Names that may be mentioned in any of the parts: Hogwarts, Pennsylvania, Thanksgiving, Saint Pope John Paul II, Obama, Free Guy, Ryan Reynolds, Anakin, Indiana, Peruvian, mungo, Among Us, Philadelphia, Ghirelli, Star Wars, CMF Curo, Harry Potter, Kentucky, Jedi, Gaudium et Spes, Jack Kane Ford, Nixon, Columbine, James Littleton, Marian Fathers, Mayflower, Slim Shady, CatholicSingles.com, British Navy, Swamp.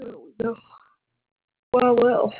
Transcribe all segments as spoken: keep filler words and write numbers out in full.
There we go. Well, well.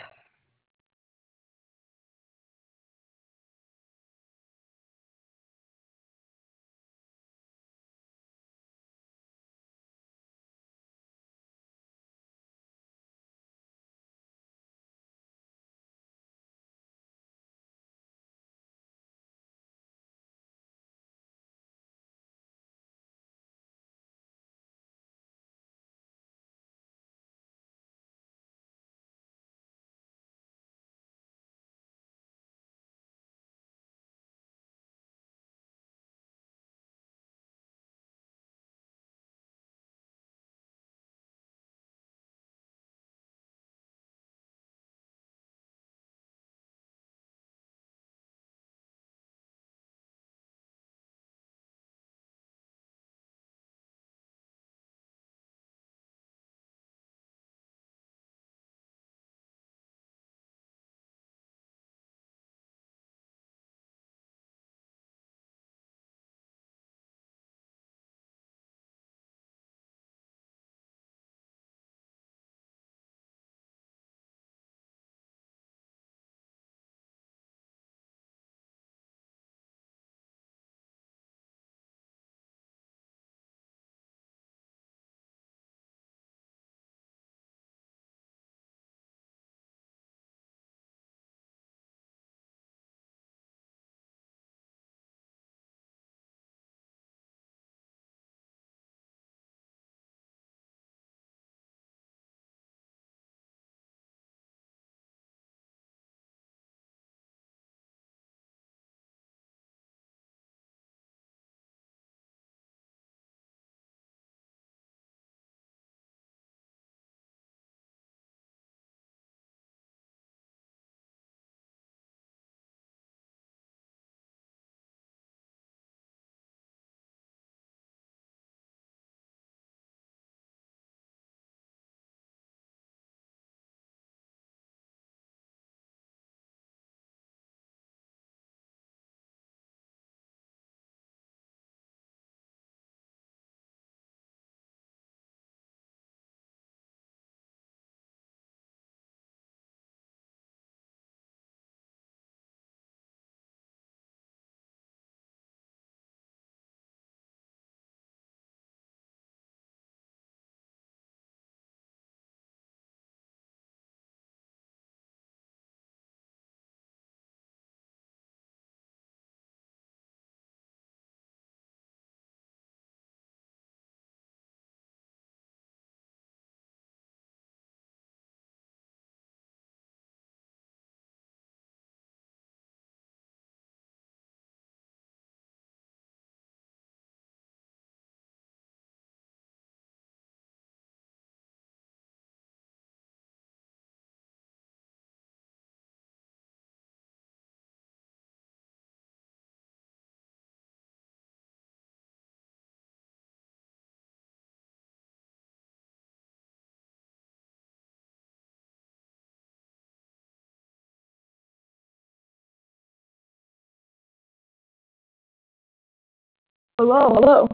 Hello, hello.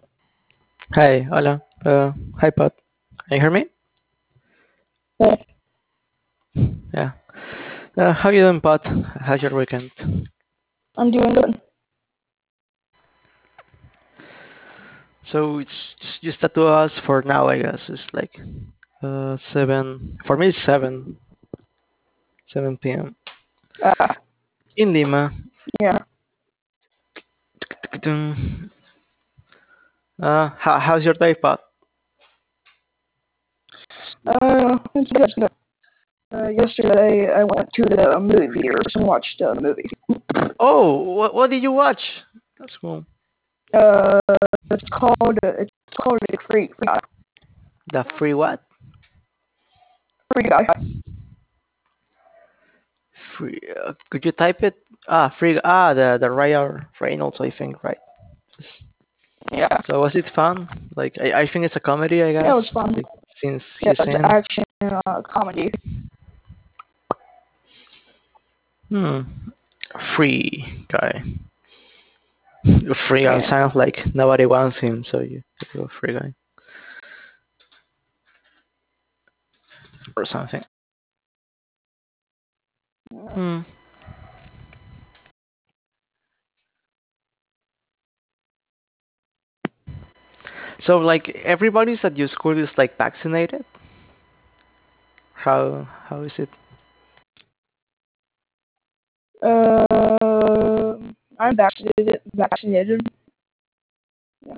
Hi, hola. Uh, hi, Pat. Can you hear me? Yeah. Yeah. Uh, how you doing, Pat? How's your weekend? I'm doing good. So it's just, just the two of us for now, I guess. It's like uh, seven. For me, it's seven. Seven p m Ah, in Lima. yeah. Uh, how, how's your day, Pat? Uh, it's good, it's good. Uh, yesterday I went to the movie theaters and watched a movie. Oh, what what did you watch? That's cool. Uh, it's called it's called the Free Free Guy. The free what? Free Guy. Free. Uh, could you type it? Ah, free. Ah, the the Ryan Reynolds, I think, right? Yeah. So was it fun? Like I, I think it's a comedy, I guess. Yeah, it was fun. Like, since Yeah, he's it's in. action uh, comedy. Hmm. Free guy. Free guy Yeah. sounds like nobody wants him, so you you go free guy. or something. Hmm. So, like, everybody's at your school is like vaccinated? How how is it? Uh, I'm vaccinated. Vaccinated. Yeah.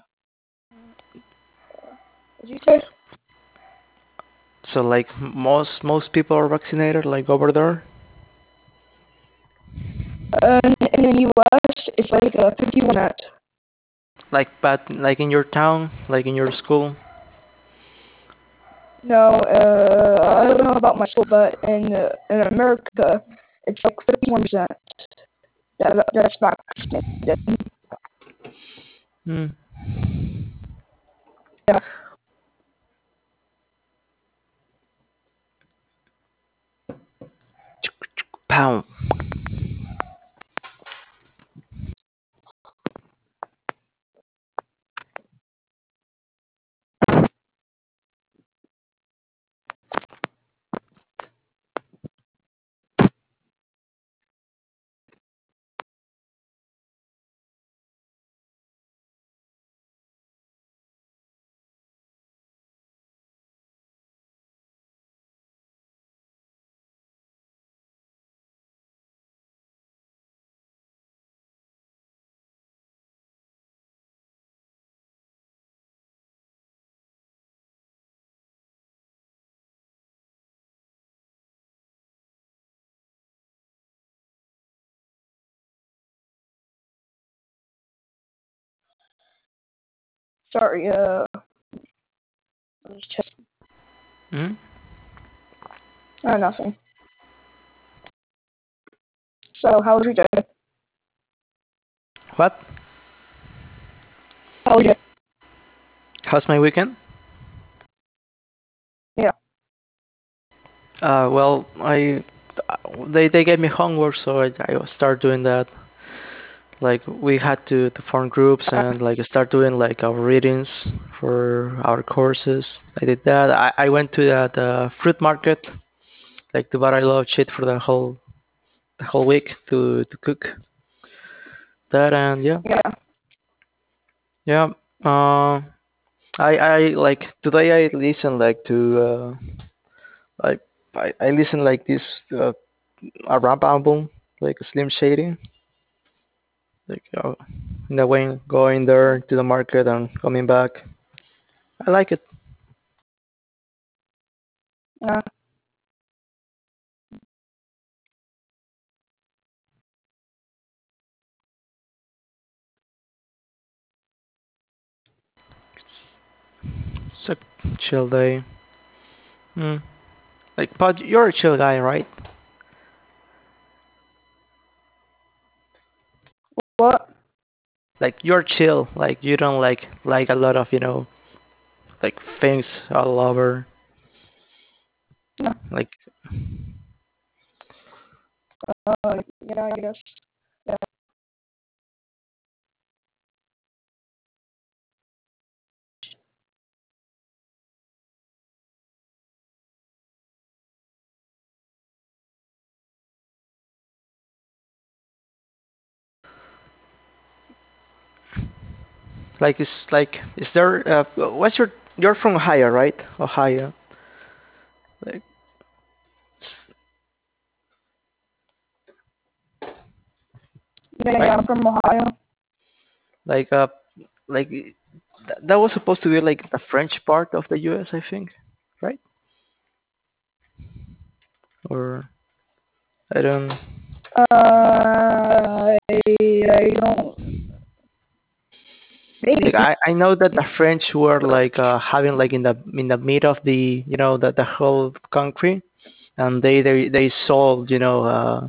What did you say? So, like, m- most most people are vaccinated, like over there. Uh, in the U S, it's like uh, fifty-one percent. Like, but like in your town, like in your school. No, uh, I don't know about my school, but in uh, in America, it's like fifty-one percent that that's vaccinated. Hmm. Yeah. Pow. Sorry. Uh, let me check. Hmm. Uh, nothing. So, how was your day? What? How was your How's my weekend? Yeah. Uh, well, I they they gave me homework, so I I start doing that. Like, we had to, to form groups and like start doing like our readings for our courses. I did that. I, I went to that uh, fruit market, like to buy a lot of shit for the whole the whole week to to cook that. And yeah, Yeah. yeah. Uh, I I like today I listen like to uh, like I, I listen like this uh, a rap album like Slim Shady. Like, uh, in the way going there to the market and coming back. I like it. Yeah. It's a chill day. Mm. Like, but you're a chill guy, right? What? Like, you're chill. Like, you don't like like a lot of you know like things all over. Yeah. Like, Uh, yeah, I guess. Yeah. like is like is there? Uh, what's your you're from Ohio, right? Ohio. Like, s- Yeah, right? yeah, I'm from Ohio. Like, uh, like i- th- that was supposed to be like the French part of the U S, I think, right? Or I don't. Uh, I, I don't. Maybe. Like, I, I know that the French were like uh, having like in the in the mid of the you know the, the whole country, and they they, they sold you know uh,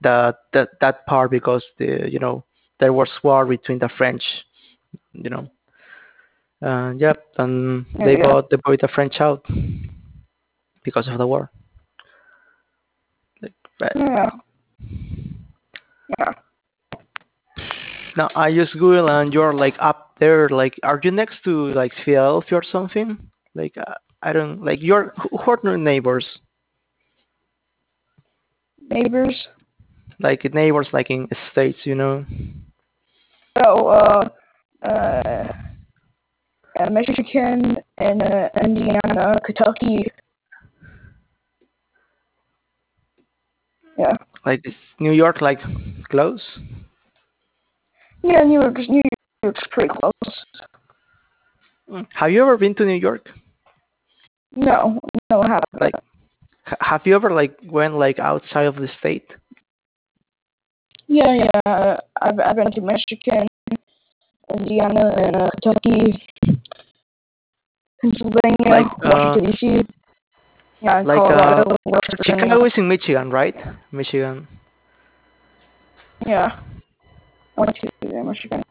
that that that part because the you know there was war between the French you know uh, yep and Yeah, they yeah. bought they bought the French out because of the war. Like, but Yeah, yeah. now I use Google and you're like up there. Like, are you next to like Philadelphia or something? Like, uh, I don't like you're who who are your neighbors? neighbors? Like neighbors, like in states, you know? So, uh, uh, uh Michigan and uh, Indiana, Kentucky. Yeah. Like, is New York, like, close? Yeah, New York's, New York's pretty close. Have you ever been to New York? No, no, I haven't. Like, have you ever, like, went, like, outside of the state? Yeah, yeah, I've, I've been to Michigan, Indiana, and uh, Kentucky, Pennsylvania, like, uh, Washington, D C Yeah, like, Colorado, uh, Chicago is in Michigan, right? Michigan. Yeah. I went to Michigan.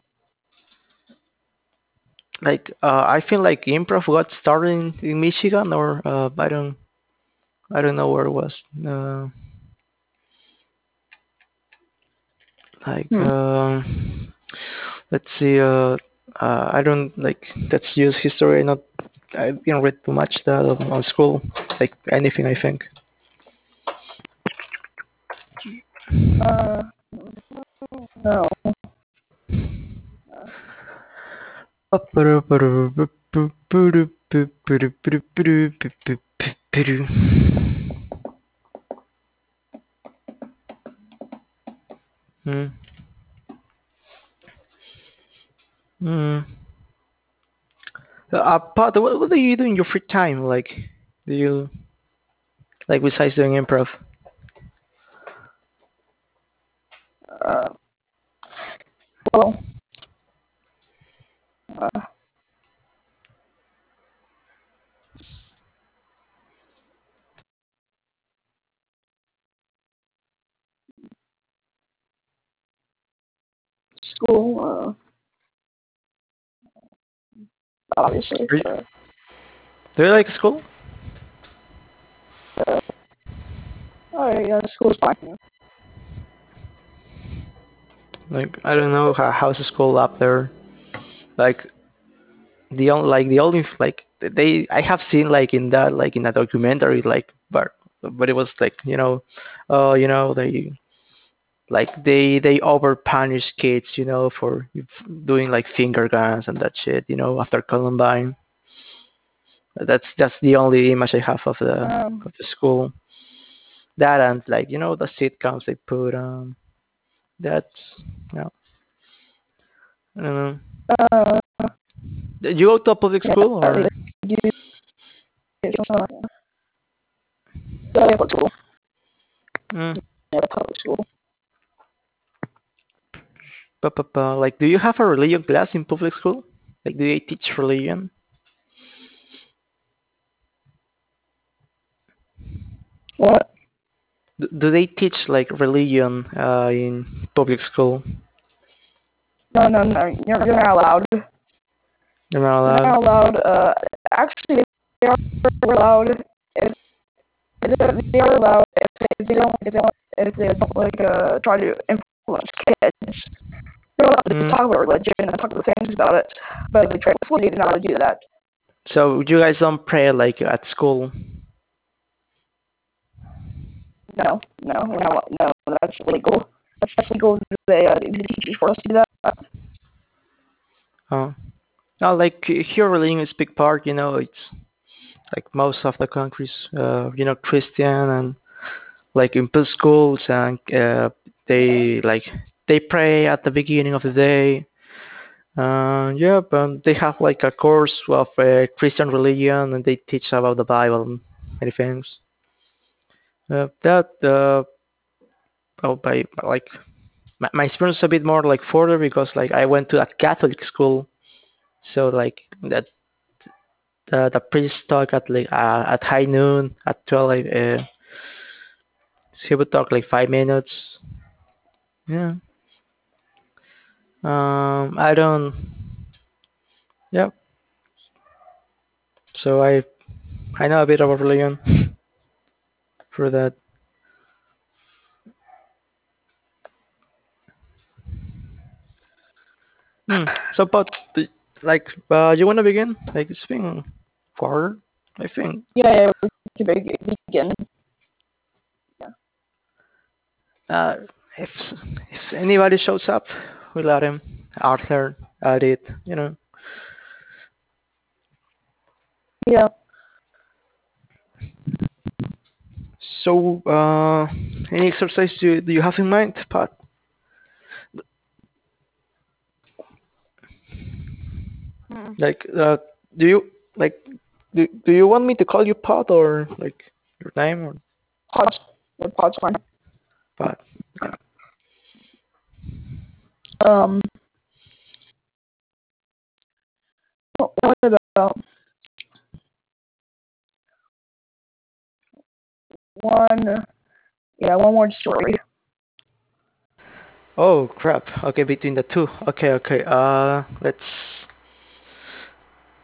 Like, uh, I feel like improv got started in, in Michigan, or uh, I don't, I don't know where it was. Uh, like, hmm. uh, let's see. Uh, uh, I don't like that's just history. Not, I didn't read too much that on school. Like anything, I think. Uh, no. Like, Pat, what do you do in your free time? Like, do you like besides doing improv? Uh, well. Uh, school, uh, obviously. Do you, uh, do you like school? Uh, oh yeah, school's fine. Like, I don't know how, how's the school up there. Like the only, like the only, like they, I have seen like in that, like in a documentary, like, but, but it was like, you know, oh, uh, you know, they, like they, they over punish kids, you know, for doing like finger guns and that shit, you know, after Columbine. That's, that's the only image I have of the, um, of the school. That and like, you know, the sitcoms they put on. That's, yeah. I don't know. Uh, Did you go to a public school yeah, or? You, uh, yeah, public school. Mm. Yeah, public school. But, but, but, like, do you have a religion class in public school? Like, do they teach religion? What? Do, do they teach like religion uh, in public school? No, no, no, you're, you're not allowed. You're not allowed? You're not allowed. Uh, actually, they are allowed if they are allowed if they don't, if they don't, if they don't like, uh, try to influence kids. They're allowed mm. to talk about religion and talk about things about it, but they try to not do that. So you guys don't pray, like, at school? No, no, we're not, no, that's illegal. That's illegal. They, uh, the teachers force us to do that. Oh, no, like here religion is a big part, you know, it's like most of the countries, uh, you know, Christian and like in schools and uh, they like, they pray at the beginning of the day. Uh, yeah, but they have like a course of uh, Christian religion and they teach about the Bible and many things. Uh, that, uh, oh, by, like, My, my experience is a bit more like further because like I went to a Catholic school, so like that the, the priest talked at like uh, at high noon at twelve. Uh, he would talk like five minutes. Yeah. Um, I don't. Yeah. So I I know a bit about religion for that. Hmm. So, but like, uh, you wanna begin? Like, it's been quarter, I think. Yeah, yeah, we can begin. Yeah. Uh, if if anybody shows up, we let him. Arthur, Edith, you know. Yeah. So, uh, any exercise do you, do you have in mind, Pat? Hmm. Like, uh, do you like do, do you want me to call you Pat or like your name or? Pat, Pat's fine. Pat. Yeah. Um. What was it about? One, yeah, one word story. Oh crap! Okay, between the two. Okay, okay. Uh, let's.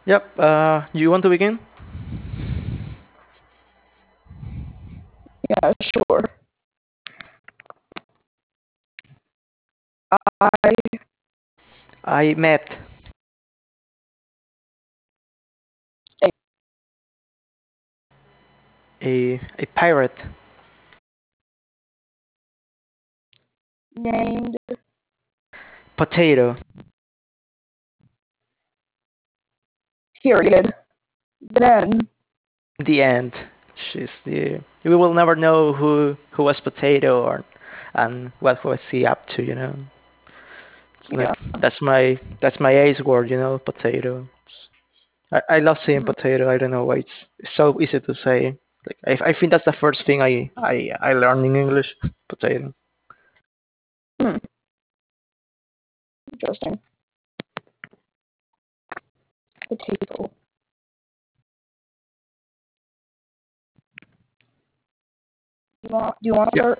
Yep. Uh, you want to begin? Yeah, sure. I. I met. A, a pirate named Potato. Period. Then the end. She's the. We will never know who who was Potato or and what was he up to. You know. Like, yeah. That's my that's my ace word. You know, Potato. I I love saying mm-hmm. Potato. I don't know why it's, it's so easy to say. Like, I, I think that's the first thing I, I, I learned in English. Potato. Hmm. Interesting. Potato. You want, do you want to yeah. start?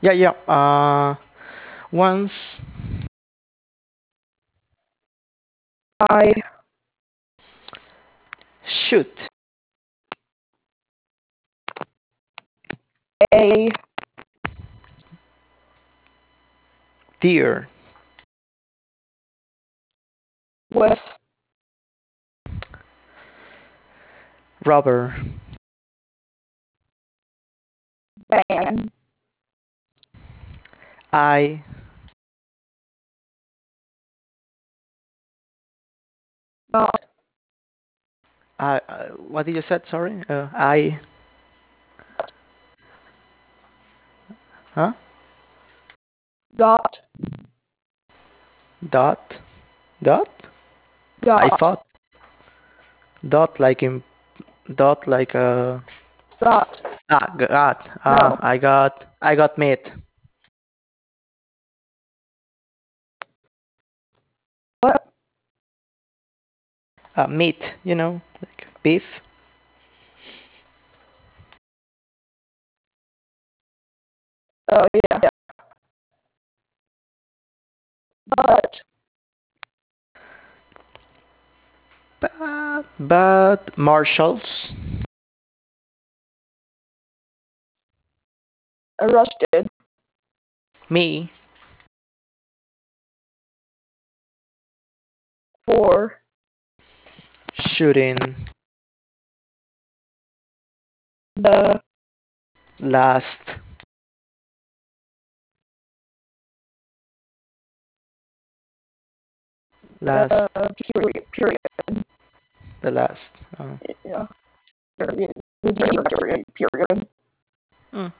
Yeah, yeah. Uh, once I shoot. A deer with rubber band. I not. Uh, what did you say? Sorry, uh, I. Huh? Dot. Dot? Dot? Dot. I thought. Dot like in... Dot like a... Dot. Ah, God. Ah, no. I got... I got meat. What? Uh, meat, you know, like beef. Oh, yeah. yeah. But. But. But. Marshals. Arrested. Me. For. Shooting. The. Last. Last uh, period, period. The last. Oh. Yeah. Period. Period. Period. Mm.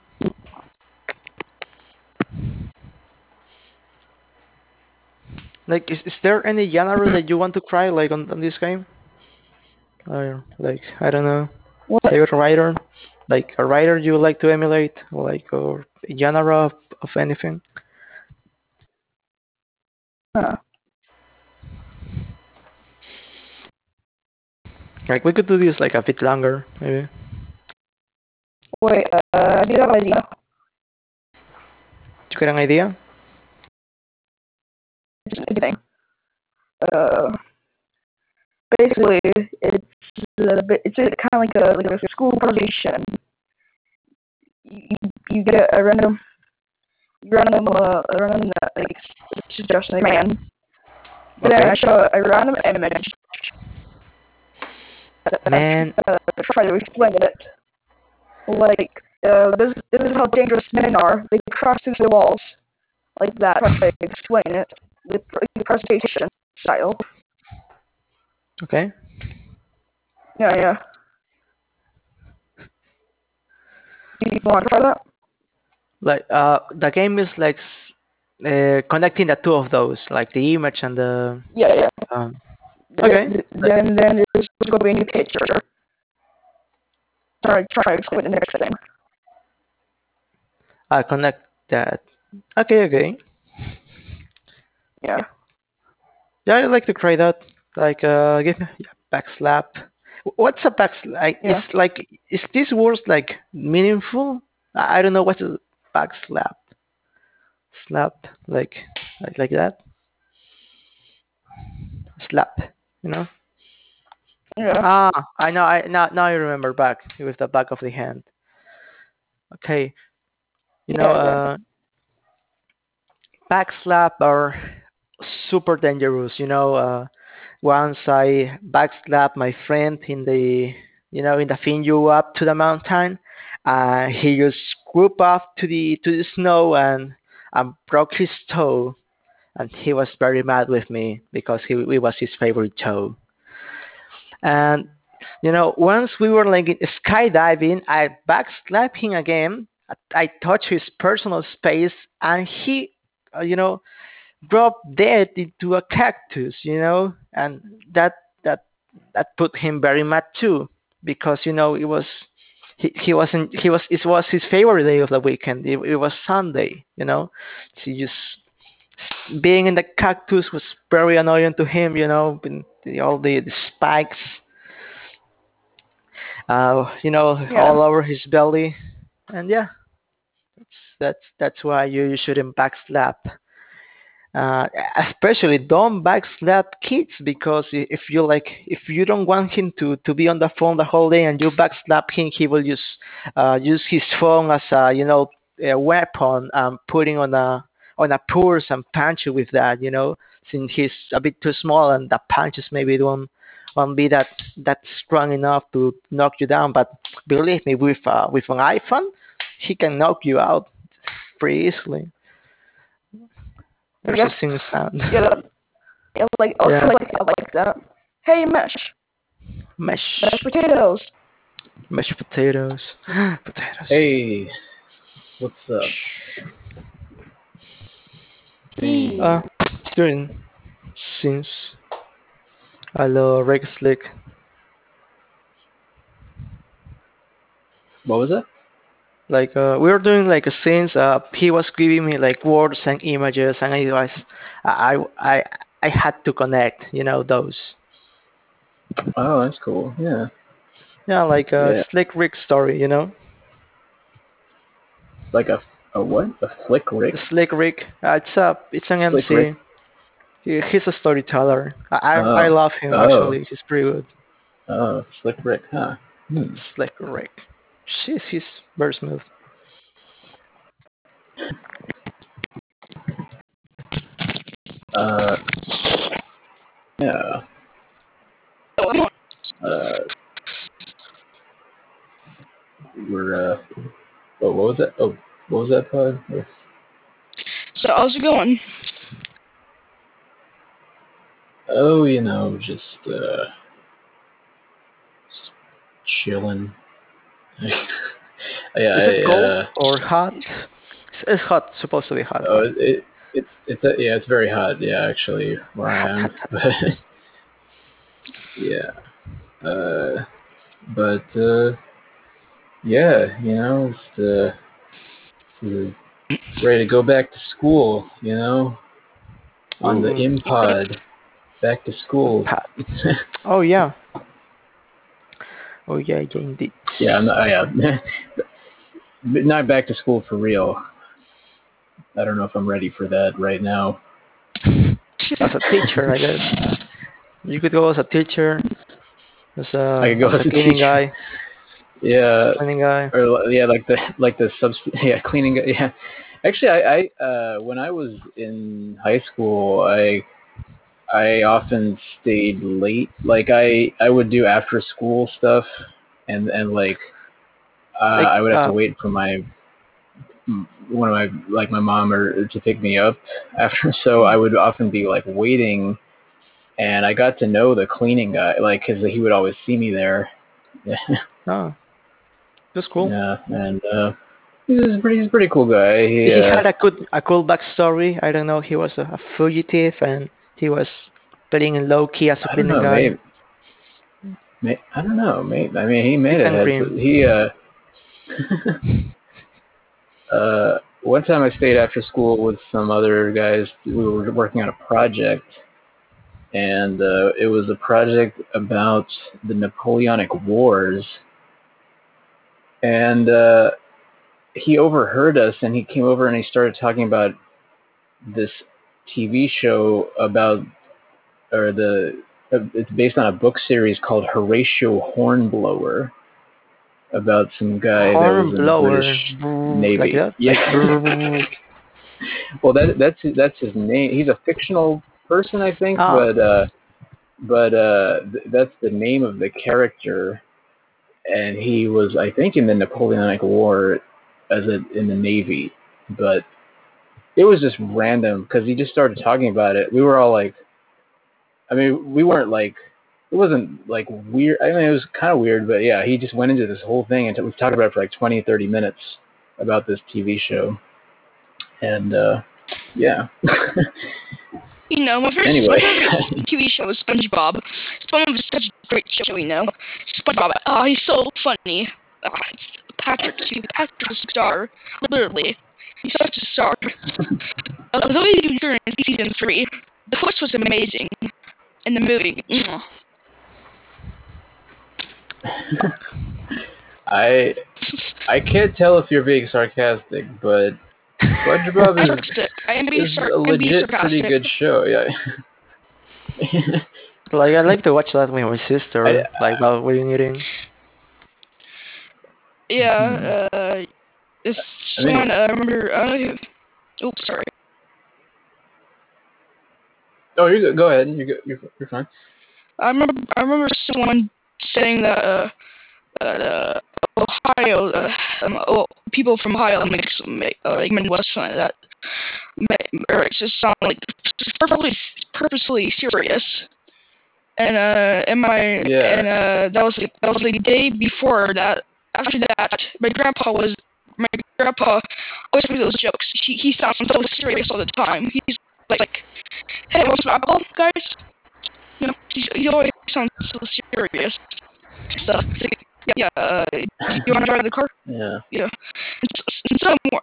Like, is is there any genre that you want to try, like on, on this game? Or like, I don't know. What? Favorite writer? Like a writer you would like to emulate, like or a genre of, of anything? Huh. Like, we could do this, like, a bit longer, maybe. Wait, uh, I did have an idea. Did you get an idea? Just anything. Uh, basically, it's a bit, it's kind of like a, like a school presentation. You, you get a random, random, uh, random, uh, like, suggestion, like, man. But okay. Then I show a random image. Man, uh, try to explain it. Like, uh, this, this is how dangerous men are. They crash through the walls. Like that. I'm trying to explain it. The, the presentation style. Okay. Yeah, yeah. Do you want to try that? Like, uh, the game is like uh, connecting the two of those, like the image and the. Yeah, yeah. Um, okay. Then, then, then there's going to be a new picture. Sorry, try to explain the next thing. I connect that. Okay, okay. Yeah. Yeah, I'd like to try that. Like, uh, give me yeah, backslap. What's a backslap? Yeah. It's like, is this word like meaningful? I don't know what's a backslap. Slap, like, like, like that. Slap, you know. Yeah. Ah, I know. I now now I remember back with the back of the hand. Okay, you know, yeah, yeah. uh, backslap are super dangerous. You know, uh, once I backslapped my friend in the, you know, in the finger up to the mountain, uh, he just scooped off to the to the snow and and broke his toe, and he was very mad with me because he it was his favorite toe. And, you know, once we were like skydiving, I backslapped him again. I, I touched his personal space and he, uh, you know, dropped dead into a cactus, you know, and that, that, that put him very mad too, because, you know, it was, he, he wasn't, he was, it was his favorite day of the weekend. It, it was Sunday, you know, so just being in the cactus was very annoying to him, you know, and, The, all the, the spikes, uh, you know, yeah. all over his belly, and yeah, that's that's, that's why you, you shouldn't backslap. Uh, especially don't backslap kids, because if you like, if you don't want him to, to be on the phone the whole day and you backslap him, he will use uh, use his phone as a you know a weapon, um, putting on a. on a purse and punch you with that, you know, since he's a bit too small and the punches maybe won't, won't be that, that strong enough to knock you down. But believe me, with uh, with an iPhone, he can knock you out pretty easily. There's yes. a singing sound. Yeah, yeah, like, also yeah. Like, like that. Hey, mesh. Mesh. Mesh potatoes. Mesh potatoes. potatoes. Hey, what's up? Shh. Uh, during since hello Rick Slick. What was it? Like uh, we were doing like a scenes. Uh, he was giving me like words and images, and I was I I I had to connect, you know, those. Oh, that's cool. Yeah. Yeah, like a yeah. Slick Rick story, you know. Like a. A what? A Slick Rick? Slick Rick. Uh, it's a, it's an M C. He, he's a storyteller. I oh. I love him, oh. actually. He's pretty good. Oh, Slick Rick, huh? Hmm. Slick Rick. Jeez, he's very smooth. Uh, yeah. Uh, we're, uh, oh, what was that? Oh. What was that pod? Yes. So how's it going? Oh, you know, just uh, just chilling. yeah, Is it I, cold uh, or hot? It's, it's hot. It's supposed to be hot. Oh, it, it it's it's uh, yeah, it's very hot. Yeah, actually, where I am. yeah, uh, but uh, yeah, you know, just. Uh, Ready to go back to school, you know, on Ooh. the Impod. Back to school. oh yeah. Oh yeah, indeed. Yeah, I'm not, yeah. not back to school for real. I don't know if I'm ready for that right now. As a teacher, I guess. You could go as a teacher. As a, I could go as, as a cleaning teacher. guy. Yeah, cleaning guy. Or yeah, like the like the subst- yeah cleaning guy. Yeah, actually, I, I uh, when I was in high school, I I often stayed late. Like I, I would do after school stuff, and and like Uh, like, I would have uh, to wait for my one of my like my mom or to pick me up after. So I would often be like waiting, and I got to know the cleaning guy, like, because he would always see me there. Oh, that's cool. Yeah, and uh, he's a pretty, he's a pretty cool guy. He, he uh, had a good, a cool backstory. I don't know. He was a, a fugitive, and he was playing in low key as a cleaning know, guy. Maybe, maybe, I don't know, mate. I mean, he made it. Had, he uh. uh, one time I stayed after school with some other guys. We were working on a project, and uh, it was a project about the Napoleonic Wars. And uh, he overheard us, and he came over and he started talking about this T V show about, or the, it's based on a book series called Horatio Hornblower, about some guy Horn that was in blower. the British Navy. Like that? Yeah. Well, that, that's that's his name. He's a fictional person, I think, ah. but uh, but uh, th- that's the name of the character. And he was, I think, in the Napoleonic War as a, in the Navy. But it was just random because he just started talking about it. We were all like, I mean, we weren't like, it wasn't like weird. I mean, it was kind of weird, but yeah, he just went into this whole thing, and we've talked about it for like twenty, thirty minutes about this T V show. And, uh, yeah. You know, my first, anyway. my favorite T V show is SpongeBob. SpongeBob is such a great show, you know. SpongeBob, oh, he's so funny. Oh, it's Patrick, too. Patrick's a star. Literally. He's such a star. Although he was during season three, the twist was amazing. And the movie, mm. I I can't tell if you're being sarcastic, but SpongeBob is, I being is sar- a legit pretty good show. Yeah. Like, I like to watch that with my sister, I, like while we're eating. Yeah, uh, this I mean, one I remember. I don't know who, oops, sorry. Oh, you go, go ahead. You go, you're you're fine. I remember. I remember someone saying that uh, uh, Ohio uh, um, oh, people from Ohio makes make uh, like Midwest like that, or it's just sound like purposely purposely serious. And uh, and my yeah. and uh, that was like, that was the like day before that. After that, my grandpa was my grandpa always made those jokes. He he sounds so serious all the time. He's like, like hey, what's my apple, guys? You know, he always sounds so serious. So, it's like, yeah, yeah uh, you want to drive the car? Yeah. Yeah. And, and some, more,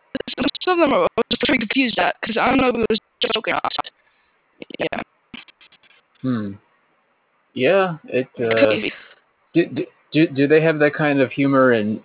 some of them I was pretty confused at, because I don't know if it was joking or not. Yeah. Hmm. Yeah, it, uh... Do, do, do they have that kind of humor in,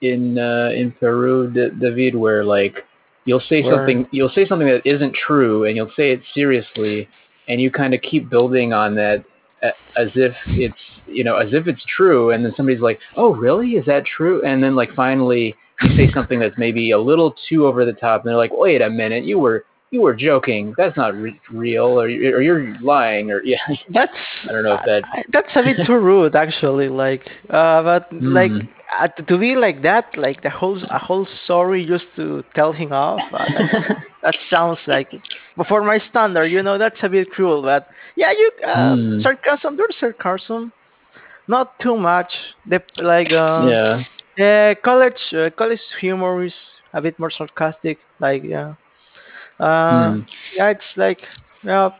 in, uh, in Peru, David, where, like, You'll say Word. something. You'll say something that isn't true, and you'll say it seriously, and you kind of keep building on that, as if it's you know, as if it's true. And then somebody's like, "Oh, really? Is that true?" And then like finally, you say something that's maybe a little too over the top, and they're like, "Wait a minute, you were you were joking. That's not re- real, or, or you're lying, or yeah." That's I don't know if that uh, that's a bit too rude, actually. Like, uh, but mm. like. Uh, to be like that, like the whole a whole story just to tell him off, uh, that, that sounds like, for my standard, you know, that's a bit cruel. But yeah, you uh, mm. sarcasm, there's sarcasm, not too much. The, like um, yeah, uh, college uh, college humor is a bit more sarcastic. Like yeah, uh, mm. yeah, it's like yeah.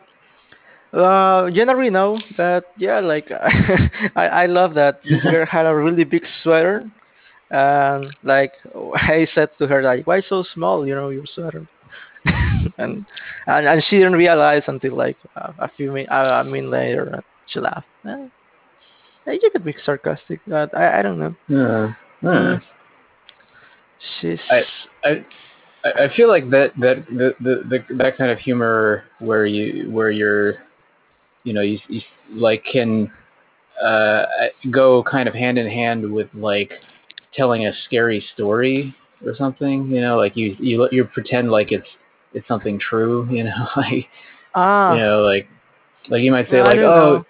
Uh, generally no, but yeah, like I, I love that this girl had a really big sweater, and like I said to her, like, why so small, you know, your sweater, and, and and she didn't realize until like uh, a few minutes, uh, I mean later, and she laughed. Uh, you could be sarcastic, but I, I don't know. Yeah, nice. She's. I, I... I feel like that that the, the, the that kind of humor where you where you're, you know, you, you like can uh, go kind of hand in hand with like telling a scary story or something. You know, like you you you pretend like it's it's something true. You know, like ah. you know, like like you might say I like oh,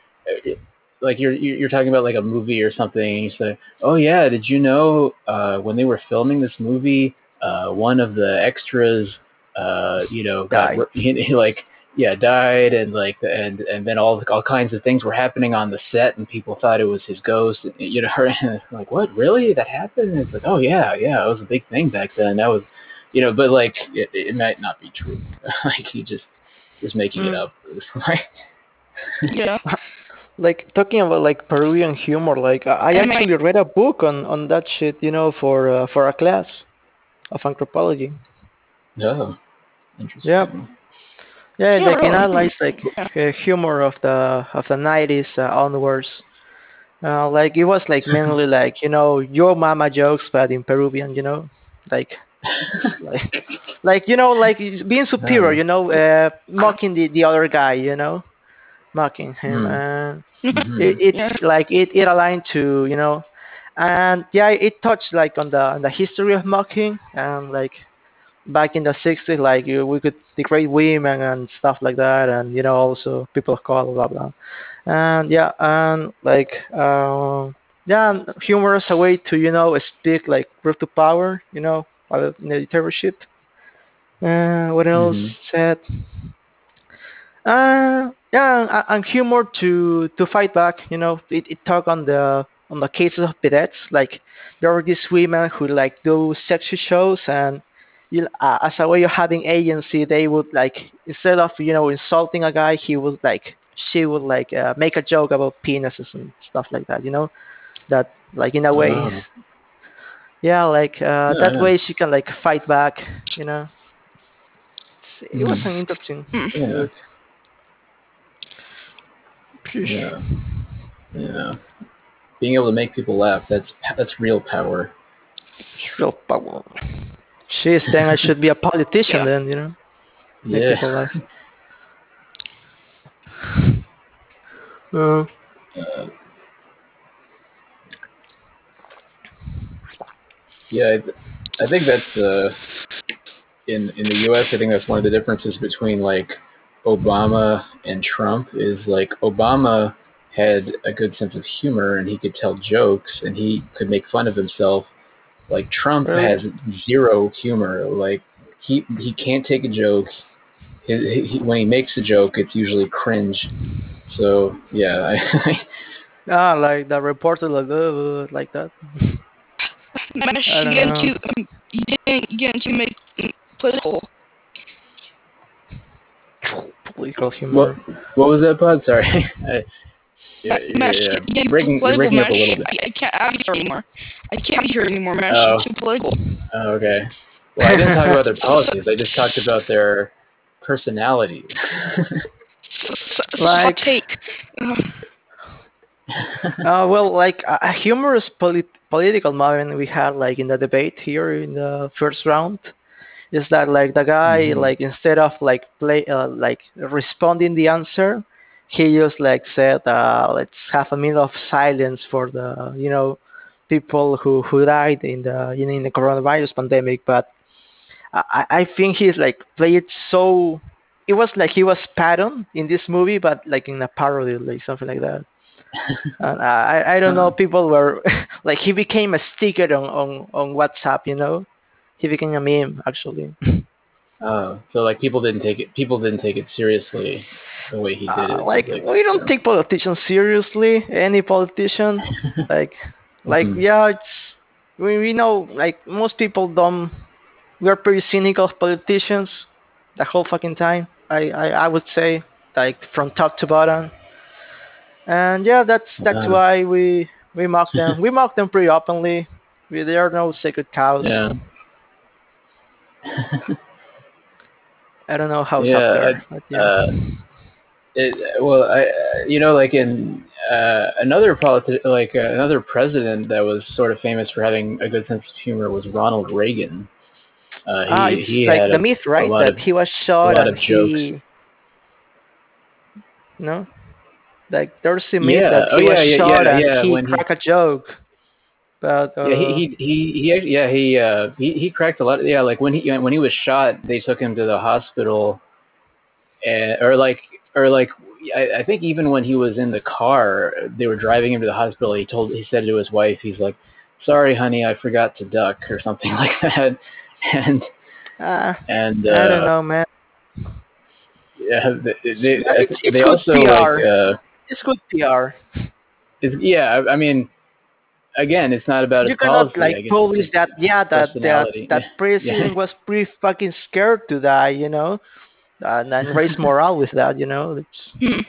know. like you're you're talking about like a movie or something, and you say, "Oh yeah, did you know uh, when they were filming this movie, uh, one of the extras, uh, you know, got like yeah, died, and like and and then all all kinds of things were happening on the set, and people thought it was his ghost." And, you know, and like, what, really, that happened? And it's like, oh yeah, yeah, it was a big thing back then. That was, you know, but like it, it might not be true. Like he just is making mm. it up. Yeah. Like talking about like Peruvian humor, like I actually read a book on, on that shit, you know, for uh, for a class of anthropology. Oh, interesting. Yeah, yeah, yeah, they can analyze like uh, humor of the of the nineties uh, onwards. Uh, like it was like mainly like, you know, your mama jokes, but in Peruvian, you know, like. like, like you know, like being superior, you know, uh, mocking the, the other guy, you know, mocking him. Mm. And mm-hmm. it, it's yeah. like it, it aligned to, you know, and yeah, it touched like on the on the history of mocking, and like back in the sixties, like you, we could degrade women and stuff like that, and you know, also people of color, blah blah, and yeah, and like um, yeah, humor is a way to, you know, speak like proof to power, you know. In the dictatorship. Uh, what else mm-hmm. said? Uh, yeah, and humor to, to fight back. You know, it, it talked on the on the cases of pedets. Like there were these women who like do sexy shows, and you, uh, as a way of having agency, they would like, instead of, you know, insulting a guy, he would like she would like uh, make a joke about penises and stuff like that. You know, that like in a way. Oh. Yeah, like uh, yeah, that yeah. way she can like fight back, you know. It's, it mm. was an interesting. Yeah. yeah. Yeah. Being able to make people laugh—that's that's real power. It's real power. Jeez, then I should be a politician, yeah. then, you know. Make yeah. people laugh. uh, uh. Yeah, I, th- I think that's uh, in in the U S I think that's one of the differences between like Obama and Trump is like Obama had a good sense of humor and he could tell jokes and he could make fun of himself. Like Trump really? has zero humor. Like he he can't take a joke. He, he, when he makes a joke, it's usually cringe. So yeah, I, ah, like the reporter like uh, like that. Managed to get into, um, you didn't get into make political. Political humor. What, what was that, Pod? Sorry. I, yeah, yeah, yeah. You're breaking, you're breaking up a little bit. I, I can't out here anymore. I can't hear anymore. Managed oh. too political. Oh, okay. Well, I didn't talk about their policies. I just talked about their personalities. so, so, like. So take. uh, well, like a, a humorous polit- political moment we had like in the debate here in the first round is that like the guy mm-hmm. like instead of like play uh, like responding the answer, he just like said, uh, "Let's have a minute of silence for the, you know, people who, who died in the in, in the coronavirus pandemic." But I, I think he's like played so it was like he was patterned in this movie, but like in a parody, like something like that. And I, I don't know, people were like he became a sticker on, on, on WhatsApp, you know, he became a meme actually. Oh, so like people didn't take it people didn't take it seriously the way he did it. Uh, like, like we don't so. take politicians seriously, any politician. like like mm-hmm. yeah, it's we, we know like most people don't we're pretty cynical of politicians the whole fucking time. I, I, I would say like from top to bottom. And yeah, that's that's uh, why we we mock them. We mock them pretty openly. We, there are no sacred cows. Yeah. I don't know how. Yeah. I, but yeah. Uh, it, well, I you know like in uh, another politi- like uh, another president that was sort of famous for having a good sense of humor was Ronald Reagan. Uh, he, ah, it's he like had the a, myth, right? That of, he was shot. A lot and of jokes. He... No. Like there's a myth yeah. that he oh, yeah, was yeah, shot yeah, and yeah. he when cracked he, a joke. But uh, yeah, he he he, he actually, yeah he uh he, he cracked a lot. Of, yeah, like when he when he was shot, they took him to the hospital, and or like or like I, I think even when he was in the car, they were driving him to the hospital. He told, he said to his wife, he's like, "Sorry, honey, I forgot to duck," or something like that. And uh, and uh, I don't know, man. Yeah, they, they, it's, it's they also P R. Like, uh, it's good P R. It's, yeah, I, I mean, again, it's not about you his cannot policy, like police that yeah that that, that president yeah. was pretty fucking scared to die, you know, and, and raise morale with that, you know. It's...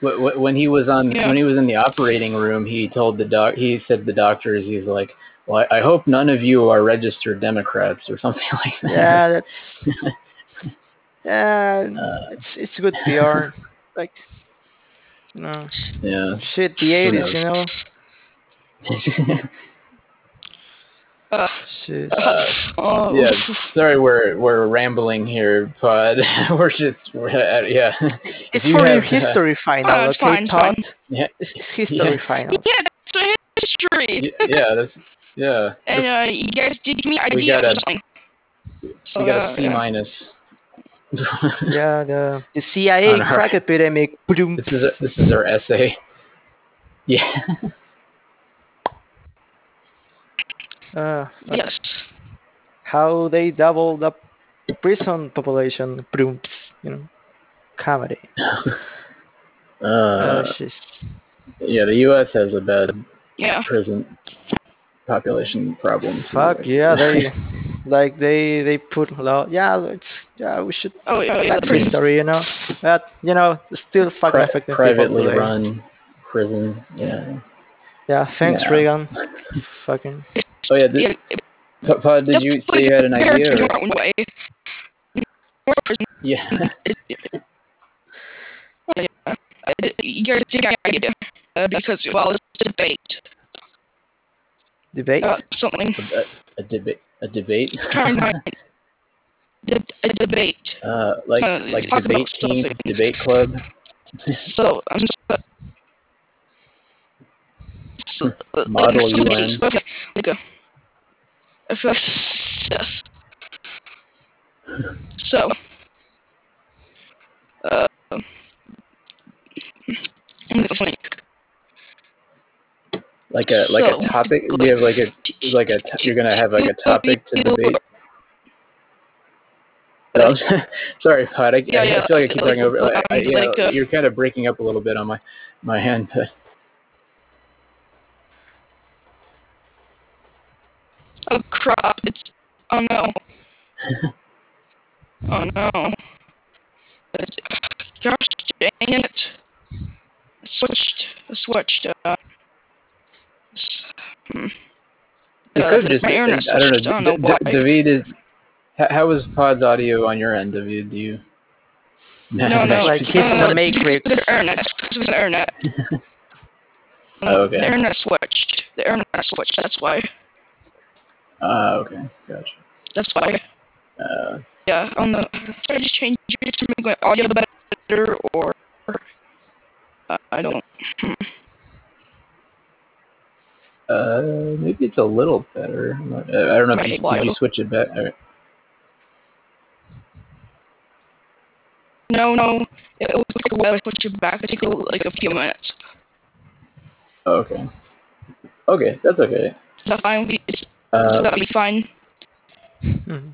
When he was on, yeah. when he was in the operating room, he told the doc, he said to the doctors, he's like, "Well, I, I hope none of you are registered Democrats," or something like that. Yeah, that's. Yeah, uh, it's it's good P R, like, you know, yeah, shit, the eighties, you know. uh, shit. Uh, oh. Yeah, sorry, we're we're rambling here, Pod. We're just we're, uh, yeah. It's for your history uh, final, uh, okay, fine, Pod? Fine. Yeah, it's history yeah. final. Yeah, that's history. yeah, that's yeah. And uh, you guys did give me ideas or something. We got a C minus. yeah, the, the C I A crack epidemic. This is a, this is our essay. Yeah. uh, yes. How they doubled up the prison population. You know, comedy. uh, uh, yeah, the U S has a bad yeah. prison population problem. Fuck yeah, they. Like they, they put a lot. Yeah, it's, yeah, we should. Oh yeah, yeah that's history, you know. That you know, still fucking Pri- affecting privately people run prison. Yeah. Yeah. Thanks, yeah. Reagan. fucking. Oh yeah. This, yeah. Pod, did you say you had an idea? Yeah. yeah. You guys did an idea because well, it's a debate. Debate. Uh, something. A, a debate. A debate. De- a debate. Uh, like uh, like a debate team, debate club. So I'm um, so, uh, model like, U N. Okay, there you go. I feel yes. So, uh, I'm gonna think. Like a like so, a topic? Do you have like a like a you're gonna have like a topic to debate? No. Sorry, Pod. I, yeah, I, yeah, I feel like I keep like, talking over. Like, I, you like, know, uh, you're kind of breaking up a little bit on my my hand. Oh crap! It's oh no. oh no. Gosh dang it! I switched. I switched. Uh, Hmm. Uh, just, my internet I don't know. I don't know why. D- David is. How is Pod's audio on your end, David? Do you? No, no, no like he's in the Matrix. The internet, the internet. oh, okay. The internet switched. The internet switched. That's why. Ah, uh, okay, gotcha. That's why. Uh. Yeah, on the. Should I just change it to make my audio better, or? Uh, I don't. Hmm. Uh, maybe it's a little better. I don't know if you, if you switch it back. Right. No, no. It will take a while to switch it back. It takes like a few minutes. Okay. Okay, that's okay. That's fine. Uh, that'll be fine. Mm-hmm.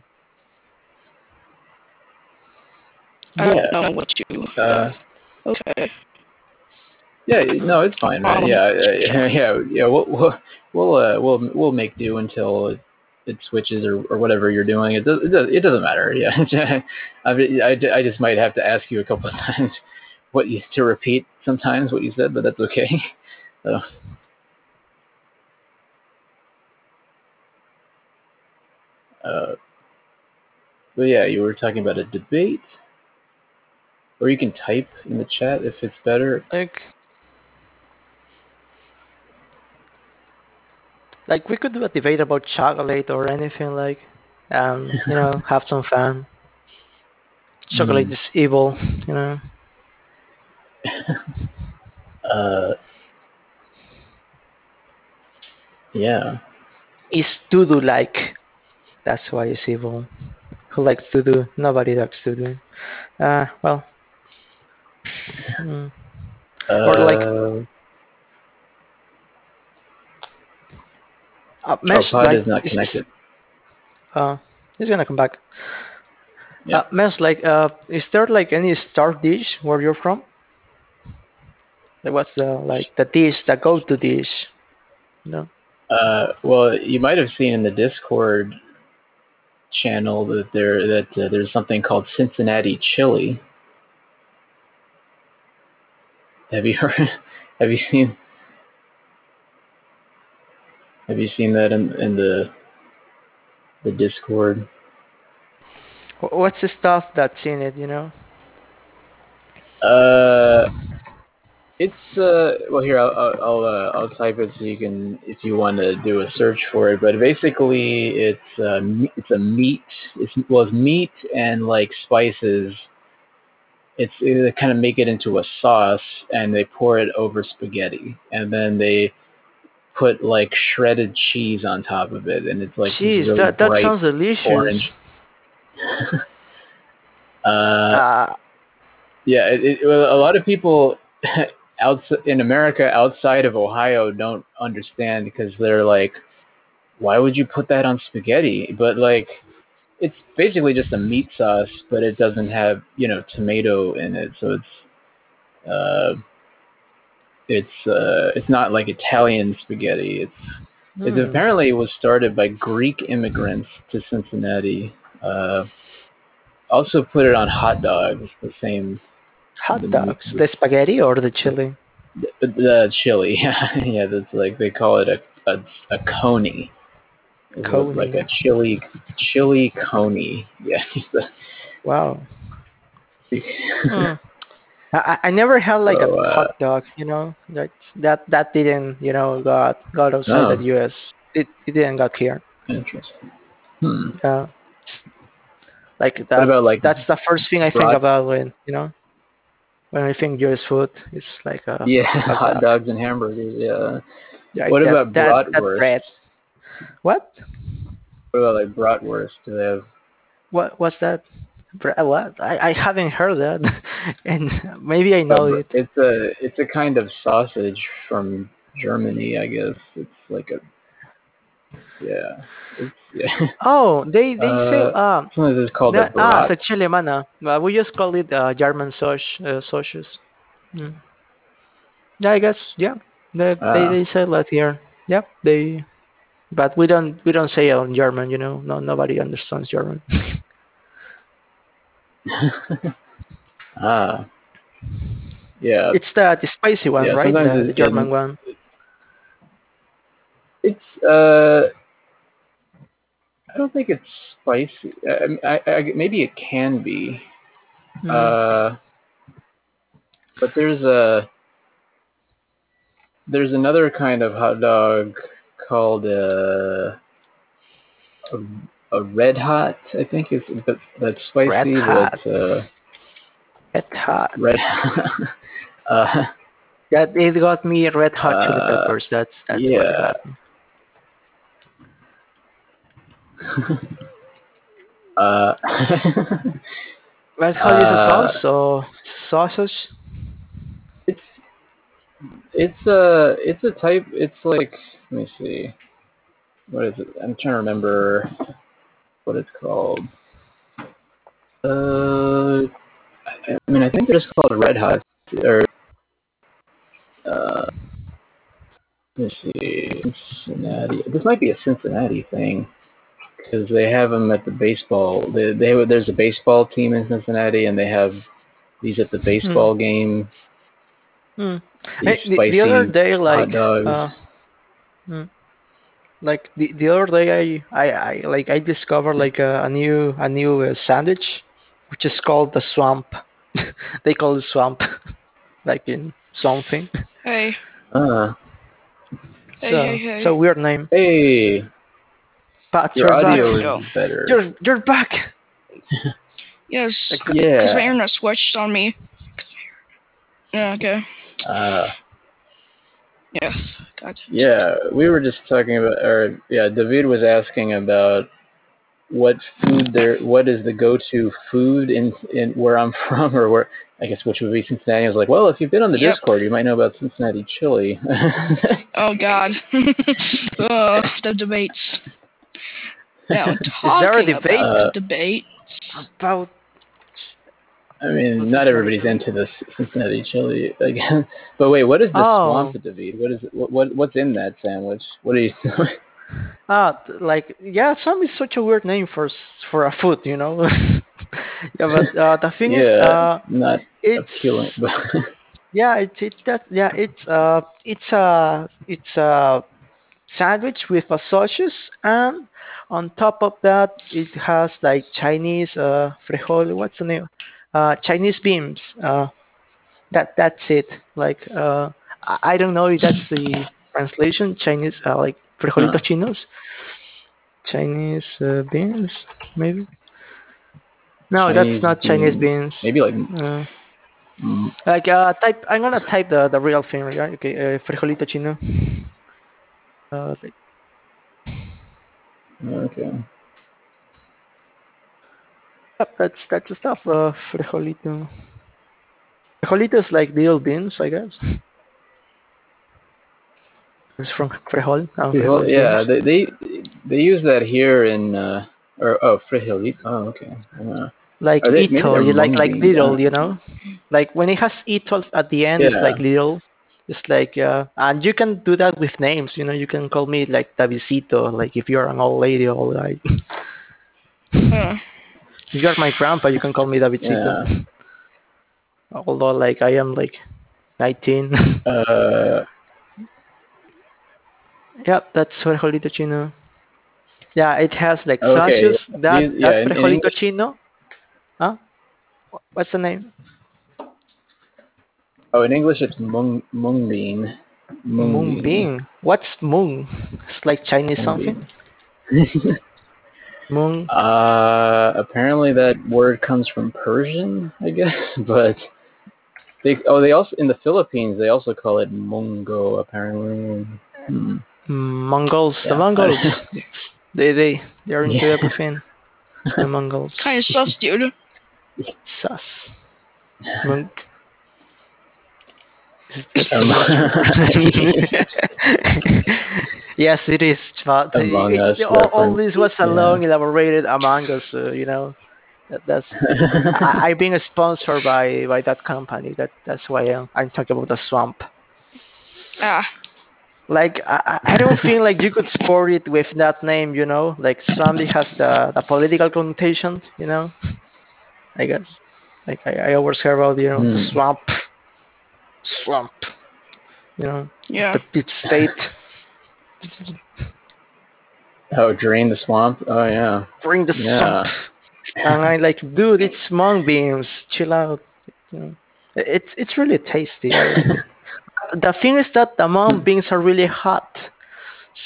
I don't yeah. know what to. Uh, okay. Yeah, no, it's fine, man. Yeah, yeah, yeah. yeah we'll we'll we'll, uh, we'll we'll make do until it, it switches or, or whatever you're doing. It does, it, does, it doesn't matter. Yeah, I, I, I just might have to ask you a couple of times what you to repeat sometimes what you said, but that's okay. So. Uh, but yeah, you were talking about a debate, or you can type in the chat if it's better. Like. Like, we could do a debate about chocolate or anything, like, um, you know, have some fun. Chocolate mm. is evil, you know. uh, yeah. It's to-do-like. That's why it's evil. Who likes to do? Nobody likes to do. Uh, well, Mm. Uh, or like uh, mesh oh, like is not connected. Uh, it's gonna come back. Yeah. Uh, mesh like uh, is there like any star dish where you're from? Like what's the like the dish, the go-to dish? No. Uh, well, you might have seen in the Discord channel that there that uh, there's something called Cincinnati Chili. Have you heard? Have you seen? Have you seen that in in the the Discord? What's the stuff that's in it? You know. Uh, it's uh. Well, here I'll I'll uh, I'll type it so you can if you want to do a search for it. But basically, it's uh, it's a meat. It's well, it's meat and like spices. It's they kind of make it into a sauce and they pour it over spaghetti and then they put like shredded cheese on top of it and it's like cheese. Really that that sounds delicious. Orange. uh, uh, yeah, it, it, a lot of people out in America outside of Ohio don't understand because they're like, why would you put that on spaghetti? But like. It's basically just a meat sauce, but it doesn't have, you know, tomato in it, so it's, uh, it's, uh, it's not like Italian spaghetti. It's, mm. It apparently was started by Greek immigrants to Cincinnati. Uh, also put it on hot dogs, the same. Hot the dogs, meat. The spaghetti or the chili? The, the chili, yeah, that's like they call it a a, a coney. Coney. Like a chili, chili coney. Yeah. Wow. mm. I, I never had like so, a uh, hot dog. You know that that that didn't you know got got outside no. the U S It it didn't got here. Interesting. Hmm. Yeah. Like that. What about, like, that's the first thing I broad? think about when you know when I think U S food. It's like a yeah, hot, hot dogs and hamburgers. Yeah. yeah what that, about that, bratwurst? That bread. What? What about like bratwurst? Do they have? What? What's that? What? I, I haven't heard that, and maybe I know it. It's a it's a kind of sausage from Germany, I guess. It's like a yeah. It's, yeah. Oh, they they uh, say um. Sometimes it's called that, a brat. Ah, it's a chile mana. Well, we just call it uh, German sausage. Uh, sausages. Mm. Yeah, I guess. Yeah, they uh, they, they say that here. Yeah, they. But we don't we don't say it in German, you know. No, nobody understands German. ah, yeah. It's the, the spicy one, yeah, right? The, the German in, one. It's uh, I don't think it's spicy. I, I, I maybe it can be. Mm. Uh, but there's a there's another kind of hot dog. Called uh, a a Red Hot, I think it's that that's spicy. Red Hot. That, uh, Red Hot. Red Hot. uh, that it got me Red Hot uh, Chili Peppers. That's that's yeah. What got me. uh, Red Hot is a sauce or sausage? It's it's a it's a type. It's like. Let me see. What is it? I'm trying to remember what it's called. Uh, I mean, I think they're just called Red Hots. Or, uh, let me see. Cincinnati. This might be a Cincinnati thing because they have them at the baseball. They, they there's a baseball team in Cincinnati, and they have these at the baseball mm. game. Mm. Hey, the, the other day, like. Hot dogs. Uh, Mm. Like the the other day, I, I, I like I discovered like a, a new a new uh, sandwich, which is called the Swamp. They call it Swamp, like in something. Hey. Uh. So, hey, hey, hey. So weird name. Hey. Pat, your audio back. Is better. You're you're back. Yes. Like, yeah. Because my internet switched on me. Yeah. Okay. Uh. Yes. Gotcha. Yeah, we were just talking about, or yeah, David was asking about what food there, what is the go-to food in, in where I'm from, or where I guess, which would be Cincinnati. I was like, well, if you've been on the yep. Discord, you might know about Cincinnati Chili. Oh, God. Oh, the debates. Now, talking there a debate? about uh, debates. About... I mean, What's not everybody's into this Cincinnati Chili again. But wait, what is the oh. Swamp David? What is it? What, what what's in that sandwich? What are you doing? Ah, like yeah, Swamp is such a weird name for for a food, you know. yeah, but uh, the thing yeah, is, uh, not it's appealing, but yeah, it's it's that yeah, it's uh it's a uh, it's a uh, sandwich with a sausage, and on top of that, it has like Chinese uh frijol. What's the name? Uh, Chinese beans. Uh, that that's it. Like uh, I don't know if that's the translation. Chinese uh, like frijolito chinos. Chinese uh, beans, maybe. No, Chinese that's not Chinese beans. beans. Maybe like uh, mm. like uh, type. I'm gonna type the, the real thing, right? Okay, uh, frijolito chino. Uh, like. Okay. That's that's the stuff. Uh, frijolito. Frijolito is like dill beans, I guess. It's from frijol. Oh, frijol yeah, they, they they use that here in uh, or oh frijolito. Oh, okay. Uh, like they, ito, you like like little, yeah. you know, like when it has ito at the end, yeah. it's like little. It's like uh, and you can do that with names. You know, you can call me like Davisito, like if you're an old lady, all right. Yeah. If you're my grandpa, you can call me Davidcito. Yeah. Although, like, I am, like, nineteen. uh. Yep, that's frijolito chino. Yeah, it has, like, okay. sausages. That, These, yeah, that frijolito chino. Huh? What's the name? Oh, in English, it's mung, mung bean. Mung, mung bean. bean? What's mung? It's like Chinese mung something? Mung. Uh, apparently that word comes from Persian, I guess. But they oh they also in the Philippines they also call it mungo apparently. Hmm. Mongols, yeah. the Mongols. they they they're into yeah. everything. The Mongols. Kind of sus, dude. Sus. Monk. Yes, it is. But it, us, it, all, all this was a yeah. long, elaborated Among Us. Uh, you know, that, that's I, I'm being sponsored by, by that company. That that's why I'm, I'm talking about the Swamp. Ah, like I, I don't feel like you could sport it with that name. You know, like Swamp has the, the political connotation. You know, I guess. Like I, I always hear about you know mm. the swamp, swamp. You know, yeah, the deep state. Oh, drain the swamp? Oh, yeah. Drain the yeah. swamp. And I like, dude, it's mung beans. Chill out. It's it's really tasty. The thing is that the mung beans are really hot.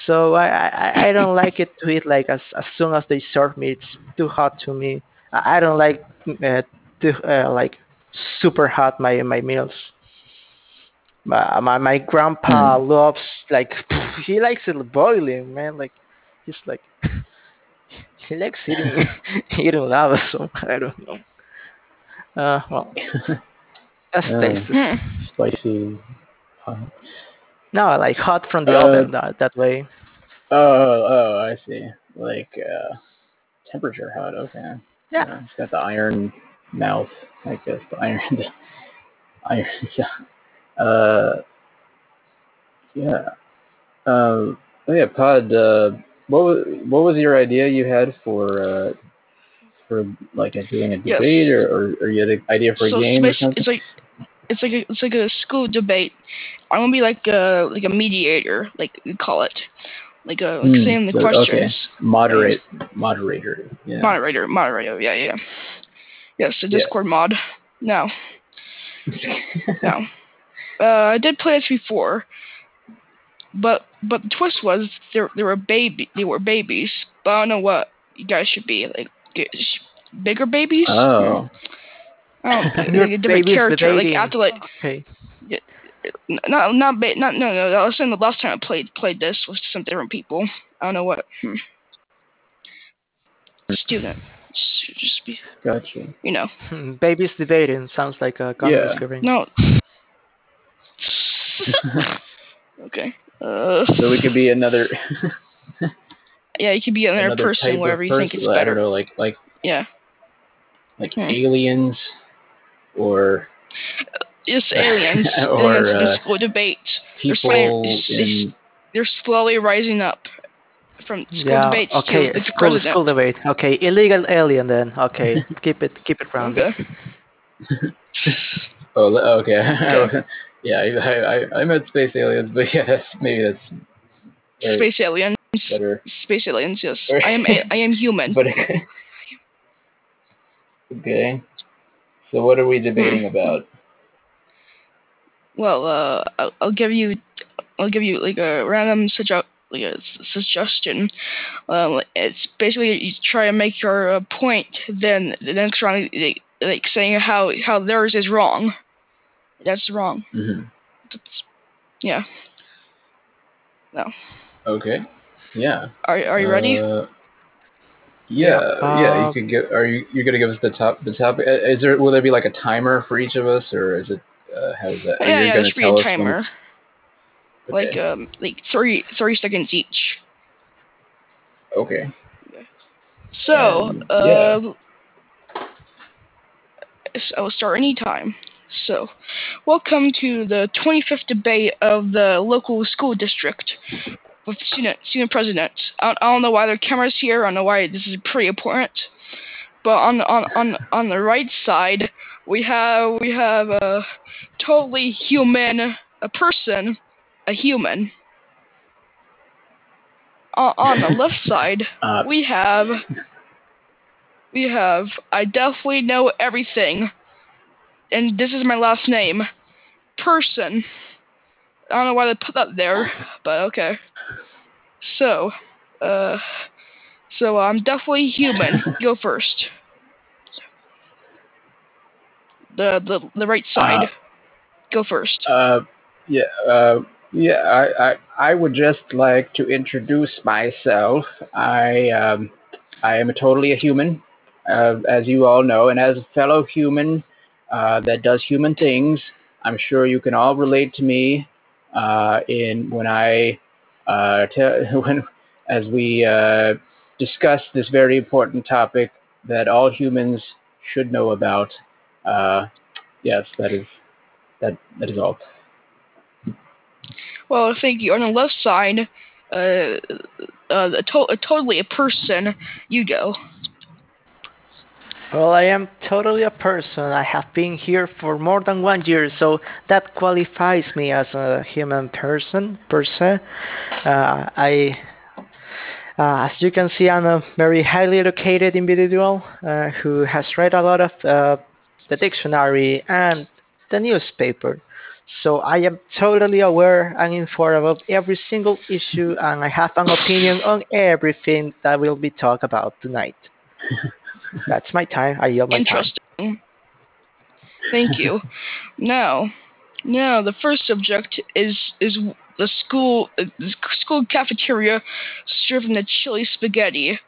So I, I, I don't like it to eat like as, as soon as they serve me. It's too hot to me. I don't like uh, too, uh, like super hot my, my meals. My, my my grandpa mm. loves like he likes it boiling, man. Like he's like he likes eating eating lava, so I don't know. Uh, well, that's yeah. tasty, spicy. Um, no, like hot from the uh, oven that that way. Oh, oh, I see. Like uh, temperature hot. Okay. Yeah. yeah. It's got the iron mouth, I guess. The iron, the iron. Yeah. Uh, yeah. Uh, oh yeah, Pod. Uh, what was what was your idea you had for uh, for like a, doing a debate yes. or, or or you had an idea for so a game? Or something? It's like it's like a, it's like a school debate. I want to be like a like a mediator, like we call it, like a like mm, saying the so, questions. Okay. Moderate moderator. Yeah. Moderator moderator. Yeah yeah. Yes, a Discord yeah. mod. No. no. Uh, I did play this before, but but the twist was there there were baby they were babies, but I don't know what you guys should be like sh- bigger babies. Oh, I don't know, like a different character, like after like okay. yeah, not not ba- not no no. I was saying the last time I played played this was some different people. I don't know what hmm. student just just be. Gotcha. You know, babies debating sounds like a Congress yeah. hearing. No. Okay. Uh, so we could be another. Yeah, you could be another, another person, wherever you think it's better. I don't know, like like. Yeah. Like yeah. aliens, or. It's aliens. Or, I think that's a physical uh, debate. People they're, slowly, in... they're slowly rising up from school yeah, debates okay. to school, the school debate. Okay, illegal alien then. Okay, keep it keep it round. Okay. oh, okay. okay. yeah, I, I I meant space aliens, but yeah, that's maybe that's right. Space aliens. Better. Space aliens. Yes, I am. I am human. But, okay. So what are we debating about? Well, uh, I'll, I'll give you, I'll give you like a random suge- like a s- suggestion. Um, it's basically you try to make your uh, point. Then the next round, like, like saying how, how theirs is wrong. That's wrong. Mm-hmm. That's, yeah. No. Okay. Yeah. Are Are you uh, ready? Yeah. Uh, yeah. You could get. Are you you gonna give us the top the top? Is there will there be like a timer for each of us, or is it? Uh, how does that? Yeah, yeah, there's be a timer. Okay. Like um, like thirty thirty seconds each. Okay. So um, uh, yeah. I will start any time. So, welcome to the twenty-fifth debate of the local school district with student student president. I don't, I don't know why there are cameras here. I don't know why this is pretty important. But on on on on the right side. We have we have a totally human a person, a human. O- on the left side, uh, we have we have I definitely know everything, and this is my last name, person. I don't know why they put that there, but okay. So, uh, so I'm definitely human. Go first. The, the the right side. Uh, Go first. Uh, yeah, uh, yeah. I, I I would just like to introduce myself. I um, I am totally a human, uh, as you all know, and as a fellow human uh, that does human things, I'm sure you can all relate to me. Uh, in when I uh, te- when as we uh, discuss this very important topic that all humans should know about. Uh, yes, that is that. That is all. Well, thank you. On the left side, uh, uh, a to- a totally a person. You go. Well, I am totally a person. I have been here for more than one year, so that qualifies me as a human person. Person, uh, I. Uh, as you can see, I'm a very highly educated individual uh, who has read a lot of. Uh, the dictionary, and the newspaper. So I am totally aware and informed about every single issue, and I have an opinion on everything that will be talked about tonight. That's my time. I yield my Interesting. Time. Thank you. Now, now the first subject is is the school the school cafeteria serving the chili spaghetti,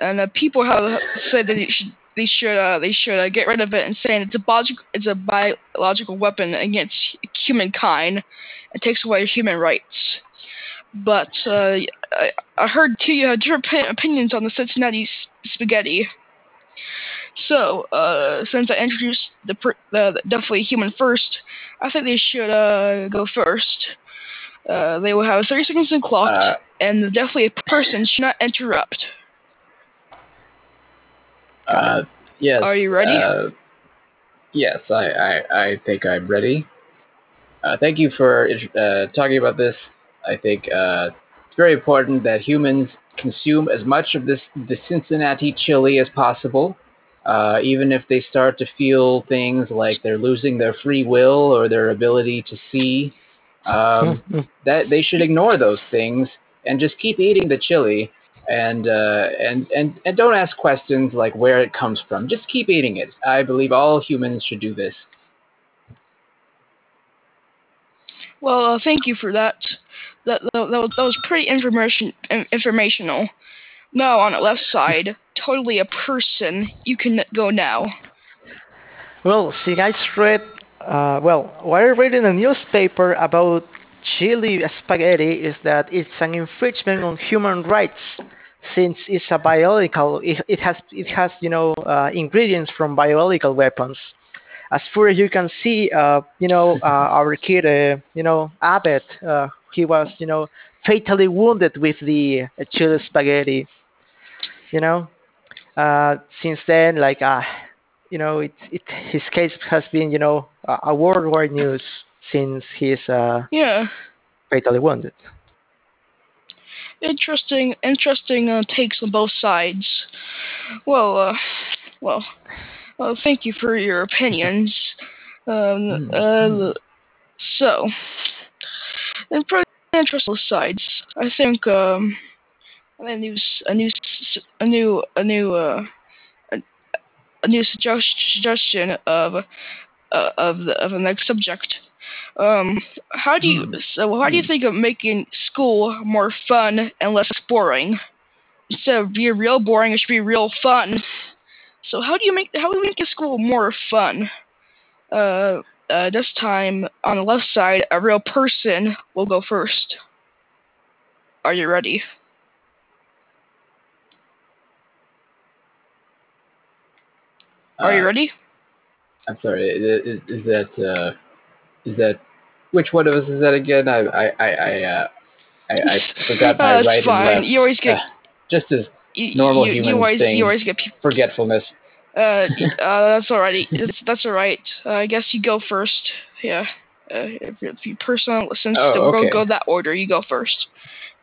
and uh, people have said that it should. They should uh, they should uh, get rid of it and saying it's a biolog- it's a biological weapon against humankind. It takes away human rights. But uh, I, I heard too you had different opinions on the Cincinnati sp- spaghetti. So uh, since I introduced the, per- the definitely human first, I think they should uh, go first. Uh, they will have thirty seconds on the clock, uh. and definitely a person should not interrupt. Uh, yes. Are you ready? Uh, yes, I, I, I think I'm ready. Uh, thank you for uh, talking about this. I think uh, it's very important that humans consume as much of this the Cincinnati chili as possible, uh, even if they start to feel things like they're losing their free will or their ability to see. Um, that they should ignore those things and just keep eating the chili. And, uh, and and and don't ask questions like where it comes from. Just keep eating it. I believe all humans should do this. Well, uh, thank you for that. That that, that, was, that was pretty information, informational. No, on the left side. Totally a person. You can go now. Well, see, I read, uh, well, what I read in the newspaper about chili spaghetti is that it's an infringement on human rights, since it's a biological, it, it has, it has, you know, uh, ingredients from biological weapons. As far as you can see, uh, you know, uh, our kid, uh, you know, Abbott, uh, he was, you know, fatally wounded with the uh, chili spaghetti, you know. Uh, since then, like, uh, you know, it, it, his case has been, you know, a, a worldwide news since he's uh, yeah. fatally wounded. Interesting, interesting uh, takes on both sides. Well, uh, well... Well, thank you for your opinions. Um, uh, so, and pretty interesting sides. I think um, a new, a new, a new, a new, uh, a, a new suggestion of uh, of the of the next subject. Um, how do you so? How do you think of making school more fun and less boring? Instead of being real boring, it should be real fun. So how do you make how do you make your school more fun? Uh, uh, this time on the left side, a real person will go first. Are you ready? Uh, Are you ready? I'm sorry. Is, is that uh, is that which one of us is that again? I I I I, uh, I, I forgot my uh, right fine. and left. You always get uh, just as. Normal you, human you always, thing. You always get pe- forgetfulness. Uh, uh, that's alright. That's that's alright. Uh, I guess you go first. Yeah. Uh, if, if you personal, since oh, the world okay. go that order, you go first.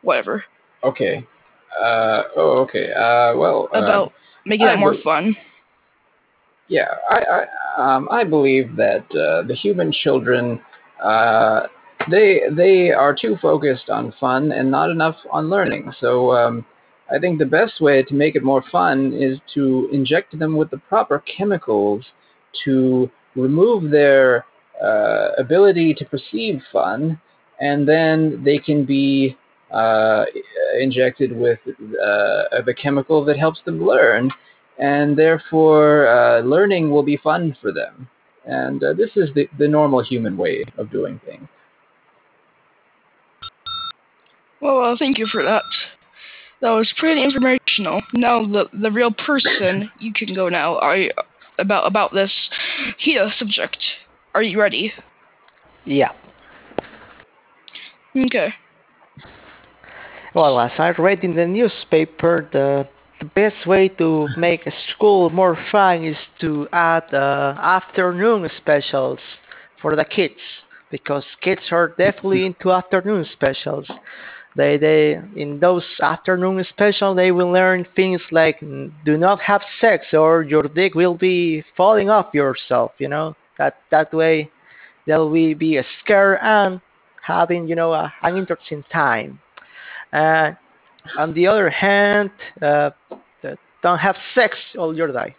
Whatever. Okay. Uh. Oh. Okay. Uh. Well. About uh, making that more be- fun. Yeah. I. I. Um. I believe that uh, the human children. Uh. They. They are too focused on fun and not enough on learning. So. Um. I think the best way to make it more fun is to inject them with the proper chemicals to remove their uh, ability to perceive fun, and then they can be uh, injected with uh, the chemical that helps them learn, and therefore uh, learning will be fun for them. And uh, this is the, the normal human way of doing things. Well, uh, thank you for that. That was pretty informational. Now the the real person, you can go now. Are you, about about this here subject. Are you ready? Yeah. Okay. Well, as I read in the newspaper, the the best way to make a school more fun is to add uh, afternoon specials for the kids, because kids are definitely into afternoon specials. They, they in those afternoon special, they will learn things like do not have sex or your dick will be falling off yourself, you know. That that way they'll be, be scared and having, you know, a, an interesting time. Uh, on the other hand, uh, don't have sex or you'll die.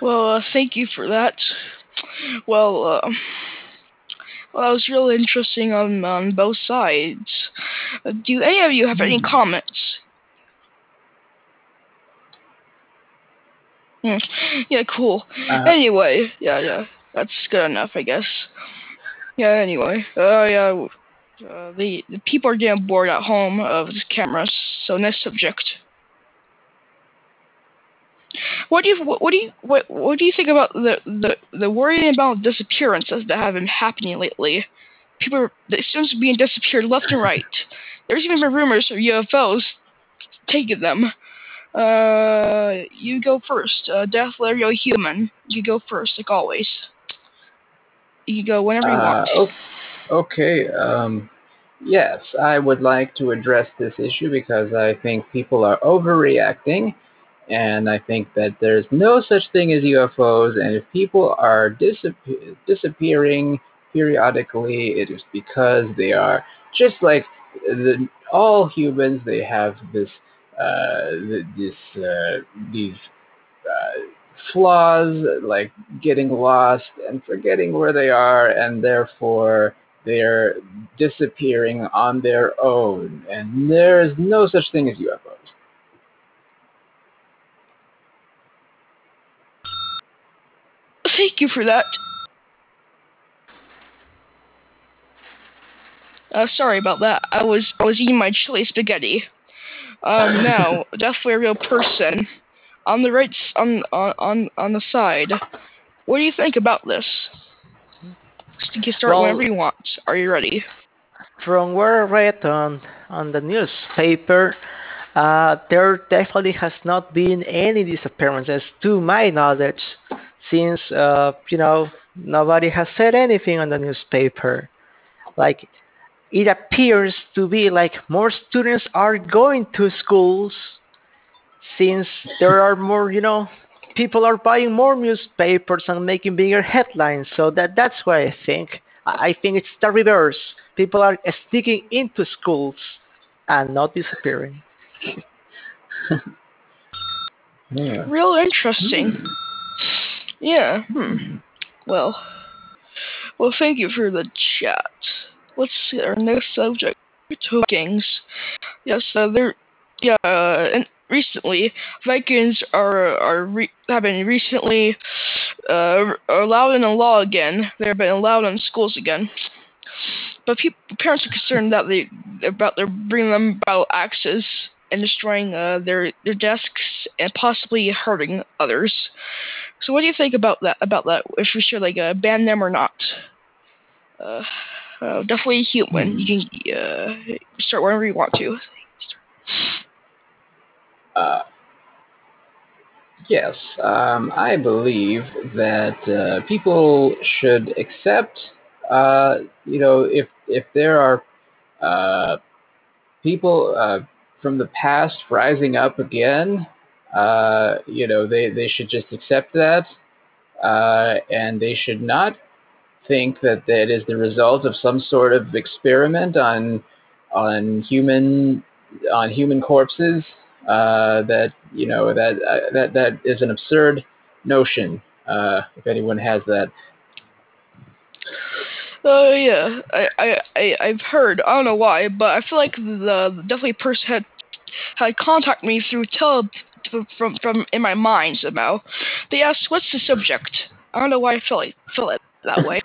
Well, uh, thank you for that. Well, uh... Well, that was really interesting on, on both sides. Do any of you have any comments? Hmm. Yeah, cool. Uh, anyway, yeah, yeah. That's good enough, I guess. Yeah, anyway. Uh, yeah. Uh, the, the people are getting bored at home of the cameras, so next subject. What do you what, what do you what what do you think about the, the, the worrying about disappearances that have been happening lately? People, the students are being disappeared left and right. There's even been rumors of U F Os taking them. Uh, you go first. Uh, Death, Larry, you're human. You go first, like always. You go whenever you uh, want. Okay. Um. Yes, I would like to address this issue because I think people are overreacting. And I think that there's no such thing as U F Os, and if people are disappear- disappearing periodically, it is because they are just like the, all humans. They have this, uh, this, uh, these uh, flaws, like getting lost and forgetting where they are, and therefore They're disappearing on their own, and there is no such thing as U F Os. Thank you for that. Uh, sorry about that. I was I was eating my chili spaghetti. Um, now, definitely a real person. On the right, on on on the side. What do you think about this? You can start well, whenever you want. Are you ready? From where I read on, on the newspaper, uh, there definitely has not been any disappearances, to my knowledge, since uh, you know nobody has said anything on the newspaper. Like, it appears to be like more students are going to schools, since there are more, you know. People are buying more newspapers and making bigger headlines, so that that's why I think. I think it's the reverse. People are sneaking into schools and not disappearing. Yeah. Real interesting. Mm-hmm. Yeah. Hmm. Well, well, thank you for the chat. Let's see our next subject. Vikings. Yes, uh, there. Yeah, uh, and. Recently, Vikings are are re- have been recently uh, allowed in the law again. They've been allowed in schools again, but people, parents are concerned that they about they're bringing them battle axes and destroying uh, their their desks and possibly hurting others. So, what do you think about that? About that, if we should like uh, ban them or not? Uh, uh, definitely human. You can uh, start whenever you want to. Uh, yes, um, I believe that uh, people should accept, uh, you know, if if there are uh, people uh, from the past rising up again, uh, you know, they, they should just accept that, uh, and they should not think that that is the result of some sort of experiment on on human on human corpses. Uh, that you know that uh, that that is an absurd notion. Uh, if anyone has that. Oh uh, yeah, I, I I I've heard. I don't know why, but I feel like the definitely person had had contacted me through tele from from in my mind somehow. They asked, "What's the subject?" I don't know why I felt like, felt it that way.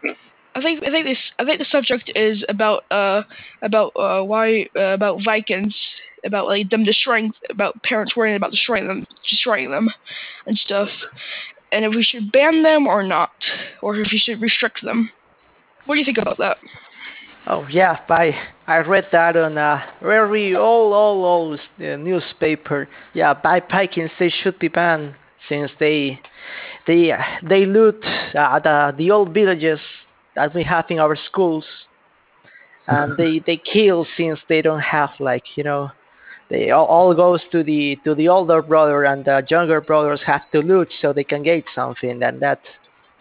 I think I think this I think the subject is about uh about uh why uh, about Vikings. About like them destroying, about parents worrying about destroying them, destroying them, and stuff, and if we should ban them or not, or if we should restrict them. What do you think about that? Oh yeah, I I read that on a very old old old uh, newspaper. Yeah, by Vikings they should be banned since they they they loot uh, the the old villages that we have in our schools, and they they kill since they don't have like you know. They all, all goes to the to the older brother, and the younger brothers have to loot so they can get something. And that,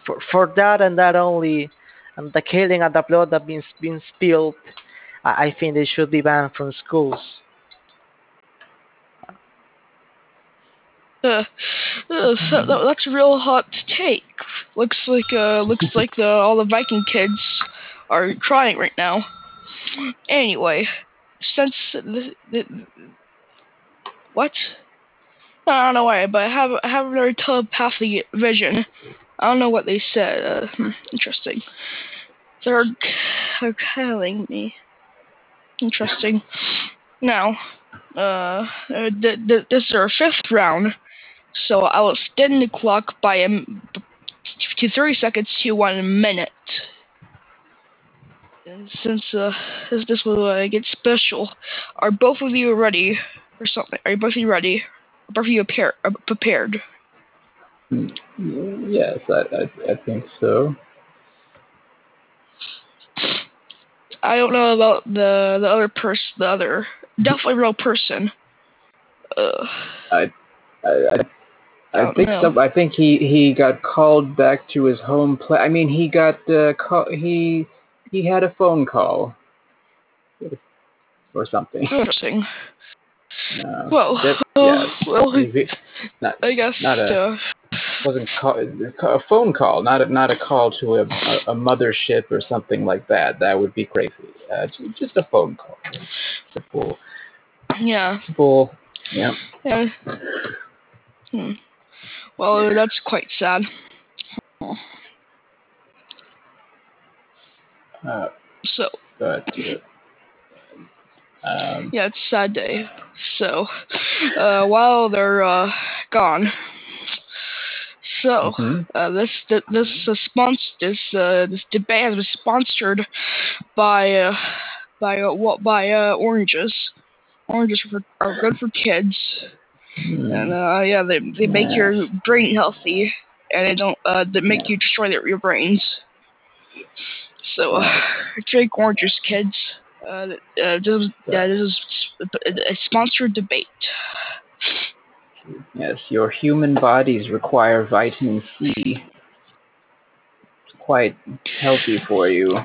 for for that and that only, and the killing and the blood that been been spilled, I, I think they should be banned from schools. Uh, uh, so that, that's a real hot take. Looks like uh, looks like the all the Viking kids are crying right now. Anyway. Since the, the what? I don't know why, but I have I have another telepathic vision. I don't know what they said. Uh, hmm, interesting. They're they're calling me. Interesting. Now, uh, th- th- this is our fifth round, so I will extend the clock by a, to thirty seconds to one minute. Since uh, this, this will uh, get special, are both of you ready or something? Are you both of you ready? Are both of you appear- are prepared? Yes, I, I I think so. I don't know about the the other person, the other definitely real person. Uh, I I. I I think know. some. I think he, he got called back to his home. Pla- I mean, he got uh, call- he. He had a phone call, or something. Interesting. No, well, uh, yeah, well, not, I guess. Not a, uh, wasn't call, a phone call, not a, not a call to a, a mothership or something like that. That would be crazy. Uh, just a phone call. Simple. Yeah. Simple. Yeah. Yeah. Hmm. Well, that's quite sad. Oh. Uh, so. But, uh, um, yeah, it's a sad day. So, uh, while they're uh, gone, so mm-hmm. uh, this th- this uh, sponsor this uh, this debate was sponsored by uh, by uh, what by uh, oranges. Oranges are, are good for kids, mm. and uh, yeah, they they make yeah. your brain healthy, and they don't uh, they make yeah. you destroy their, your brains. So uh, drink oranges, kids. Uh, uh, this was, yeah, this is a sponsored debate. Yes, your human bodies require vitamin C. It's quite healthy for you.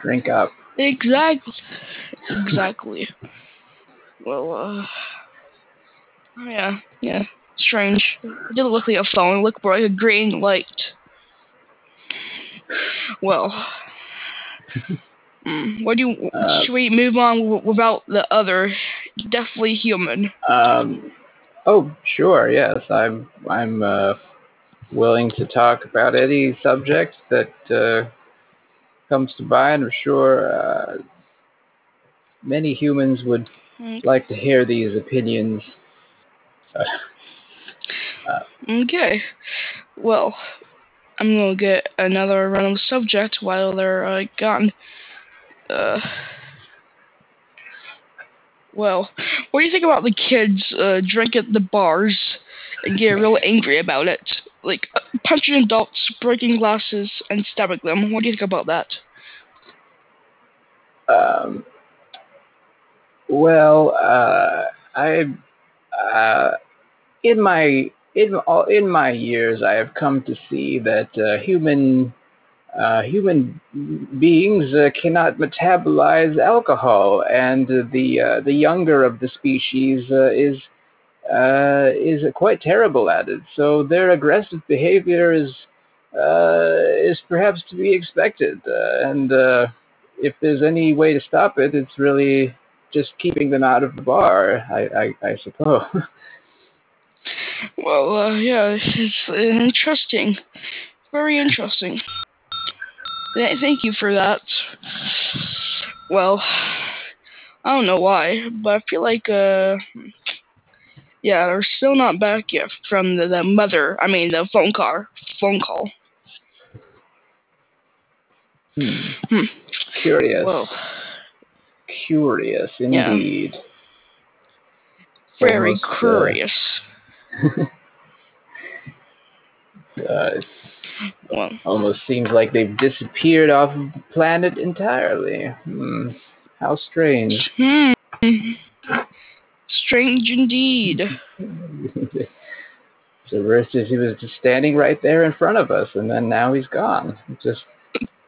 Drink up. Exactly. Exactly. Well, uh... Oh, yeah. Yeah. Strange. It didn't look like a phone. It looked more like a green light. Well... Mm. What do you, uh, should we move on w- without the other, deathly human? Um, oh, sure, yes, I'm I'm uh, willing to talk about any subject that uh, comes to mind. I'm sure uh, many humans would okay. like to hear these opinions. Uh, uh, okay, well, I'm gonna get another random subject while they're uh, gone. Uh, well, what do you think about the kids uh, drink at the bars and get real angry about it? Like, uh, punching adults, breaking glasses, and stabbing them. What do you think about that? Um, well, uh, I, uh, in my, in all, in my years, I have come to see that uh, human... Uh, human beings uh, cannot metabolize alcohol, and uh, the uh, the younger of the species uh, is uh, is quite terrible at it. So their aggressive behavior is uh, is perhaps to be expected. Uh, and uh, if there's any way to stop it, it's really just keeping them out of the bar, I, I, I suppose. Well, uh, yeah, it's interesting, very interesting. Thank you for that. Well, I don't know why, but I feel like, uh, yeah, they're still not back yet from the, the mother, I mean, the phone car, phone call. Hmm. Hmm. Curious. Well, curious, indeed. Yeah. Very almost, curious. Uh, uh, Well, almost seems like they've disappeared off of the planet entirely. Hmm. How strange. Hmm. Strange indeed. The worst is he was just standing right there in front of us, and then now he's gone. Just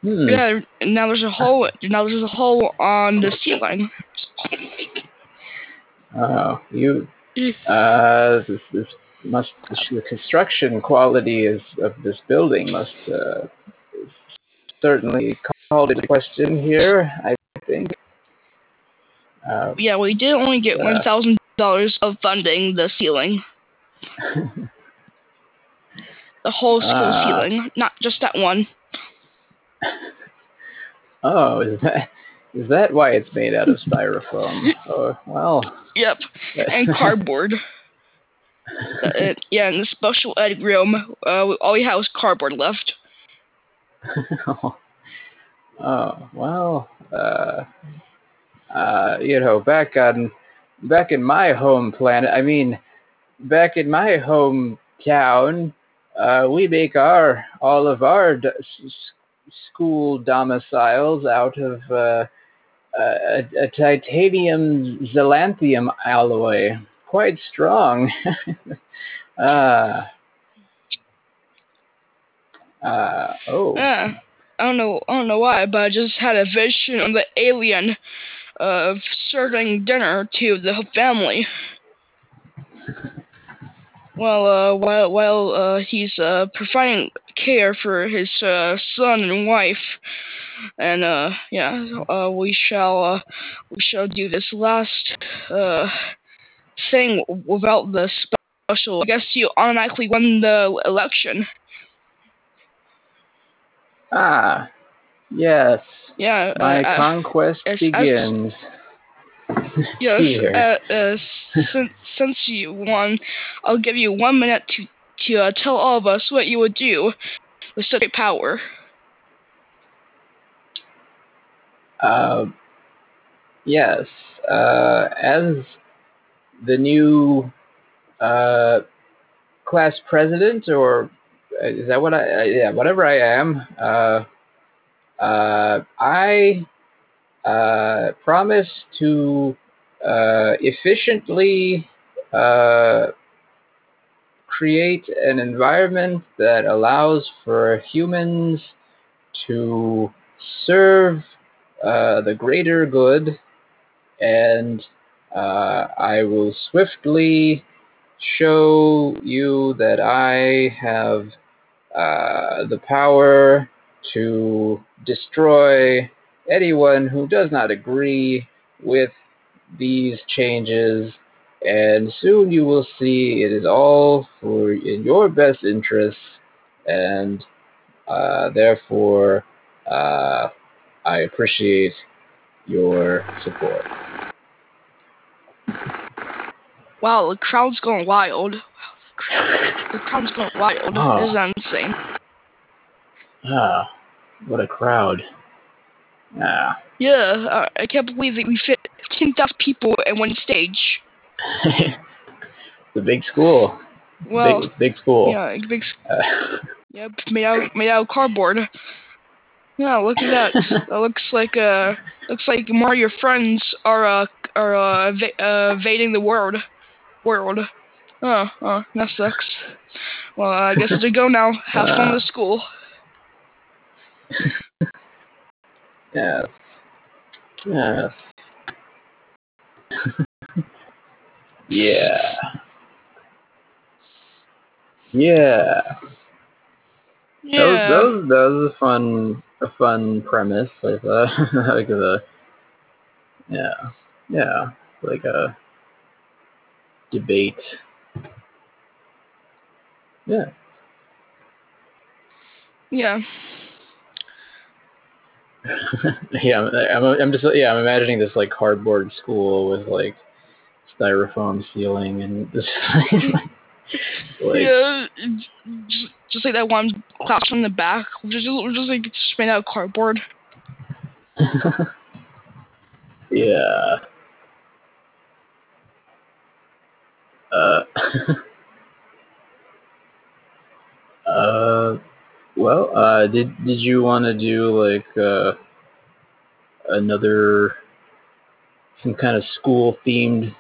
hmm. Yeah. Now there's a hole. Now there's a hole on the ceiling. Oh, you. Uh, this this. Must the construction quality is of this building must uh, certainly called into question here. I think. Uh, yeah, we did only get uh, one thousand dollars of funding. The ceiling, the whole school uh, ceiling, not just that one. Oh, is that is that why it's made out of styrofoam? Oh, well. Yep, and cardboard. uh, yeah, in the special ed room, uh, all we had was cardboard left. oh. oh, well, uh, uh, you know, back on, back in my home planet, I mean, back in my hometown, uh, we make our, all of our d- s- school domiciles out of uh, a, a titanium xylanthium alloy. Quite strong. uh, uh, oh. Yeah, I don't know. I don't know why, but I just had a vision of the alien of serving dinner to the family. Well, uh, well, well, uh, he's uh, providing care for his uh, son and wife, and uh, yeah, uh, we shall, uh, we shall do this last uh, thing about the special. I guess you automatically won the election. Ah, yes. Yeah. My uh, conquest uh, begins. As, yes, uh, uh, since, since you won, I'll give you one minute to, to uh, tell all of us what you would do with such great power. Uh, yes, uh, as the new uh, class president, or is that what I, yeah, whatever I am, uh, uh, I... Uh, promise to uh, efficiently uh, create an environment that allows for humans to serve uh, the greater good, and uh, I will swiftly show you that I have uh, the power to destroy anyone who does not agree with these changes, and soon you will see it is all for in your best interests, and uh, therefore uh, I appreciate your support. Wow, the crowd's going wild. Wow, the, crowd, the crowd's going wild. Oh. This is insane. Ah, what a crowd. Nah. Yeah, uh, I can't believe that we fit ten thousand people at one stage. It's a big school. Well, big, big school. Yeah, big school. Uh. Yeah, made out made out of cardboard. Yeah, look at that. That looks like uh, looks like more of your friends are uh are uh, va- uh invading the world, world. Oh, oh, that sucks. Well, uh, I guess I have to go now. Have uh. fun with school. Yes. Yes. Yeah. Yeah. Yeah. That was, that was, that was a fun a fun premise, I thought. Like the yeah. Yeah. Like a debate. Yeah. Yeah. Yeah, I'm, I'm just yeah, I'm imagining this like cardboard school with like styrofoam ceiling and just like, like yeah, just, just like that one class in the back, just just like just made out of cardboard. Yeah. Uh. uh. Well, uh, did did you want to do like uh, another some kind of school themed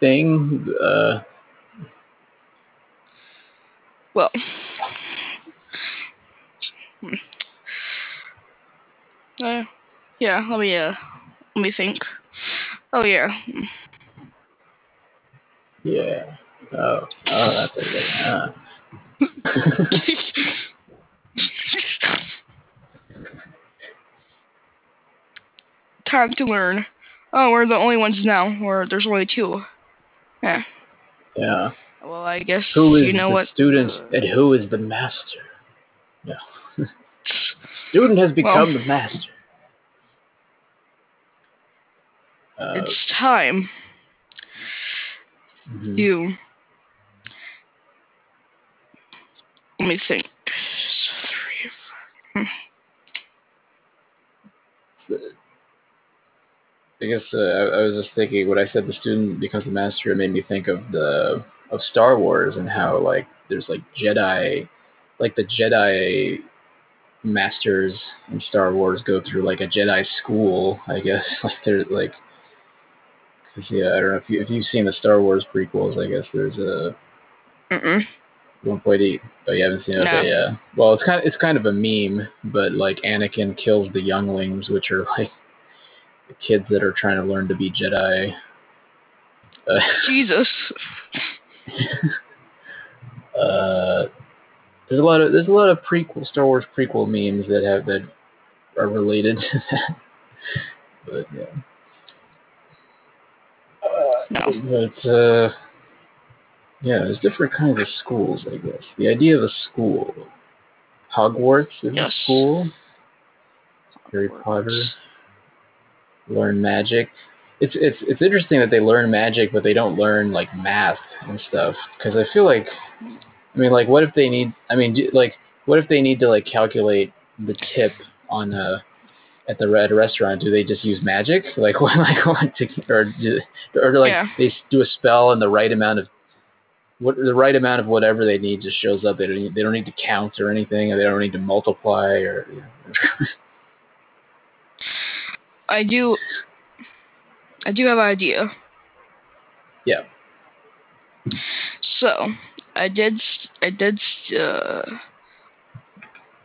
thing? Uh, well, uh, yeah. Let me uh, let me think. Oh yeah. Yeah. Oh, oh, that's a good one. Huh. Time to learn. Oh, we're the only ones now, or there's only two. Yeah. Yeah. Well, I guess who is you know the what? Student and who is the master? No. Student has become well, the master. Uh, it's time. Mm-hmm. You. Let me think. So three, five. Hmm. I guess uh, I was just thinking when I said the student becomes the master, it made me think of the of Star Wars and how like there's like Jedi, like the Jedi masters in Star Wars go through like a Jedi school, I guess. Like they're like, cause yeah, I don't know if you if you've seen the Star Wars prequels, I guess there's a. Mm-mm. one point eight. Oh, you haven't seen it? No. Okay, yeah. Well, it's kind of, it's kind of a meme, but like Anakin kills the younglings, which are like the kids that are trying to learn to be Jedi. Uh, Jesus. uh, there's a lot of there's a lot of prequel Star Wars prequel memes that have that are related to that. But yeah, uh, no. But uh, yeah, there's different kinds of schools, I guess. The idea of a school, Hogwarts is yes. a school. Harry Potter. Learn magic. It's it's it's interesting that they learn magic, but they don't learn like math and stuff. Because I feel like, I mean, like, what if they need? I mean, do, like, what if they need to like calculate the tip on a at the at a restaurant? Do they just use magic? Like, what, like, what to, or do, or like yeah. they do a spell and the right amount of what the right amount of whatever they need just shows up. They don't need, they don't need to count or anything, and they don't need to multiply or. You know. I do. I do have an idea. Yeah. So, I did I did uh,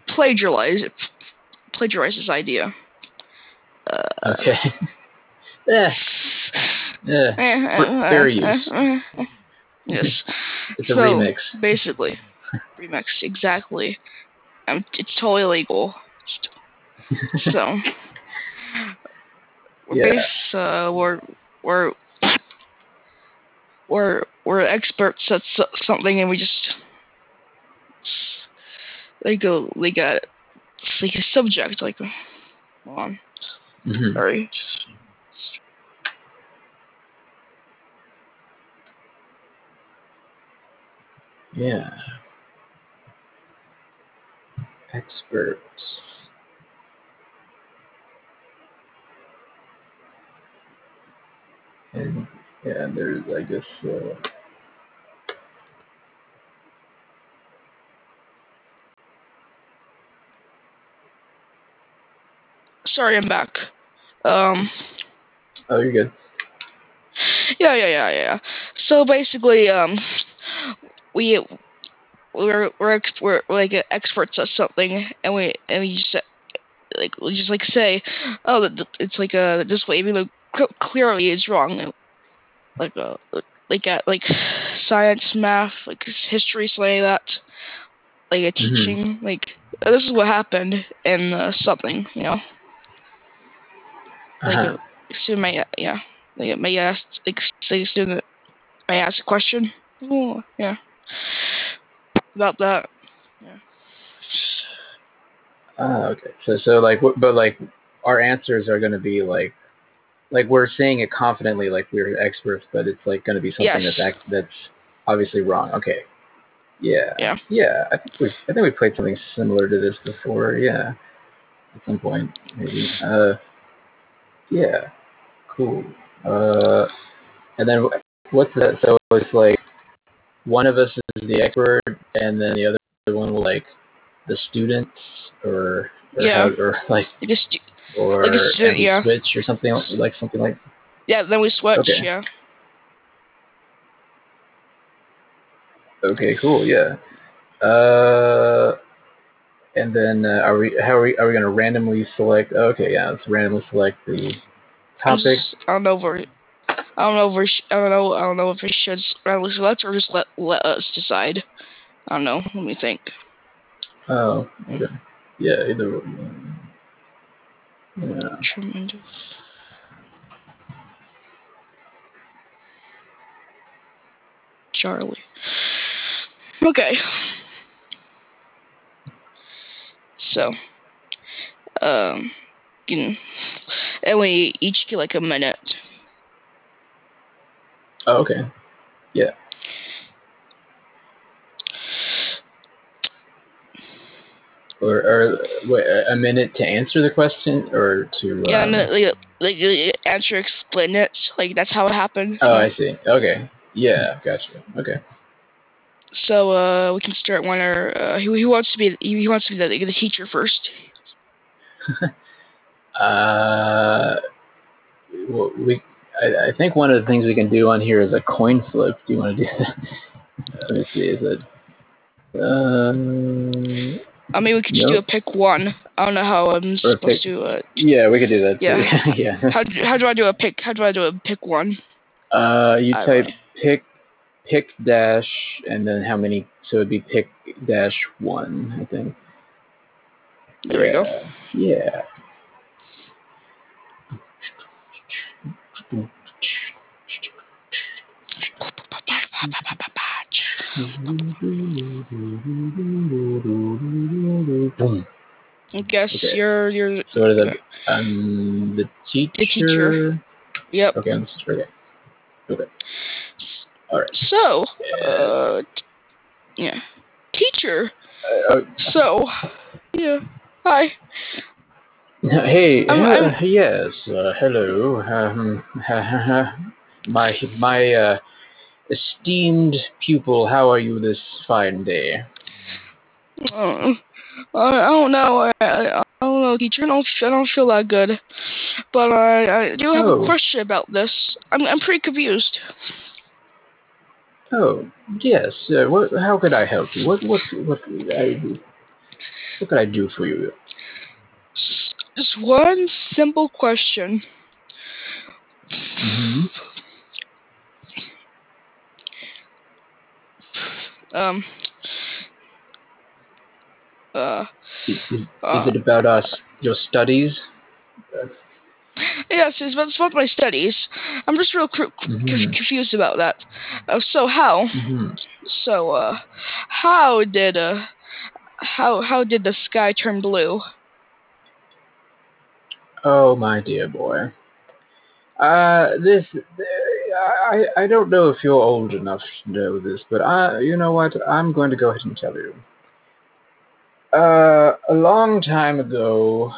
plagiarize plagiarize this idea. Uh, okay. Yeah. Yeah. Fair use. Yes. It's so, a remix. Basically, remix exactly. Um, it's totally illegal. So. We're yeah. base, uh, we're we're we're we're experts at something, and we just they go they got it. It's like a subject, like hold on, mm-hmm. sorry. Yeah, experts. And yeah, there's, I guess, uh, sorry, I'm back. Um, oh, you're good. Yeah, yeah, yeah, yeah. So basically, um, we we're we're, we're like experts at something, and we and we just like we just like say, oh, it's like uh this way, we look. Clearly, it's wrong. Like, uh, like at like science, math, like history, something like that. Like a teaching, mm-hmm. like oh, this is what happened and uh, something, you know. Like, uh-huh. a student may, yeah, like may ask, like say, a student may ask a question. Oh, yeah, about that. Yeah. Ah, uh, okay. So, so like, but like, our answers are going to be like. Like we're saying it confidently, like we're experts, but it's like going to be something yes. that's act- that's obviously wrong. Okay, yeah, yeah, yeah. I think we I think we played something similar to this before. Yeah, at some point maybe. Uh, yeah, cool. Uh, and then what's that? So it's like one of us is the expert, and then the other one will like the students or, or yeah, how, or like you just. Or like student, yeah. switch or something like something like. Yeah, then we switch. Okay. Yeah. Okay. Cool. Yeah. Uh, and then uh, are we? How are we? Are we gonna randomly select? Okay. Yeah. Let's randomly select the topic. Just, I don't know. If we're, I don't know. If we're, I don't know. I don't know if we should randomly select or just let let us decide. I don't know. Let me think. Oh. Okay. Yeah. Either. Yeah. Tremendous. Charlie. Okay. So, um, you know, and we each get like a minute. Oh, okay. Yeah. Or, or wait, a minute to answer the question, or to yeah, um, a minute, like, like answer, explain it, like that's how it happened. Oh, I see. Okay, yeah, gotcha. Okay. So uh, we can start when our uh, who who wants to be he, he wants to be the, the teacher first. uh, well, we I, I think one of the things we can do on here is a coin flip. Do you want to do that? Let me see. Is it? Um. I mean, we could just nope. do a pick one. I don't know how I'm or supposed pick, to. Uh, yeah, we could do that. Yeah. Too. yeah. How do, how do I do a pick? How do I do a pick one? Uh, you I type know. pick pick dash and then how many, so it'd be pick dash one, I think. There yeah. we go. Yeah. I guess okay. you're you're. So what is it? Um, the teacher. The teacher. Yep. Okay, I'm the teacher. Okay. Okay. All right. So, yeah. uh, t- yeah, teacher. Uh, uh, so, yeah. Hi. Hey. I'm, uh, I'm, yes. Uh, hello. Um, my my uh, esteemed pupil. How are you this fine day? Um, I don't know. I, I don't know, teacher. I don't, I don't feel that good. But I, I do have oh. a question about this. I'm I'm pretty confused. Oh yes. Uh, what? How could I help you? What? What? What could I do? What could I do for you? Just one simple question. Mm-hmm. Um. Uh, is, is, uh, is it about us, your studies? Yes, it's about, it's about my studies. I'm just real cr- mm-hmm. c- confused about that. Uh, so how? Mm-hmm. So uh, how did uh, how how did the sky turn blue? Oh my dear boy. Uh, this I I don't know if you're old enough to know this, but I you know what? I'm going to go ahead and tell you. Uh, a long time ago,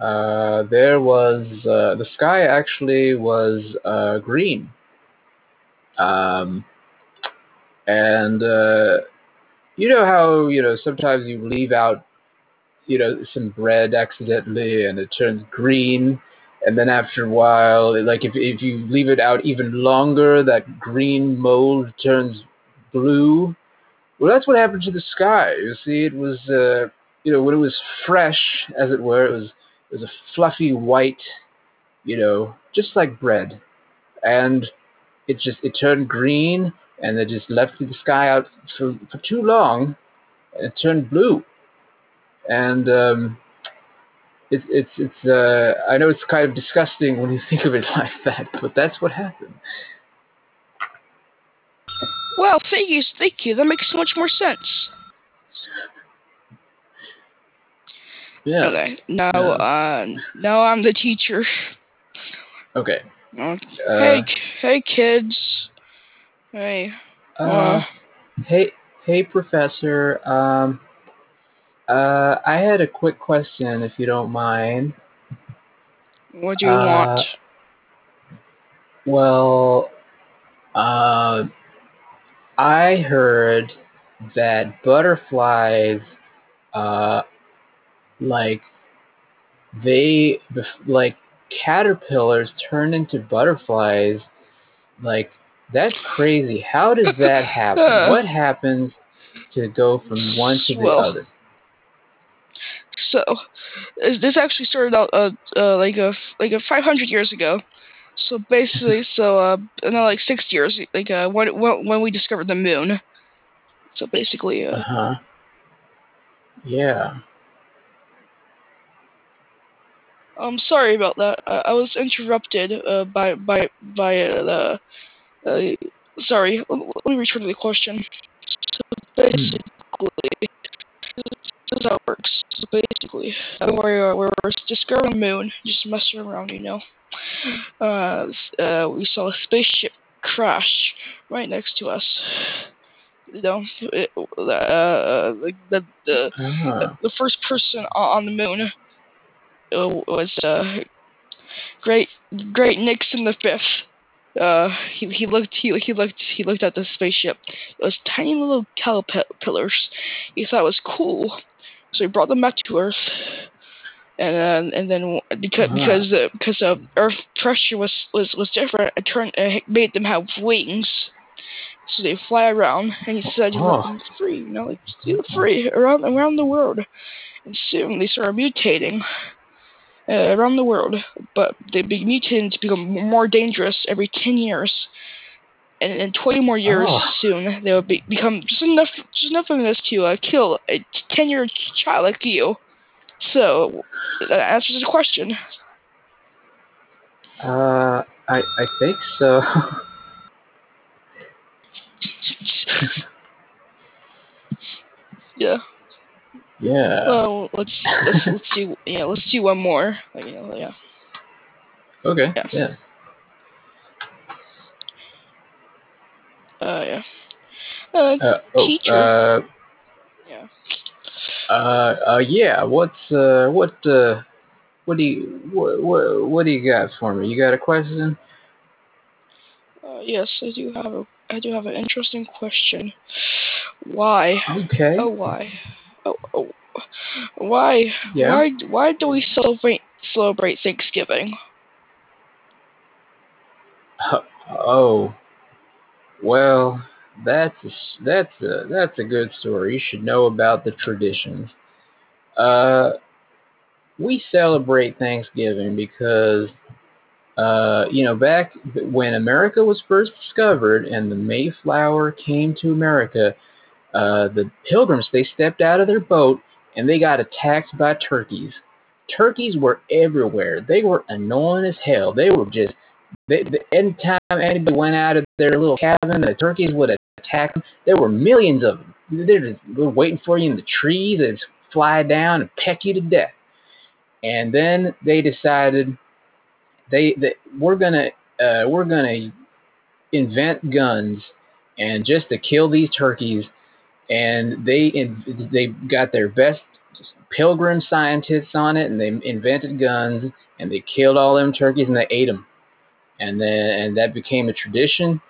uh, there was, uh, the sky actually was, uh, green. Um, and, uh, you know how, you know, sometimes you leave out, you know, some bread accidentally and it turns green. And then after a while, like if, if you leave it out even longer, that green mold turns blue. Well, that's what happened to the sky. You see, it was, uh, you know, when it was fresh, as it were, it was it was a fluffy white, you know, just like bread, and it just it turned green, and they just left the sky out for for too long, and it turned blue, and um, it's it's it's. Uh, I know it's kind of disgusting when you think of it like that, but that's what happened. Well, thank you, thank you. That makes so much more sense. Yeah. Okay. Now, yeah. uh, now I'm the teacher. Okay. Uh, hey, hey, kids. Hey. Uh, uh, hey, hey, Professor. Um, uh, I had a quick question, if you don't mind. What do you uh, want? Well, uh. I heard that butterflies, uh, like, they, like, caterpillars turn into butterflies. Like, that's crazy. How does that happen? What happens to go from one to the well, other? So, this actually started out, uh, uh, like, a, like a five hundred years ago. So basically, so uh, no, like six years, like uh, when when we discovered the moon. So basically, uh huh. Yeah. I'm sorry about that. I, I was interrupted uh, by by by the. Uh, uh, sorry, let, let me return to the question. So basically, hmm. this is how it works. So basically, uh, we're we're discovering the moon, just messing around, you know. Uh, uh, we saw a spaceship crash right next to us. You know, it, uh, the the the, uh-huh. the first person on the moon was uh, great great Nixon the fifth. Uh, he he looked he he looked he looked at the spaceship. It was tiny little caterpillars. He thought it was cool, so he brought them back to Earth. And uh, and then because uh-huh. because uh, because uh, Earth pressure was, was, was different, it turned it made them have wings, so they fly around. And he said, oh. "Let them free, you know, like, free around around the world." And soon they started mutating uh, around the world, but they be mutating to become more dangerous every ten years. and in twenty more years oh. soon, they will be, become just enough just enough of this to uh, kill a ten-year-old child like you. So, that answers the question. Uh, I I think so. yeah. Yeah. Well, let's let's let's do yeah let's do one more. Like, you know, yeah. Okay. Yeah. yeah. Uh yeah. Uh, uh teacher. Oh, uh, yeah. Uh uh yeah. What's uh what uh what do you what what what do you got for me? You got a question? Uh, yes, I do have a I do have an interesting question. Why? Okay. Oh, why? Oh, oh. why? Yeah. Why? Why do we celebrate celebrate Thanksgiving? Uh, oh. Well, that's a, that's a that's a good story. You should know about the traditions. Uh, we celebrate Thanksgiving because, uh, you know, back when America was first discovered and the Mayflower came to America, uh, the Pilgrims, they stepped out of their boat and they got attacked by turkeys. Turkeys were everywhere. They were annoying as hell. They were just. They, the, anytime anybody went out of their little cabin, the turkeys would attack them. There were millions of them. They're just they're waiting for you in the trees. They just fly down and peck you to death. And then they decided they, they we're gonna uh, we're gonna invent guns and just to kill these turkeys. And they in, they got their best Pilgrim scientists on it, and they invented guns and they killed all them turkeys and they ate them. And then, and that became a tradition,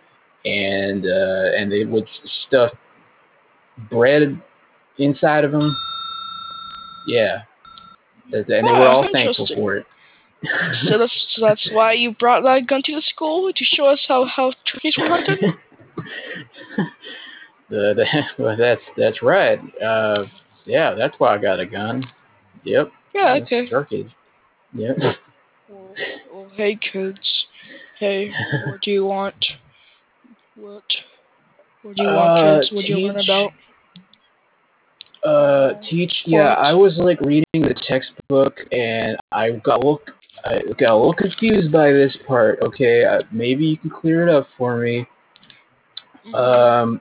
and uh, and they would stuff bread inside of them. Yeah, and they oh, were all thankful for it. so that's so that's why you brought that gun to the school to show us how how turkeys were hunted. the, the, well, that's that's right. Uh, yeah, that's why I got a gun. Yep. Yeah. That's okay. Turkeys. Yep. Well, well, hey kids. Hey, what do you want? What? What do you uh, want, kids? What do you learn about? Uh, teach. What? Yeah, I was like reading the textbook, and I got a little, I got a little confused by this part. Okay, uh, maybe you can clear it up for me. Um,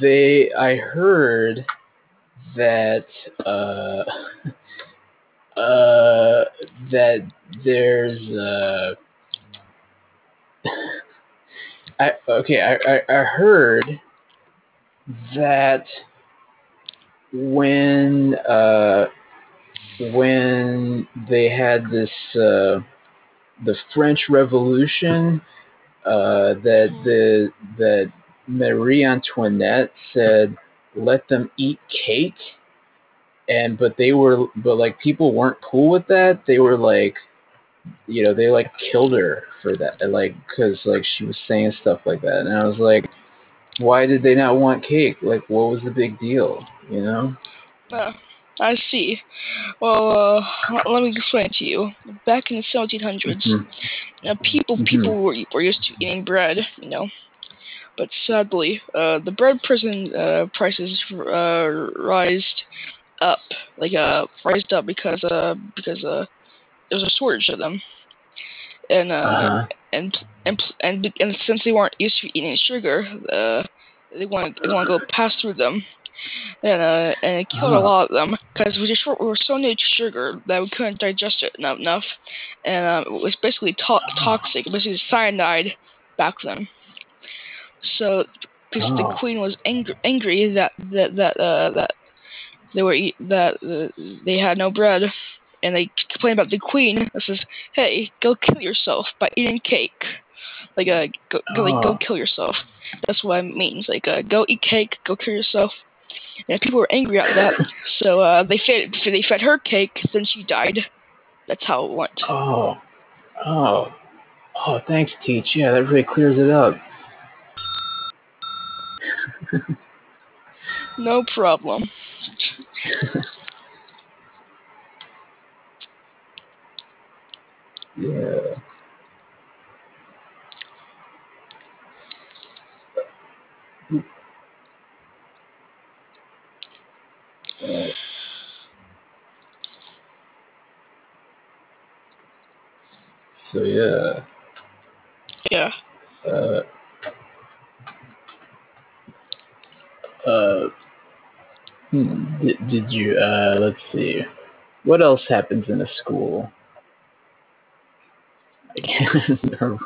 they, I heard that, uh, uh, that there's uh. I okay. I, I I heard that when uh when they had this uh the French Revolution uh that the that Marie Antoinette said let them eat cake, and but they were but like people weren't cool with that. They were like. You know, they like killed her for that, like, because like she was saying stuff like that, and I was like, why did they not want cake? Like, what was the big deal? You know? Uh, I see. Well, uh, let me explain to you. Back in the seventeen hundreds, mm-hmm. uh, people people mm-hmm. were were used to eating bread, you know, but sadly, uh, the bread prison uh, prices uh, rised up, like uh, rised up because uh because uh. There was a shortage of them, and uh, uh-huh. and, and and and since they weren't used to eating sugar, uh, they wanted they wanted to go pass through them, and uh, and it killed uh-huh. a lot of them because we just we were so new to sugar that we couldn't digest it enough, and um, it was basically to- toxic, basically cyanide back then. So because oh. the queen was angry, angry that that that uh, that they were eat- that uh, they had no bread. And they complain about the queen that says, "Hey, go kill yourself by eating cake." Like, uh, go, go, like, go kill yourself. That's what it means. Like, uh, go eat cake, go kill yourself. And people were angry at that, so uh, they fed they fed her cake. Then she died. That's how it went. Oh, oh, oh! Thanks, Teach. Yeah, that really clears it up. No problem. Yeah. Uh, so yeah. Yeah. Uh, uh, hmm, did, did you, uh, let's see. What else happens in a school? I can't remember.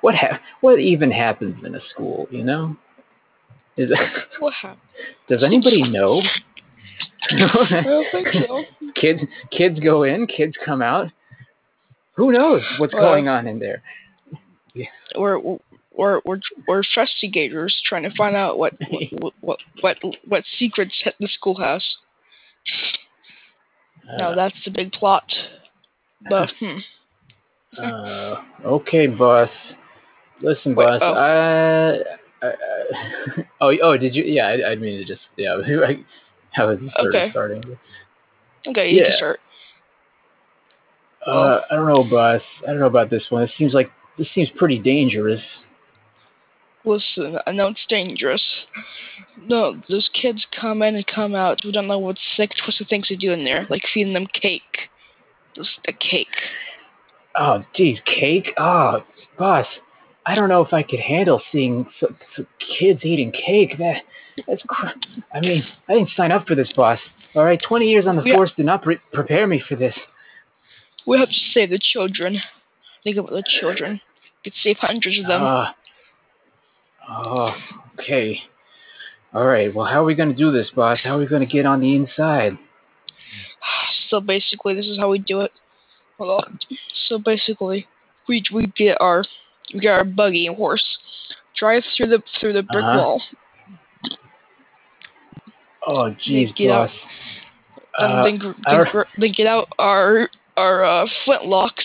What ha- What even happens in a school, you know? Is that, what happens? Does anybody know? I don't think so. Kids, kids go in, kids come out. Who knows what's uh, going on in there? Yeah. Or or or or investigators trying to find out what what what what, what secrets hit the schoolhouse. Uh, now that's the big plot. But, hmm. uh, okay, boss. Listen, Wait, boss. Oh. I, I, I oh oh did you? Yeah, I, I mean to just yeah. I, I was sort okay. of starting. Okay, you yeah. can start. Uh, well, I don't know, boss. I don't know about this one. It seems like this seems pretty dangerous. Listen, I know it's dangerous. No, those kids come in and come out. We don't know what sick, twisted things to do in there, like feeding them cake. Just a cake. Oh, geez, cake? Oh, boss, I don't know if I could handle seeing f- f- kids eating cake. That. That's cr- I mean, I didn't sign up for this, boss. All right, twenty years on the we force ha- did not pre- prepare me for this. We have to save the children. Think about the children. We could save hundreds of them. Uh, oh, okay. All right, well, how are we going to do this, boss? How are we going to get on the inside? So basically, this is how we do it. Hold on. So basically, we we get our we get our buggy and horse, drive through the through the brick uh-huh. wall. Oh, jeez, boss. And uh, then, gr- then, gr- then get out our our uh, flintlocks,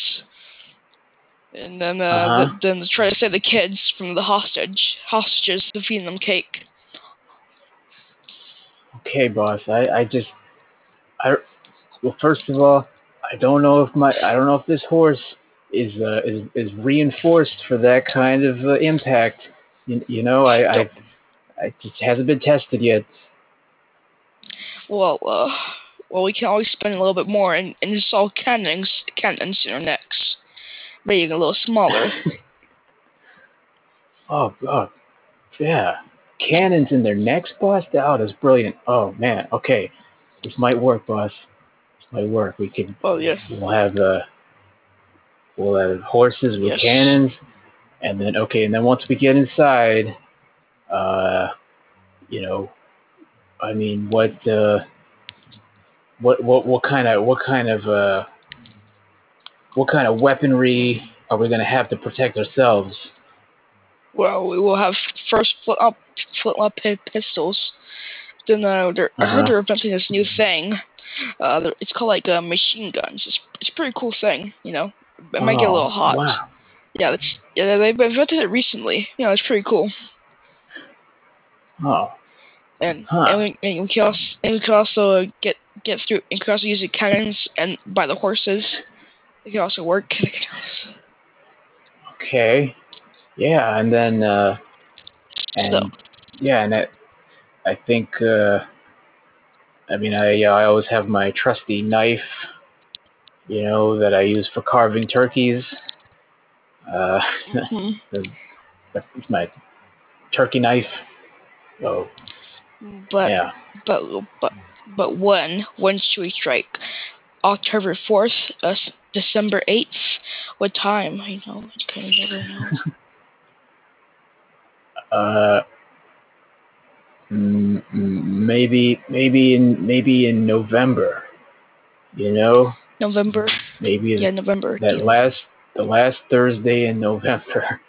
and then uh, uh-huh. the, then try to save the kids from the hostage hostages to feed them cake. Okay, boss. I, I just I well, first of all, I don't know if my I don't know if this horse is uh, is is reinforced for that kind of uh, impact. You, you know, I, I I just hasn't been tested yet. Well, uh, well, we can always spend a little bit more and, and install cannons, cannons in our necks, making it a little smaller. oh, God. Yeah. Cannons in their necks, boss? Oh, that's brilliant. Oh, man. Okay. This might work, boss. This might work. We can... Oh, yes. We'll have, uh... We'll have horses with yes. cannons. And then, okay, and then once we get inside, uh... You know... I mean, what, uh, what, what, what kind of, what kind of, uh, what kind of weaponry are we going to have to protect ourselves? Well, we will have first flintlock, flintlock pistols. Then uh, there, uh-huh. I heard they're inventing this new thing. Uh, it's called like uh, machine guns. It's it's a pretty cool thing, you know. It oh, might get a little hot. Wow. Yeah, that's yeah. They've invented it recently. You know, it's pretty cool. Oh. And, huh. and, we, and we can also, and we can also get get through. And we can also use the cannons and by the horses. It can also work. Okay. Yeah, and then uh, and so. yeah, and I, I think uh, I mean I yeah, I always have my trusty knife, you know, that I use for carving turkeys. Uh, mm-hmm. That's my turkey knife. Oh. But, yeah. but but but when when should we strike? October fourth, uh, December eighth. What time? I know I kind of never know. uh, m- maybe maybe in maybe in November. You know. November. Maybe in, yeah, November. That yeah. last the last Thursday in November.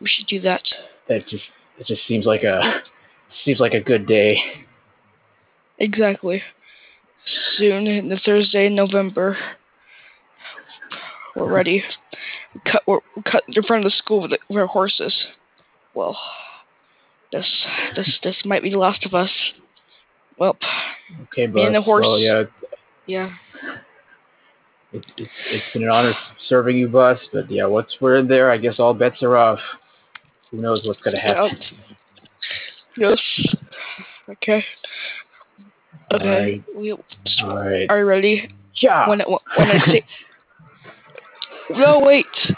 We should do that. That just it just seems like a. Seems like a good day. Exactly. Soon, the Thursday in November, we're ready. We cut, we're cut in front of the school with, the, with our horses. Well, this this this might be the last of us. Well, okay, but me and the horse. Well, yeah. Yeah. It's it's it's been an honor serving you, boss. But yeah, once we're in there, I guess all bets are off. Who knows what's going to happen? Yeah. Yes. Okay. Okay. All right. We, all right. Are you ready? Yeah. When, when I say... No, wait. Oh,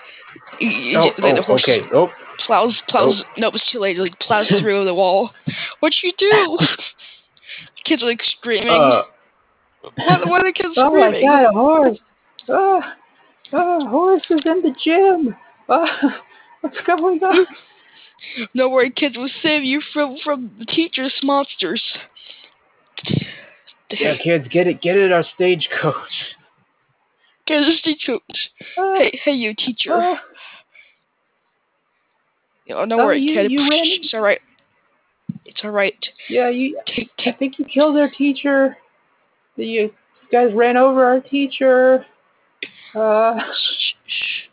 the oh, okay. Oh. Plows, plows. Oh. No, it was too late. Like plows through the wall. What'd you do? Kids are like screaming. Uh, what, what are the kids oh screaming? Oh my god, a horse! Oh, oh, horse is in the gym. Oh, what's going on? No worry, kids. We'll save you from from the teachers' monsters. Yeah, kids, get it, get it. Our stagecoach. Get our stagecoach. Uh, hey, hey, you teacher. Uh, Oh, no oh, worry, you, kid. You it's all right. It's all right. Yeah, you. Take, take. I think you killed our teacher. You guys ran over our teacher. Uh. Shh, shh.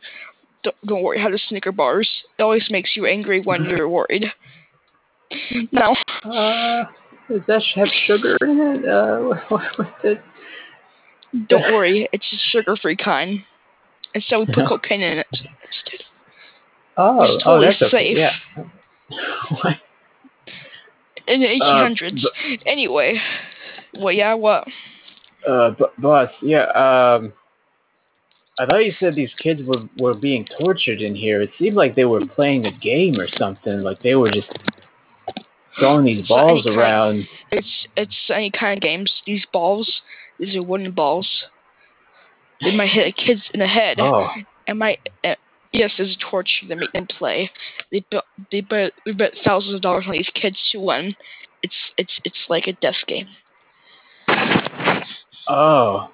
Don't, don't worry. How to Snicker bars? It always makes you angry when you're worried. No. Uh, does that have sugar in it? Uh, what, what's it? Don't worry. It's a sugar-free kind. And so we put cocaine in it instead. Oh, it's totally oh, that's safe. Okay. Yeah. In the eighteen hundreds. Uh, anyway, well, yeah, what? Uh, b- boss, yeah. Um, I thought you said these kids were were being tortured in here. It seemed like they were playing a game or something. Like they were just throwing these it's balls around. Kind, it's it's any kind of games. These balls, these are wooden balls. They might hit a kid in the head. Oh, and might. Uh, Yes, it's a torture to make them play. They bet, they bet, we bet thousands of dollars on these kids to win. It's, it's, it's like a death game. Oh,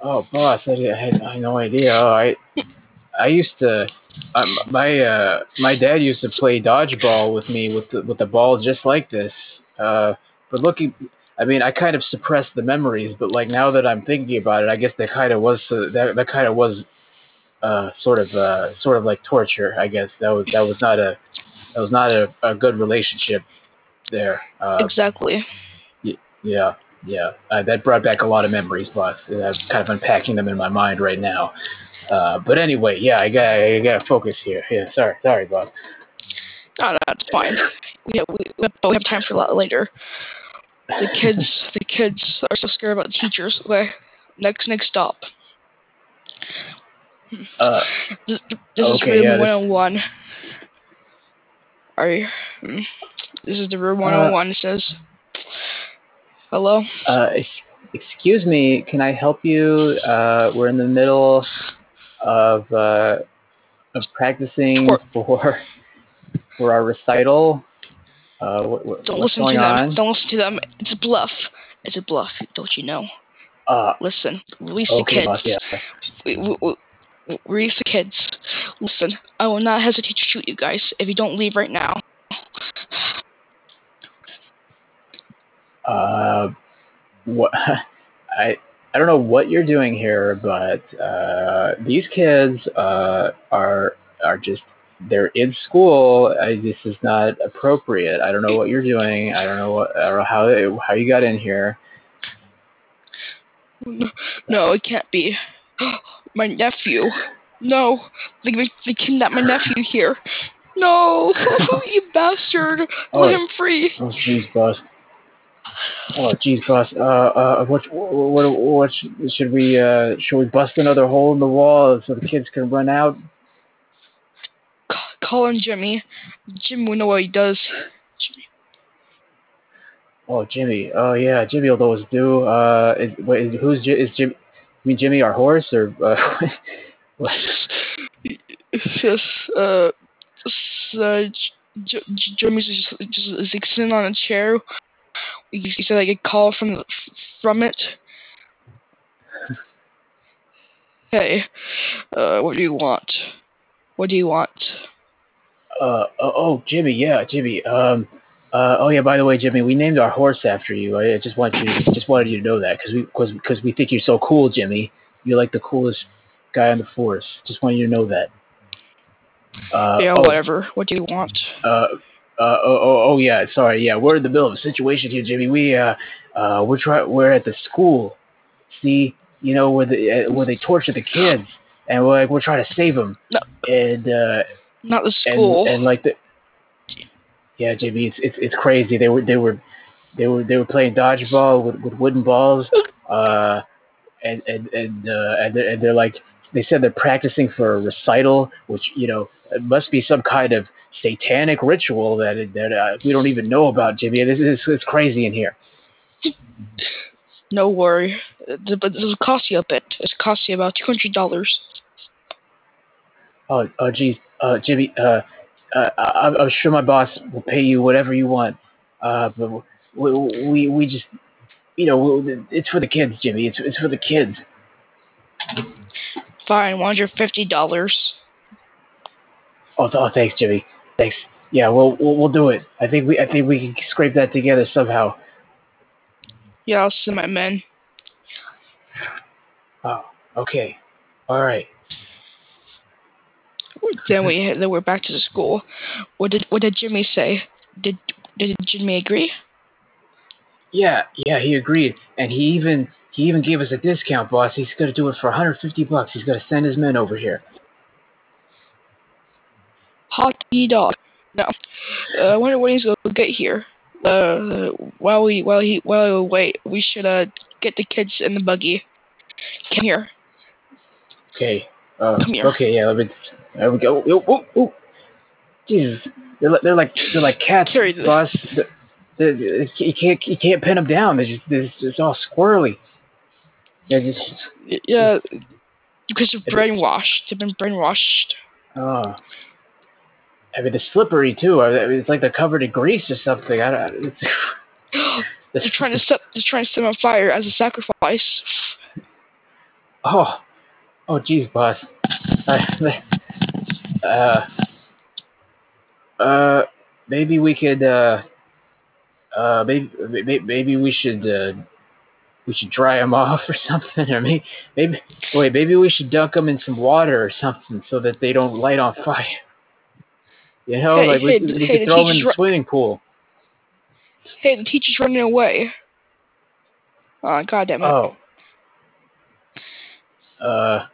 oh, boss, I, I, had, I had no idea. Oh, I, I used to, um, my, uh, my dad used to play dodgeball with me with the, with the ball just like this. Uh, but looking, I mean, I kind of suppressed the memories, but like now that I'm thinking about it, I guess that kind of was, uh, that, that kind of was. Uh, sort of, uh, sort of like torture. I guess that was that was not a that was not a, a good relationship there. Uh, exactly. Y- yeah, yeah. Uh, that brought back a lot of memories, boss. I'm kind of unpacking them in my mind right now. Uh, but anyway, yeah, I got I got to focus here. Yeah, sorry, sorry, boss. No, no, it's fine. Yeah, we, we have time for that later. The kids, the kids are so scared about the teachers. Okay, next, next stop. Uh, this this okay, is room yeah, one oh one. This... Are you? This is the room one oh one. Uh, it says, "Hello." Uh, ex- excuse me. Can I help you? Uh, we're in the middle of uh, of practicing Tor- for for our recital. Uh, what, what, Don't what's listen going to them. On? Don't listen to them. It's a bluff. It's a bluff. Don't you know? Uh, listen. Release okay, the kids. Boss, yeah. we, we, we, Release the kids. Listen, I will not hesitate to shoot you guys if you don't leave right now. Uh, what? I I don't know what you're doing here, but uh, these kids uh are are just they're in school. I, this is not appropriate. I don't know what you're doing. I don't know what I don't know how how you got in here. No, it can't be. My nephew. No. They, they kidnapped my nephew here. No. You bastard. Oh, let him free. Oh, jeez, boss. Oh, jeez, boss. Uh, uh, what, what, what, should we, uh, should we bust another hole in the wall so the kids can run out? C- call him Jimmy. Jimmy will know what he does. Jimmy. Oh, Jimmy. Oh, yeah. Jimmy will always do. Uh, is, wait, who's, is Jimmy? You mean Jimmy, our horse, or uh, what? Yes, uh, uh J- J- Jimmy's just, just, just like, sitting on a chair. He said, like, a call from the, from it. Hey, uh, what do you want? What do you want? Uh, oh, oh Jimmy, yeah, Jimmy. Um, uh, oh yeah. By the way, Jimmy, we named our horse after you. I just want you, just wanted you to know that because we, because because we think you're so cool, Jimmy. You're like the coolest guy on the force. Just wanted you to know that. Uh, yeah, oh, whatever. What do you want? Uh, uh, oh, oh, oh, yeah. Sorry, yeah. We're in the middle of a situation here, Jimmy. We, uh, uh, we're try, we're at the school. See, you know where the uh, where they torture the kids, and we're like we're trying to save them. No, and uh, not the school. And, and like the. Yeah, Jimmy, it's it's, it's crazy. They were they were they were they were playing dodgeball with, with wooden balls, uh, and and and uh, and, they're, and they're like they said they're practicing for a recital, which you know it must be some kind of satanic ritual that that uh, we don't even know about, Jimmy. This is it's crazy in here. No worry, but this will cost you a bit. It's cost you about two hundred dollars. Oh, oh, geez, uh, Jimmy. Uh, uh, I, I'm sure my boss will pay you whatever you want. Uh, but we, we, we just, you know, it's for the kids, Jimmy. It's, it's for the kids. Fine, one hundred fifty dollars. Oh, oh, thanks, Jimmy. Thanks. Yeah, we'll, we'll, we'll do it. I think we, I think we can scrape that together somehow. Yeah, I'll send my men. Oh, okay. All right. Then we then we're back to the school. What did what did Jimmy say? Did did Jimmy agree? Yeah, yeah, he agreed, and he even he even gave us a discount, boss. He's gonna do it for one hundred fifty bucks. He's gonna send his men over here. Hot dog. No, uh, I wonder what he's gonna get here. Uh, while we while he while we wait, we should uh get the kids in the buggy. Come here. Okay. Uh, Come here. Okay. Yeah. Let me. There we go. Ooh, ooh, ooh. Jesus, they're, they're like they're like cats, boss. They're, they're, you can't you can't pin them down. They're just they're, it's all squirrely. They're just yeah, because they're brainwashed. They've been brainwashed. Oh, I mean, they're slippery too. I mean, it's like they're covered in grease or something. I don't. they're trying to set they're trying to set them on fire as a sacrifice. Oh, oh, jeez, boss. I, Uh, uh, maybe we could, uh, uh, maybe, maybe we should, uh, we should dry them off or something, or maybe, maybe, wait, maybe we should dunk them in some water or something so that they don't light on fire. You know, hey, like we, hey, we hey, could the throw them in the swimming pool. Hey, the teacher's running away. Oh, God damn it. Oh. Uh,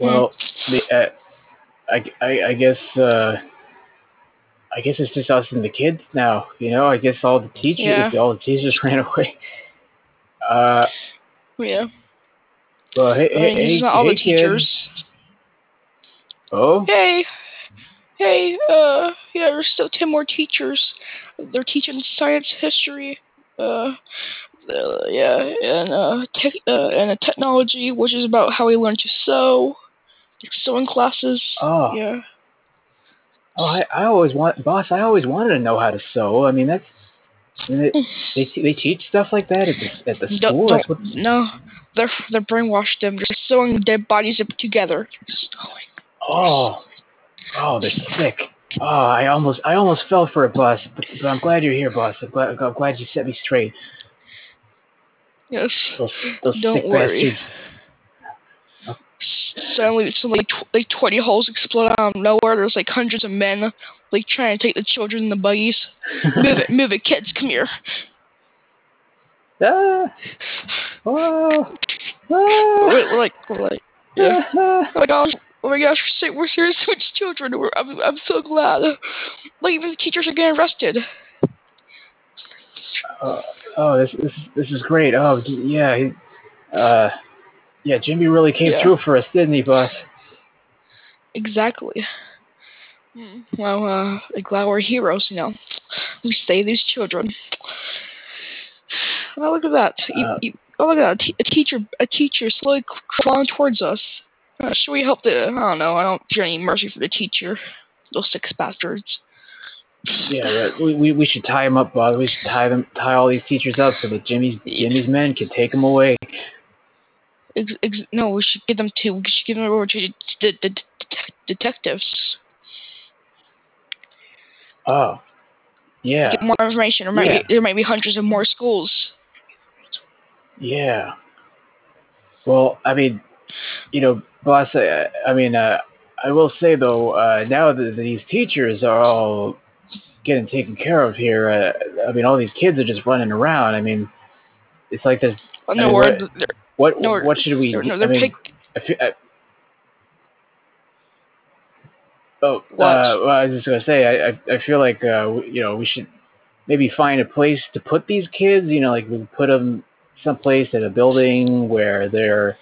well, hmm. the, uh, I, I, I guess uh, I guess it's just us and the kids now. You know, I guess all the teachers, yeah. all the teachers ran away. Uh, yeah. Well, hey, I mean, hey, hey, not all hey, the teachers. Kids. Oh. Hey, hey, uh, yeah, there's still ten more teachers. They're teaching science, history, uh, uh yeah, and uh, te- uh, and a technology, which is about how we learn to sew. Sewing classes. Oh. Yeah. Oh, I, I always want, boss. I always wanted to know how to sew. I mean, that's I mean, they, they they teach stuff like that at the at the school. Don't, don't, no, they're they're brainwashed them. They're sewing dead bodies together. Sewing. Oh. Oh, they're sick. Oh, I almost I almost fell for it, boss. But, but I'm glad you're here, boss. I'm glad I'm glad you set me straight. Yes. Those, those don't sick worry. Bastards. Suddenly, so like, tw- like twenty holes explode out of nowhere. There's like hundreds of men, like trying to take the children in the buggies. Move it, move it, kids, come here. Ah, oh, ah, we're, we're like, we're like, yeah. Ah, oh my gosh, oh my gosh, we're serious. So much children. We're, I'm, I'm so glad. Like even the teachers are getting arrested. Uh, oh, this, this, this is great. Oh, yeah, he, uh. Yeah, Jimmy really came yeah. through for us, didn't he, boss? Exactly. Well, uh, I'm glad we're heroes, you know. We save these children. Oh, look at that. Uh, you, you, oh, look at that. A teacher, a teacher slowly crawling towards us. Uh, should we help the... I don't know. I don't feel any mercy for the teacher. Those six bastards. Yeah, we, we we should tie them up, boss. We should tie them, tie all these teachers up so that Jimmy's Jimmy's men can take them away. Ex- ex- no, we should give them to. We should give them over to the de- de- de- detectives. Oh, yeah. Get more information. There might yeah. be, there might be hundreds of more schools. Yeah. Well, I mean, you know, boss. I, I mean, uh, I will say though, uh, now that these teachers are all getting taken care of here, uh, I mean, all these kids are just running around. I mean, it's like there's. Oh, no, I mean, we're, What no, what should we? No, no, I mean, pick- I feel, I, Oh, uh, well, I was just gonna say, I I feel like uh, you know we should maybe find a place to put these kids. You know, like we could put them someplace in a building where they're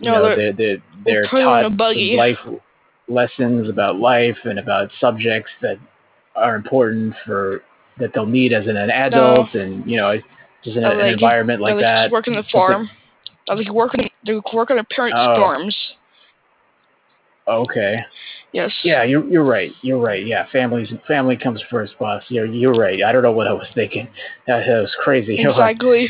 you no, know they're they're, they're, they're taught life lessons about life and about subjects that are important for that they'll need as an, an adult, no. and you know just in a, like an environment you, like that. Just work in the farm. Like, they could work in they could work on their parents' oh. farms. Okay. Yes. Yeah, you're you're right. You're right. Yeah, families family comes first, boss. You're you're right. I don't know what I was thinking. That, that was crazy. Exactly.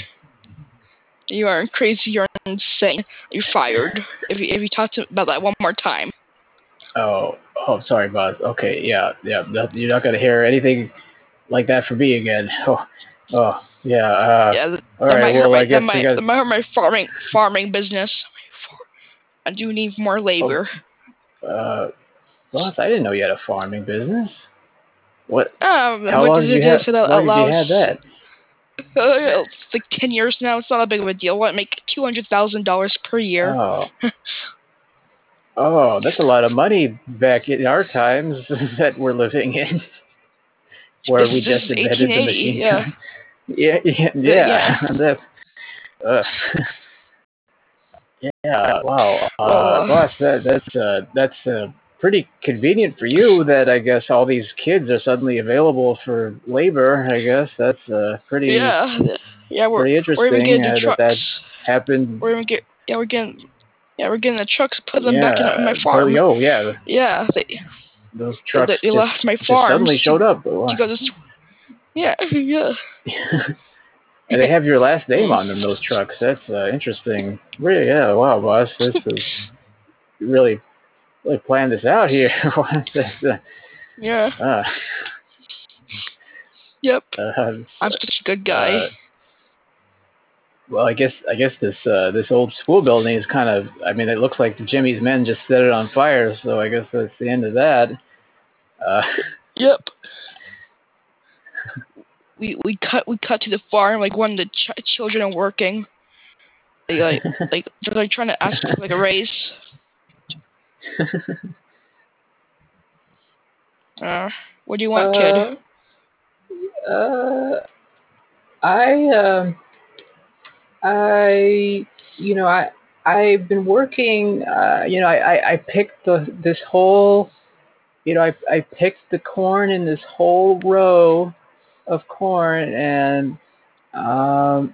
You are crazy. You're insane. You're fired. If you if you talk to about that one more time. Oh, oh, sorry, boss. Okay, yeah, yeah. That, you're not gonna hear anything like that from me again. Oh, oh, yeah. Uh, yeah. That, all that right. Well, my, I guess that might, guys... that might hurt my farming farming business. I do need more labor. Oh. Uh, boss, I didn't know you had a farming business. What? Um, how long did you have that? Uh, it's like ten years now. It's not a big of a deal. I make two hundred thousand dollars per year. Oh. oh, that's a lot of money back in our times that we're living in, where it's we just invented the machine. Yeah. yeah, yeah, yeah. yeah. that's. Uh. Yeah, wow, uh, uh, boss, that, that's uh, that's uh, pretty convenient for you. That I guess all these kids are suddenly available for labor. I guess that's uh, pretty. Yeah, yeah, we're pretty interesting. We're even getting uh, the trucks. That, that happened. We're even get yeah, we're getting yeah, we're getting the trucks. Put them yeah, back in uh, my farm. Oh yeah, yeah. They, those trucks they, they just, left my farm. Suddenly showed to, up. Oh, wow. This, yeah, yeah. And they have your last name on them, those trucks. That's uh, interesting. Really, yeah, wow, boss. This is really, really planned this out here. That's, uh, yeah. Uh, yep. Uh, I'm such a good guy. Uh, well, I guess I guess this uh, this old school building is kind of. I mean, it looks like Jimmy's men just set it on fire. So I guess that's the end of that. Uh, yep. We we cut we cut to the farm like when the ch children are working, they, like like they're like trying to ask for like a raise. Uh, what do you want, uh, kid? Uh, I um, I you know I I've been working. Uh, you know I, I I picked the this whole, you know I I picked the corn in this whole row of corn, and um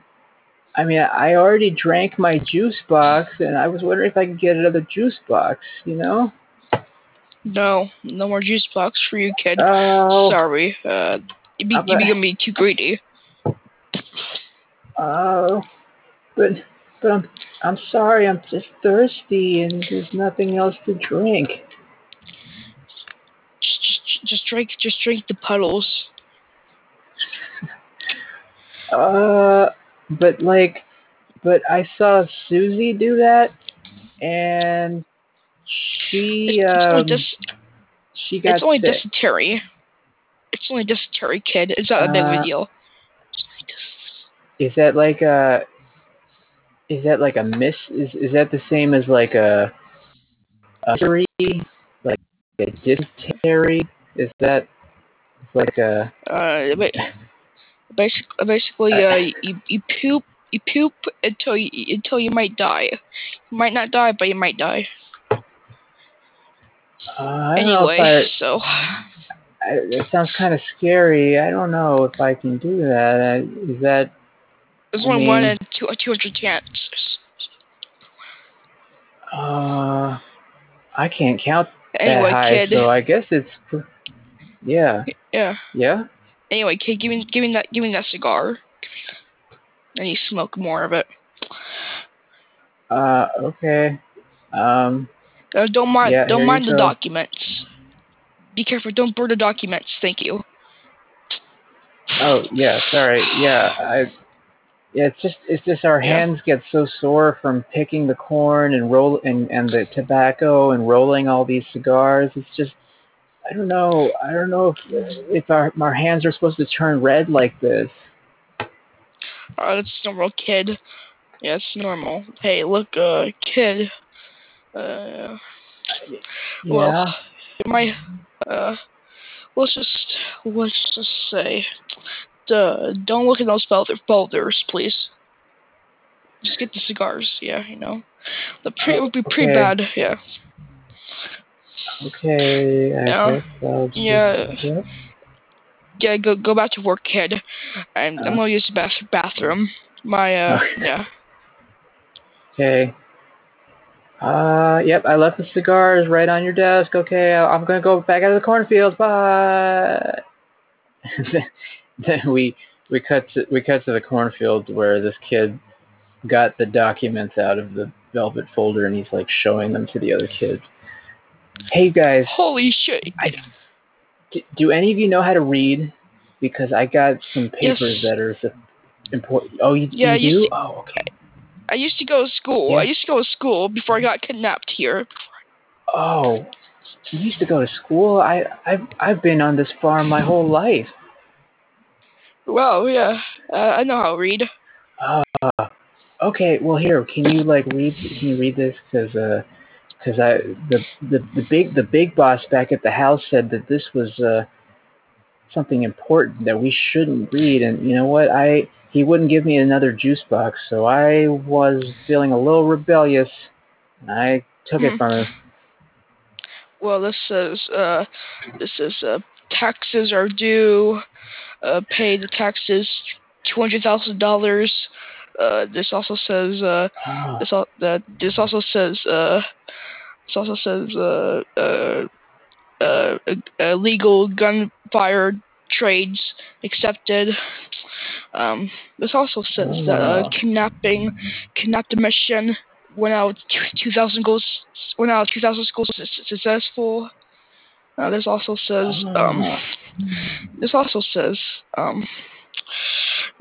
I mean I already drank my juice box, and I was wondering if I could get another juice box, you know? No, no more juice box for you, kid. Oh, sorry. Uh you be, you be gonna be too greedy. Oh, uh, but but I'm I'm sorry, I'm just thirsty and there's nothing else to drink. Just just just drink just drink the puddles. Uh, but like, but I saw Susie do that, and she um, it's only dis she got it's only sick. dysentery. It's only dysentery, kid. It's not uh, a big of a deal. Is that like a? Is that like a miss? Is is that the same as like a? a dysentery? Like a dysentery? Is that? It's like a. Uh, wait. Basically, basically, uh, you you poop you poop until you until you might die. You might not die, but you might die. Uh, anyway, I, so I, it sounds kind of scary. I don't know if I can do that. I, is that? It's one one in two two hundred chance. Uh, I can't count anyway, that high, kid. So I guess it's yeah, yeah, yeah. Anyway, kid, give me, give me that, give me that cigar, and you smoke more of it. Uh, okay. Um, uh, don't mind, yeah, don't mind the go. documents. Be careful! Don't burn the documents. Thank you. Oh yeah, sorry. Yeah, I. Yeah, it's just, it's just our yeah. hands get so sore from picking the corn and roll and and the tobacco and rolling all these cigars. It's just. I don't know. I don't know if if our our hands are supposed to turn red like this. Oh, that's normal, kid. Yeah, it's normal. Hey, look, uh, kid. Uh, yeah. Well, my, uh, let's just, let's just say, duh, don't look at those folders, please. Just get the cigars, yeah, you know. The print would be pretty okay. bad, yeah. Okay, I yeah. guess I'll yeah. It. Yeah, go go back to work, kid. I'm, uh, I'm gonna use the bath bathroom. My, uh, okay. yeah. Okay. Uh, yep, I left the cigars right on your desk. Okay, I'm gonna go back out of the cornfield. Bye! Then we we cut to, we cut to the cornfield where this kid got the documents out of the velvet folder, and he's like showing them to the other kid. Hey guys! Holy shit! I, do, do any of you know how to read? Because I got some papers yes. that are important. Oh, you, yeah, you do? To, oh, okay. I, I used to go to school. Yeah. I used to go to school before I got kidnapped here. Oh, you used to go to school? I I've I've been on this farm my whole life. Well, yeah, uh, I know how to read. Ah, uh, okay. Well, here, can you like read? Can you read this? Because uh. Because I the, the the big the big boss back at the house said that this was uh, something important that we shouldn't read, and you know what? I he wouldn't give me another juice box, so I was feeling a little rebellious. And I took mm. it from him. Well, this says uh, this is uh, taxes are due. Uh, pay the taxes two hundred thousand dollars. Uh, this also says uh, oh. this al- uh, this also says uh. This also says uh, uh, uh, illegal gunfire trades accepted. Um, this also says oh. that uh, kidnapping, kidnapped mission went out two thousand goals went out two thousand schools successful. Uh, this also says oh. um, this also says um,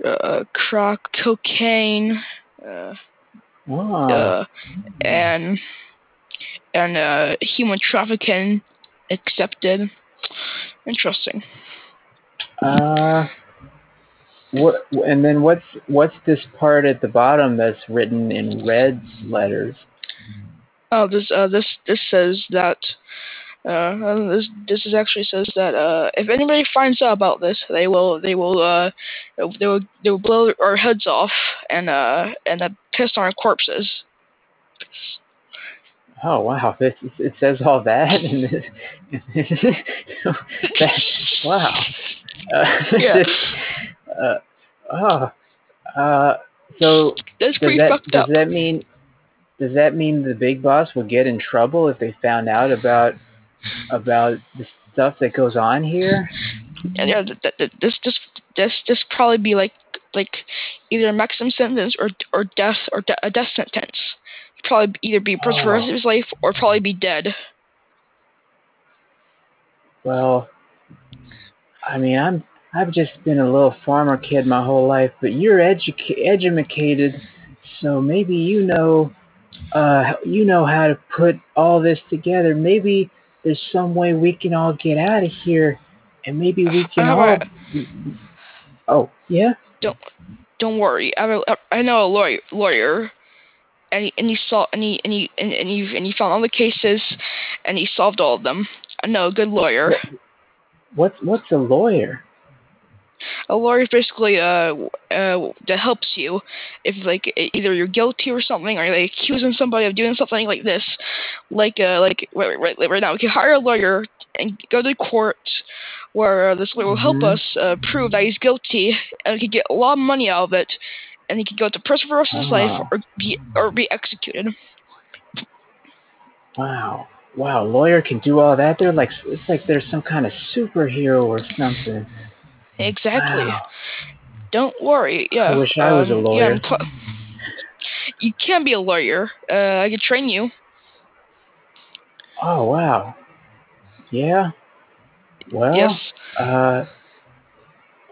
uh, crack cocaine, uh, oh. uh, and. And uh, human trafficking accepted. Interesting. Uh, what? And then what's what's this part at the bottom that's written in red letters? Oh, this uh, this this says that. Uh, this this is actually says that uh, if anybody finds out about this, they will they will uh, they will they will blow our heads off and uh and uh, piss on our corpses. Piss. Oh wow! This is, it says all that. And this, and this, that wow. Uh, yeah. This, uh, oh. Uh, so that's pretty that, fucked does up. Does that mean? Does that mean the big boss will get in trouble if they found out about about the stuff that goes on here? And yeah, th- th- this this this this probably be like like either a maximum sentence or or death or de- a death sentence. Probably either be prison for the rest of his life or probably be dead. Well, I mean, I'm I've just been a little farmer kid my whole life, but you're educa- educated, so maybe you know, uh, you know how to put all this together. Maybe there's some way we can all get out of here, and maybe we can all. A... Oh yeah. Don't don't worry. I I know a lawyer lawyer. And he, and he saw and he and he and, and he and he found all the cases, and he solved all of them. I know a good lawyer. What's what's a lawyer? A lawyer is basically uh, uh that helps you if like either you're guilty or something, or you're like, accusing somebody of doing something like this, like uh like right right, right now we can hire a lawyer and go to court, where uh, this lawyer will help mm-hmm. us uh, prove that he's guilty, and we can get a lot of money out of it. And he could go to prison for the rest of his wow. life, or be or be executed. Wow! Wow! Lawyer can do all that. They're like it's like there's some kind of superhero or something. Exactly. Wow. Don't worry. Yeah. I wish I um, was a lawyer. Yeah, pl- you can be a lawyer. Uh, I could train you. Oh wow! Yeah. Well. Yes. Uh.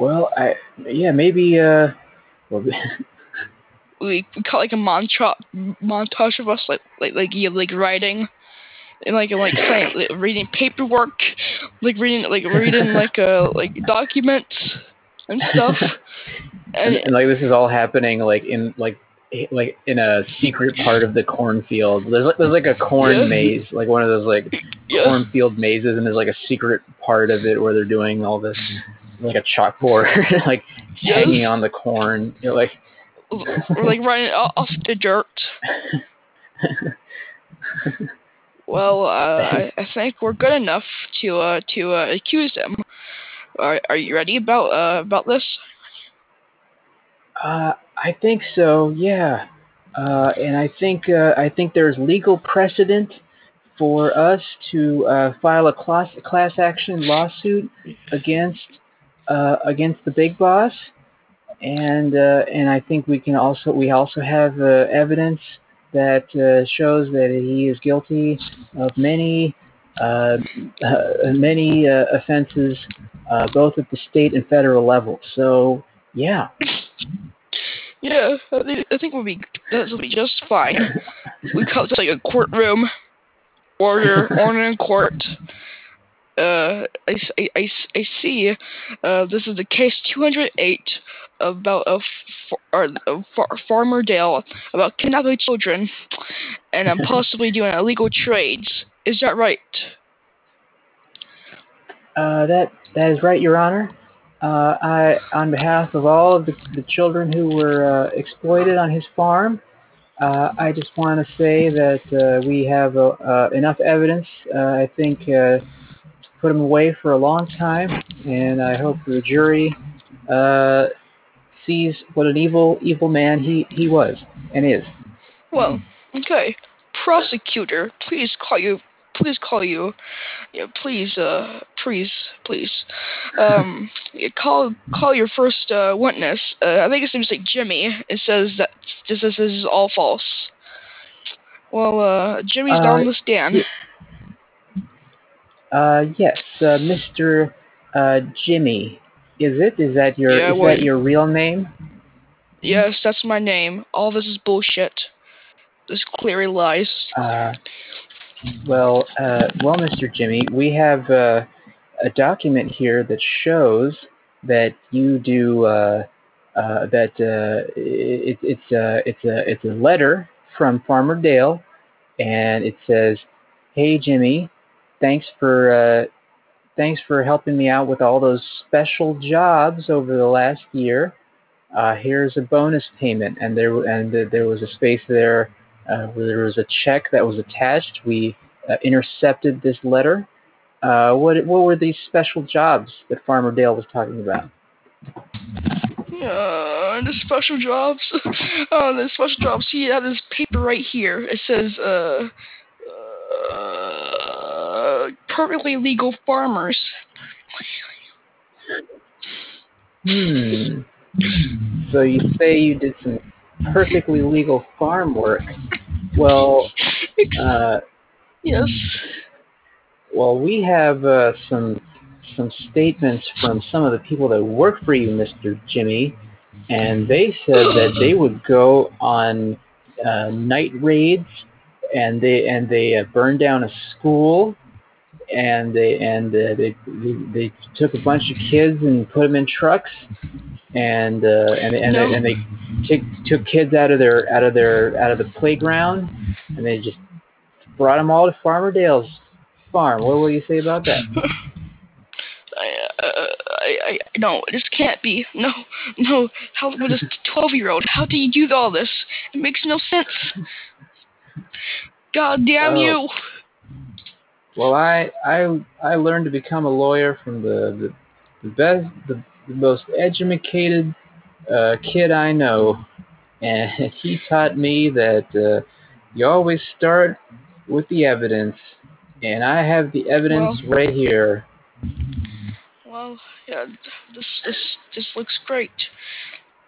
Well, I yeah maybe uh. we we caught like a montra- montage of us like like like yeah, like writing and like and like, saying, like reading paperwork, like reading like reading like uh like documents and stuff. And, and, and like this is all happening like in like like in a secret part of the cornfield. There's like there's like a corn yeah. maze, like one of those like yeah. cornfield mazes, and there's like a secret part of it where they're doing all this like a chalkboard, like yes. hanging on the corn, you know, like like running off the dirt. Well, uh, I, I think we're good enough to uh, to uh, accuse him. Are, are you ready about uh, about this? Uh, I think so. Yeah, uh, and I think uh, I think there's legal precedent for us to uh, file a class class action lawsuit against uh, against the big boss, and uh, and I think we can also we also have uh, evidence that uh, shows that he is guilty of many, uh, uh, many uh, offenses, uh, both at the state and federal level. So, yeah, yeah, I think, I think we'll be this will be just fine. We call it like a courtroom order, order in court. Uh, I, I, I, I see. Uh, this is the case two hundred eight about a, far, or a far, farmer Dale about kidnapping children and um, possibly doing illegal trades. Is that right? Uh, that that is right, Your Honor. Uh, I, on behalf of all of the, the children who were uh, exploited on his farm, uh, I just want to say that uh, we have uh, uh, enough evidence. Uh, I think. Uh, Put him away for a long time, and I hope the jury uh, sees what an evil, evil man he, he was and is. Well, okay, prosecutor, please call you, please call you, yeah, please, uh, please, please, um, call call your first uh, witness. Uh, I think his name's like Jimmy. It says that this, this is all false. Well, uh, Jimmy's uh, not on the stand. Yeah. Uh, yes, uh, Mister Uh, Jimmy, is it? Is that your yeah, is wait. that your real name? Yes, that's my name. All this is bullshit. This clearly lies. Uh, well, uh, well, Mister Jimmy, we have uh, a document here that shows that you do uh, uh, that uh, it, it's uh, it's a it's a letter from Farmer Dale, and it says, "Hey, Jimmy. Thanks for uh, thanks for helping me out with all those special jobs over the last year. Uh, here's a bonus payment," and there and uh, there was a space there uh, where there was a check that was attached. We uh, intercepted this letter. Uh, what what were these special jobs that Farmer Dale was talking about? Uh, the special jobs. Oh, the special jobs. He had this paper right here. It says. Uh, uh, Perfectly legal farmers. Hmm. So you say you did some perfectly legal farm work. Well, uh, yes. Well, we have uh, some some statements from some of the people that work for you, Mister Jimmy, and they said that they would go on uh, night raids and they and they uh, burned down a school. And they and uh, they they took a bunch of kids and put them in trucks, and uh, and and no. they, and they t- took kids out of their out of their out of the playground, and they just brought them all to Farmer Dale's farm. What will you say about that? I, uh, I I no, this can't be. No, no. How with this twelve-year-old? How do you do all this? It makes no sense. God damn oh. you! Well, I, I I learned to become a lawyer from the the, the best the, the most educated uh, kid I know, and he taught me that uh, you always start with the evidence, and I have the evidence well, right here. Well, yeah, this this this looks great.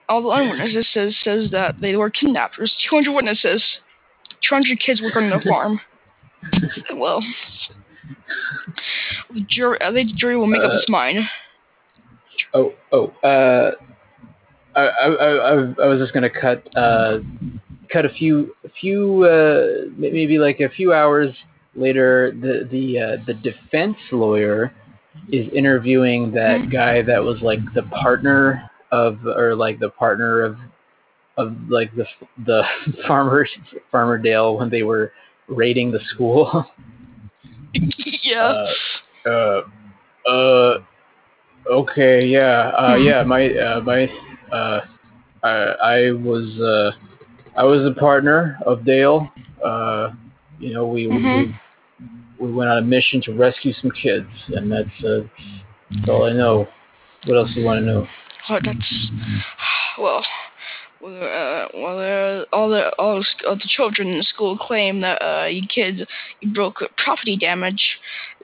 All the other witnesses says says that they were kidnapped. There's two hundred witnesses, two hundred kids working on the farm. Well, the jury, I think the jury will make uh, up its mind. Oh, oh, uh, I, I, I, I was just gonna cut, uh, cut a few, a few, uh, maybe like a few hours later. The the uh, the defense lawyer is interviewing that guy that was like the partner of, or like the partner of of like the the farmers, Farmerdale, when they were raiding the school. Yeah. Uh, uh, uh, okay. Yeah. Uh, yeah. My, uh, my, uh, I, I was, uh, I was a partner of Dale. Uh, you know, we, mm-hmm. we, we went on a mission to rescue some kids, and that's, uh, that's all I know. What else do you want to know? Oh, that's, well, uh, well, uh, all the all the children in the school claim that uh, you kids you broke property damage,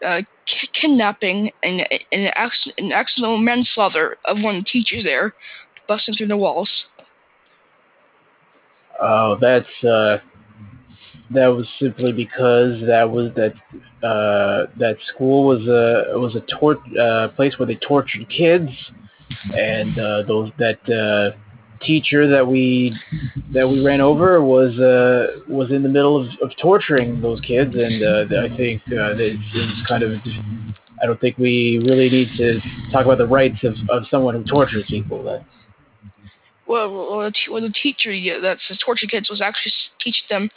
uh, k- kidnapping, and an accident, accidental manslaughter of one of the teachers there, busting through the walls. Oh, that's uh, that was simply because that was that uh, that school was a was a tort uh, place where they tortured kids, and uh, those that. Uh, teacher that we that we ran over was uh was in the middle of, of torturing those kids, and uh, I think uh, that it's kind of I don't think we really need to talk about the rights of, of someone who tortures people. That's well, well, well, well the teacher yeah, that's the torture kids was actually teach them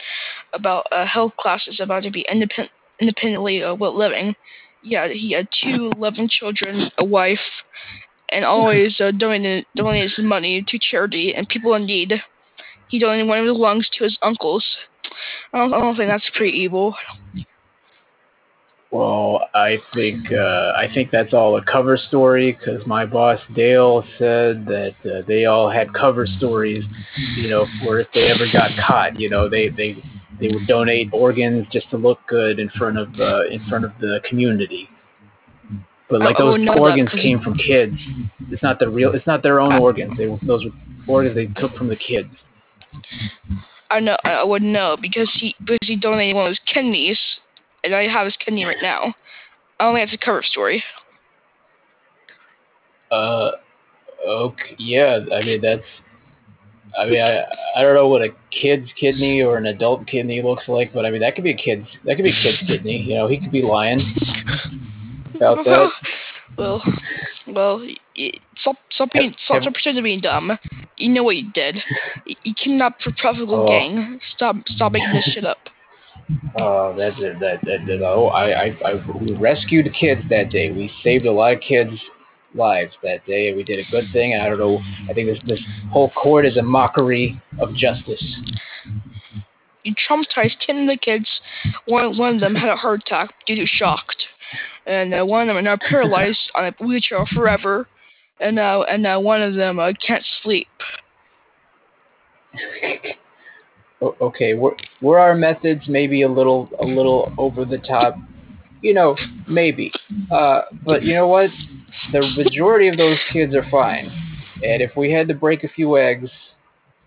about uh, health classes about to be independent independently uh, well living. Yeah, he had two loving children, a wife. And always uh, donated, donated his money to charity and people in need. He donated one of his lungs to his uncles. I don't, I don't think that's pretty evil. Well, I think uh, I think that's all a cover story, because my boss Dale said that uh, they all had cover stories, you know, for if they ever got caught. You know, they they, they would donate organs just to look good in front of uh, in front of the community. But like oh, those no, organs came from kids. It's not the real. It's not their own I, organs. They those were organs they took from the kids. I know. I wouldn't know because he because he donated one of his kidneys, and I have his kidney right now. I don't think that's a cover story. Uh, okay. Yeah. I mean that's. I mean I I don't know what a kid's kidney or an adult kidney looks like, but I mean that could be a kid's that could be a kid's kidney. You know, he could be lying. About that. Well, well, stop, stop, being, stop, stop pretending to be dumb. You know what you did. You kidnapped a profitable oh. gang. Stop, stop making this shit up. Oh, that's it. That, that, that, oh, I, I, I, we rescued kids that day. We saved a lot of kids' lives that day, and we did a good thing. And I don't know. I think this this whole court is a mockery of justice. You traumatized ten of the kids. One, one of them had a heart attack due to shocked. And uh, one of them are now paralyzed on a wheelchair forever, and uh, and uh, one of them uh, can't sleep. Okay, were were our methods maybe a little a little over the top, you know, maybe. Uh, but you know what? The majority of those kids are fine, and if we had to break a few eggs,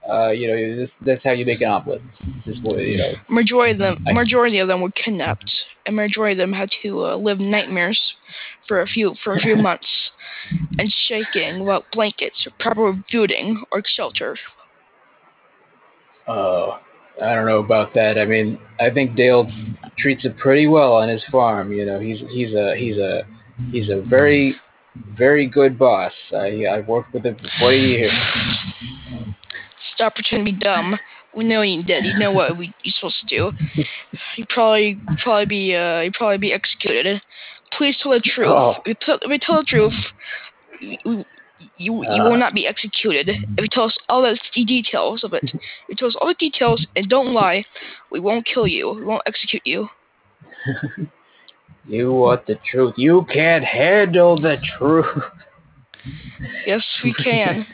uh, you know, this, that's how you make an omelet. This is what, you know. Majority of them, majority of them were kidnapped. A majority of them had to uh, live nightmares for a few for a few months, and shaking without blankets or proper fooding or shelter. Oh, uh, I don't know about that. I mean, I think Dale treats it pretty well on his farm. You know, he's he's a he's a he's a very very good boss. I I've worked with him for forty years. Stop pretending to be dumb. We know you did. You know what we you're supposed to do. You probably probably be uh you probably be executed. Please tell the truth. Oh. If, you tell, if you tell the truth, you you, you uh. will not be executed. If you tell us all the details of it, if you tell us all the details and don't lie, we won't kill you. We won't execute you. You want the truth? You can't handle the truth. Yes, we can.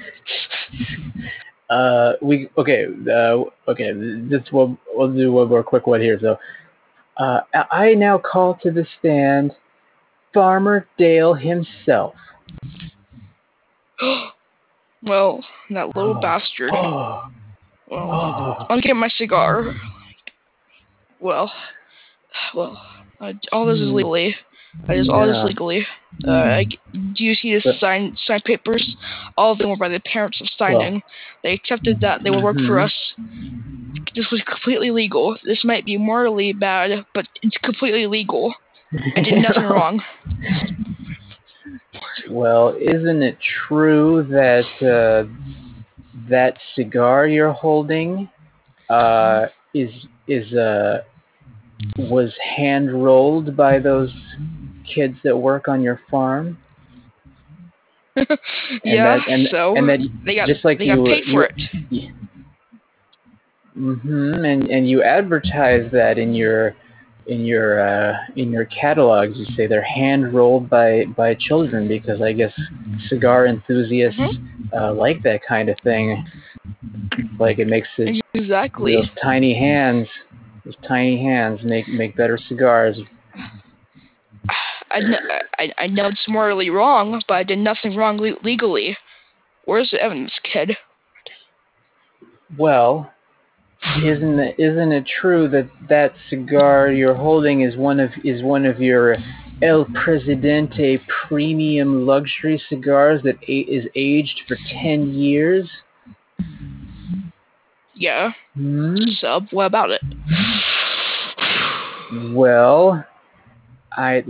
Uh, we okay. Uh, okay, just one. We'll do one more quick one here. So, uh, I now call to the stand, Farmer Dale himself. Well, that little oh. bastard. Oh. Well, oh. I'm getting my cigar. Well, well, I, all this is legally. I just all yeah. this legally. Uh, I, do you see the sign sign papers? All of them were by the parents of signing. Well, they accepted that they would work mm-hmm. for us. This was completely legal. This might be morally bad, but it's completely legal. I did nothing wrong. Well, isn't it true that uh, that cigar you're holding uh, is is uh, was hand rolled by those kids that work on your farm. And yeah, that, and, so and that they got, just like they got you, paid you, for it. You, mm-hmm, and and you advertise that in your in your uh, in your catalogs. You say they're hand rolled by, by children because I guess cigar enthusiasts mm-hmm. uh, like that kind of thing. Like it makes it exactly those tiny hands. Those tiny hands make make better cigars. I know, I, I know it's morally wrong, but I did nothing wrong le- legally. Where's the evidence, kid? Well, isn't it, isn't it true that that cigar you're holding is one of is one of your El Presidente premium luxury cigars that a- is aged for ten years? Yeah. Hmm? So, what about it? Well, I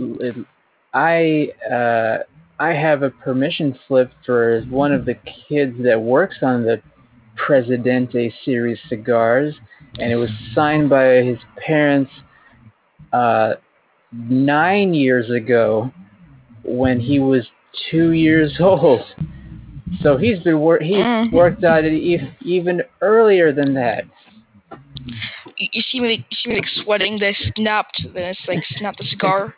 I uh, I have a permission slip for one of the kids that works on the Presidente series cigars, and it was signed by his parents uh, nine years ago when he was two years old. So he's been wor- he's mm. worked on it e- even earlier than that. You see me, you see me like sweating. They snapped. Then it's like snapped the cigar.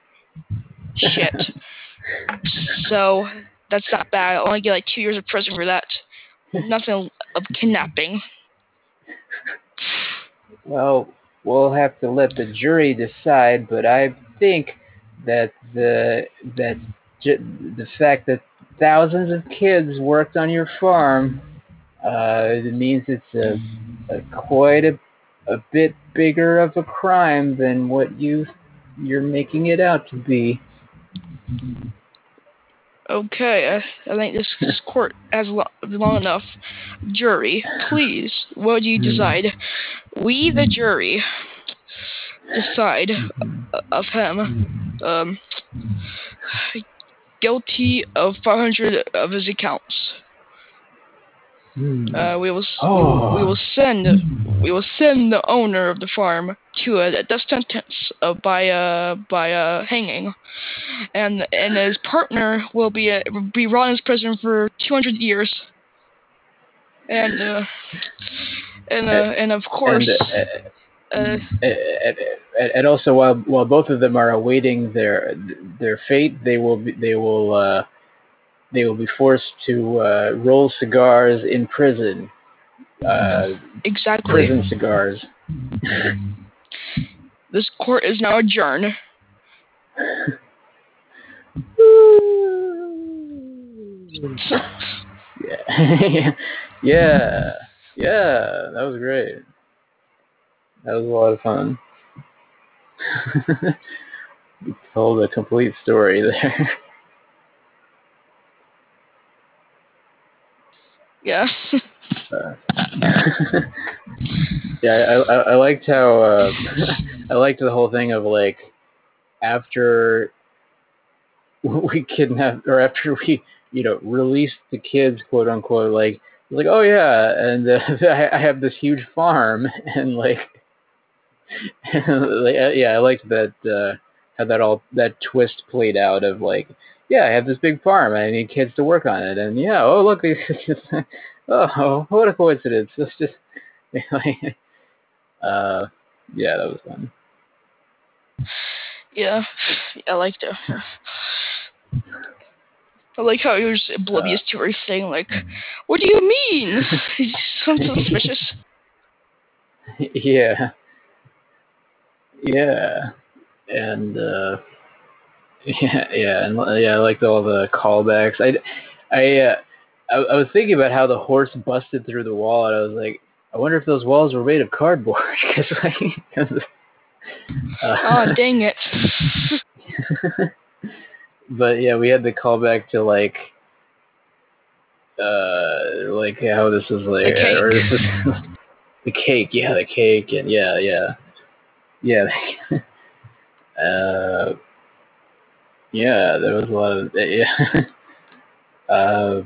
Shit. So that's not bad. I only get like two years of prison for that. Nothing of kidnapping. Well, we'll have to let the jury decide. But I think that the that the fact that thousands of kids worked on your farm uh, it means it's a, a quite a a bit bigger of a crime than what you, you're making it out to be. Okay, I, I think this, this court has lo- long enough. Jury, please, what do you decide? We, the jury, decide of him um, guilty of five hundred of his accounts. Uh, we will oh. we will send we will send the owner of the farm to a, a death sentence uh, by uh, by uh, hanging, and and his partner will be uh, be run as prison for two hundred years, and uh, and uh, and of course, and, uh, uh, uh, and also while while both of them are awaiting their their fate, they will be, they will. Uh, They will be forced to uh, roll cigars in prison. Uh, exactly. Prison cigars. This court is now adjourned. Yeah. Yeah. Yeah. That was great. That was a lot of fun. You told a complete story there. Yeah. uh, yeah, I, I I liked how uh, I liked the whole thing of like after we kidnapped or after we you know released the kids, quote unquote, like like oh yeah, and uh, I, I have this huge farm and like, and, like yeah, I liked that uh, how that all that twist played out of like. Yeah, I have this big farm, and I need kids to work on it. And yeah, oh look, oh what a coincidence! Let's just, uh, yeah, that was fun. Yeah, I liked it. I like how he was oblivious uh, to everything. Like, what do you mean? Something suspicious. Yeah. Yeah, and. uh Yeah, yeah, and yeah, I liked all the callbacks. I, I, uh, I, I was thinking about how the horse busted through the wall, and I was like, I wonder if those walls were made of cardboard. Cause like, cause, uh, oh, dang it! But yeah, we had the callback to like, uh, like how this is like, the cake, or this is, the cake yeah, the cake, and yeah, yeah, yeah. uh. Yeah, there was a lot of yeah, uh,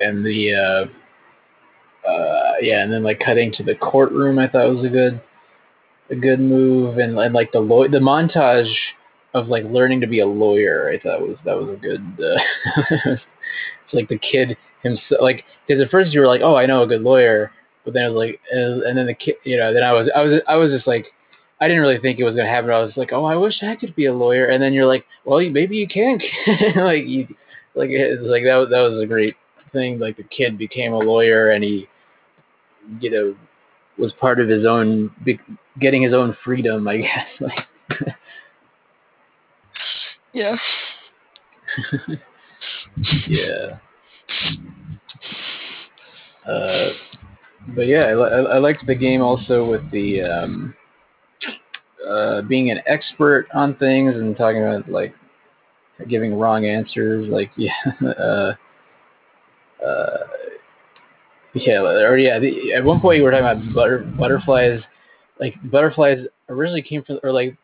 and the uh, Uh, yeah, and then like cutting to the courtroom, I thought was a good, a good move, and, and like the law- the montage of like learning to be a lawyer, I thought was that was a good. Uh, it's like the kid himself, like because at first you were like, oh, I know a good lawyer, but then it was like, and then the kid, you know, then I was, I was, I was just like. I didn't really think it was gonna happen. I was like, "Oh, I wish I could be a lawyer." And then you're like, "Well, you, maybe you can." like you, like it's like that. That was a great thing. Like the kid became a lawyer, and he, you know, was part of his own, getting his own freedom, I guess. Like, yeah. yeah. Uh, but yeah, I, I liked the game also with the. Um, Uh, being an expert on things and talking about like giving wrong answers, like yeah, uh, uh, yeah, or yeah. The, at one point, you were talking about butter, butterflies. Like butterflies originally came from, or like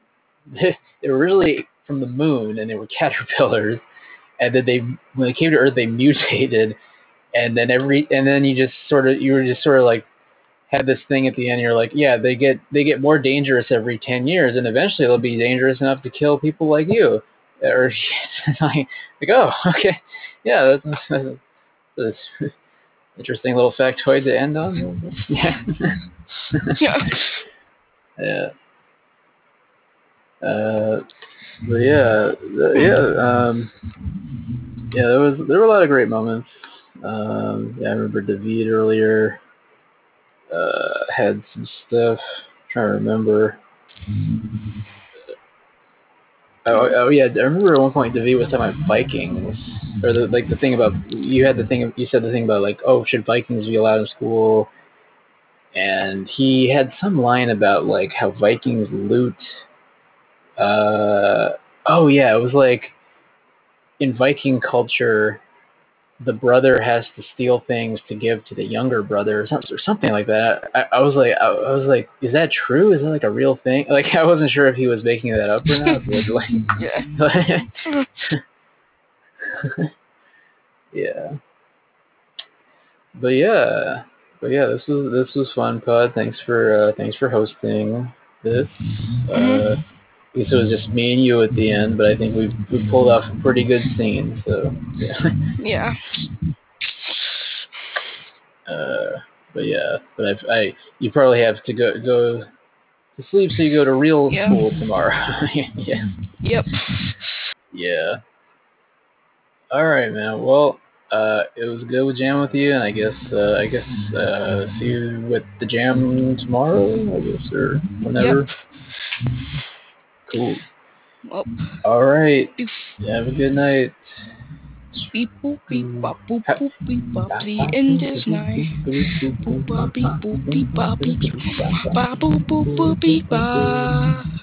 they were originally from the moon, and they were caterpillars, and then they when they came to Earth, they mutated, and then every and then you just sort of you were just sort of like. Had this thing at the end, you're like, yeah, they get they get more dangerous every ten years, and eventually they'll be dangerous enough to kill people like you, or like, like oh, okay, yeah, that's, that's, that's an interesting little factoid to end on. Yeah, yeah, yeah. Uh, but yeah, yeah, um, yeah. There was there were a lot of great moments. Um, yeah, I remember David earlier. Uh, had some stuff. I'm trying to remember. Oh, oh yeah, I remember at one point David was talking about Vikings, or the, like the thing about you had the thing you said the thing about like oh should Vikings be allowed in school, and he had some line about like how Vikings loot. Uh, oh yeah, it was like in Viking culture. The brother has to steal things to give to the younger brother, or something like that. I, I was like, I, I was like, is that true? Is that like a real thing? Like, I wasn't sure if he was making that up or not. But like, yeah, yeah. But yeah, but yeah, this was this was fun, Pod. Thanks for uh, thanks for hosting this. Uh, I guess it was just me and you at the end, but I think we we pulled off a pretty good scene. So yeah. Yeah. Uh, but yeah, but I've, I you probably have to go go to sleep, so you go to real yeah. school tomorrow. yeah. Yep. Yeah. All right, man. Well, uh, it was good with Jam with you, and I guess uh, I guess uh, see you with the Jam tomorrow, I guess, or whenever. Yep. Cool. Well, all right. Yeah, have a good night. Beep boop beep bop boop boop beep bop. The end is nigh. Boop bop beep boop beep bop beep bop boop boop beep bop.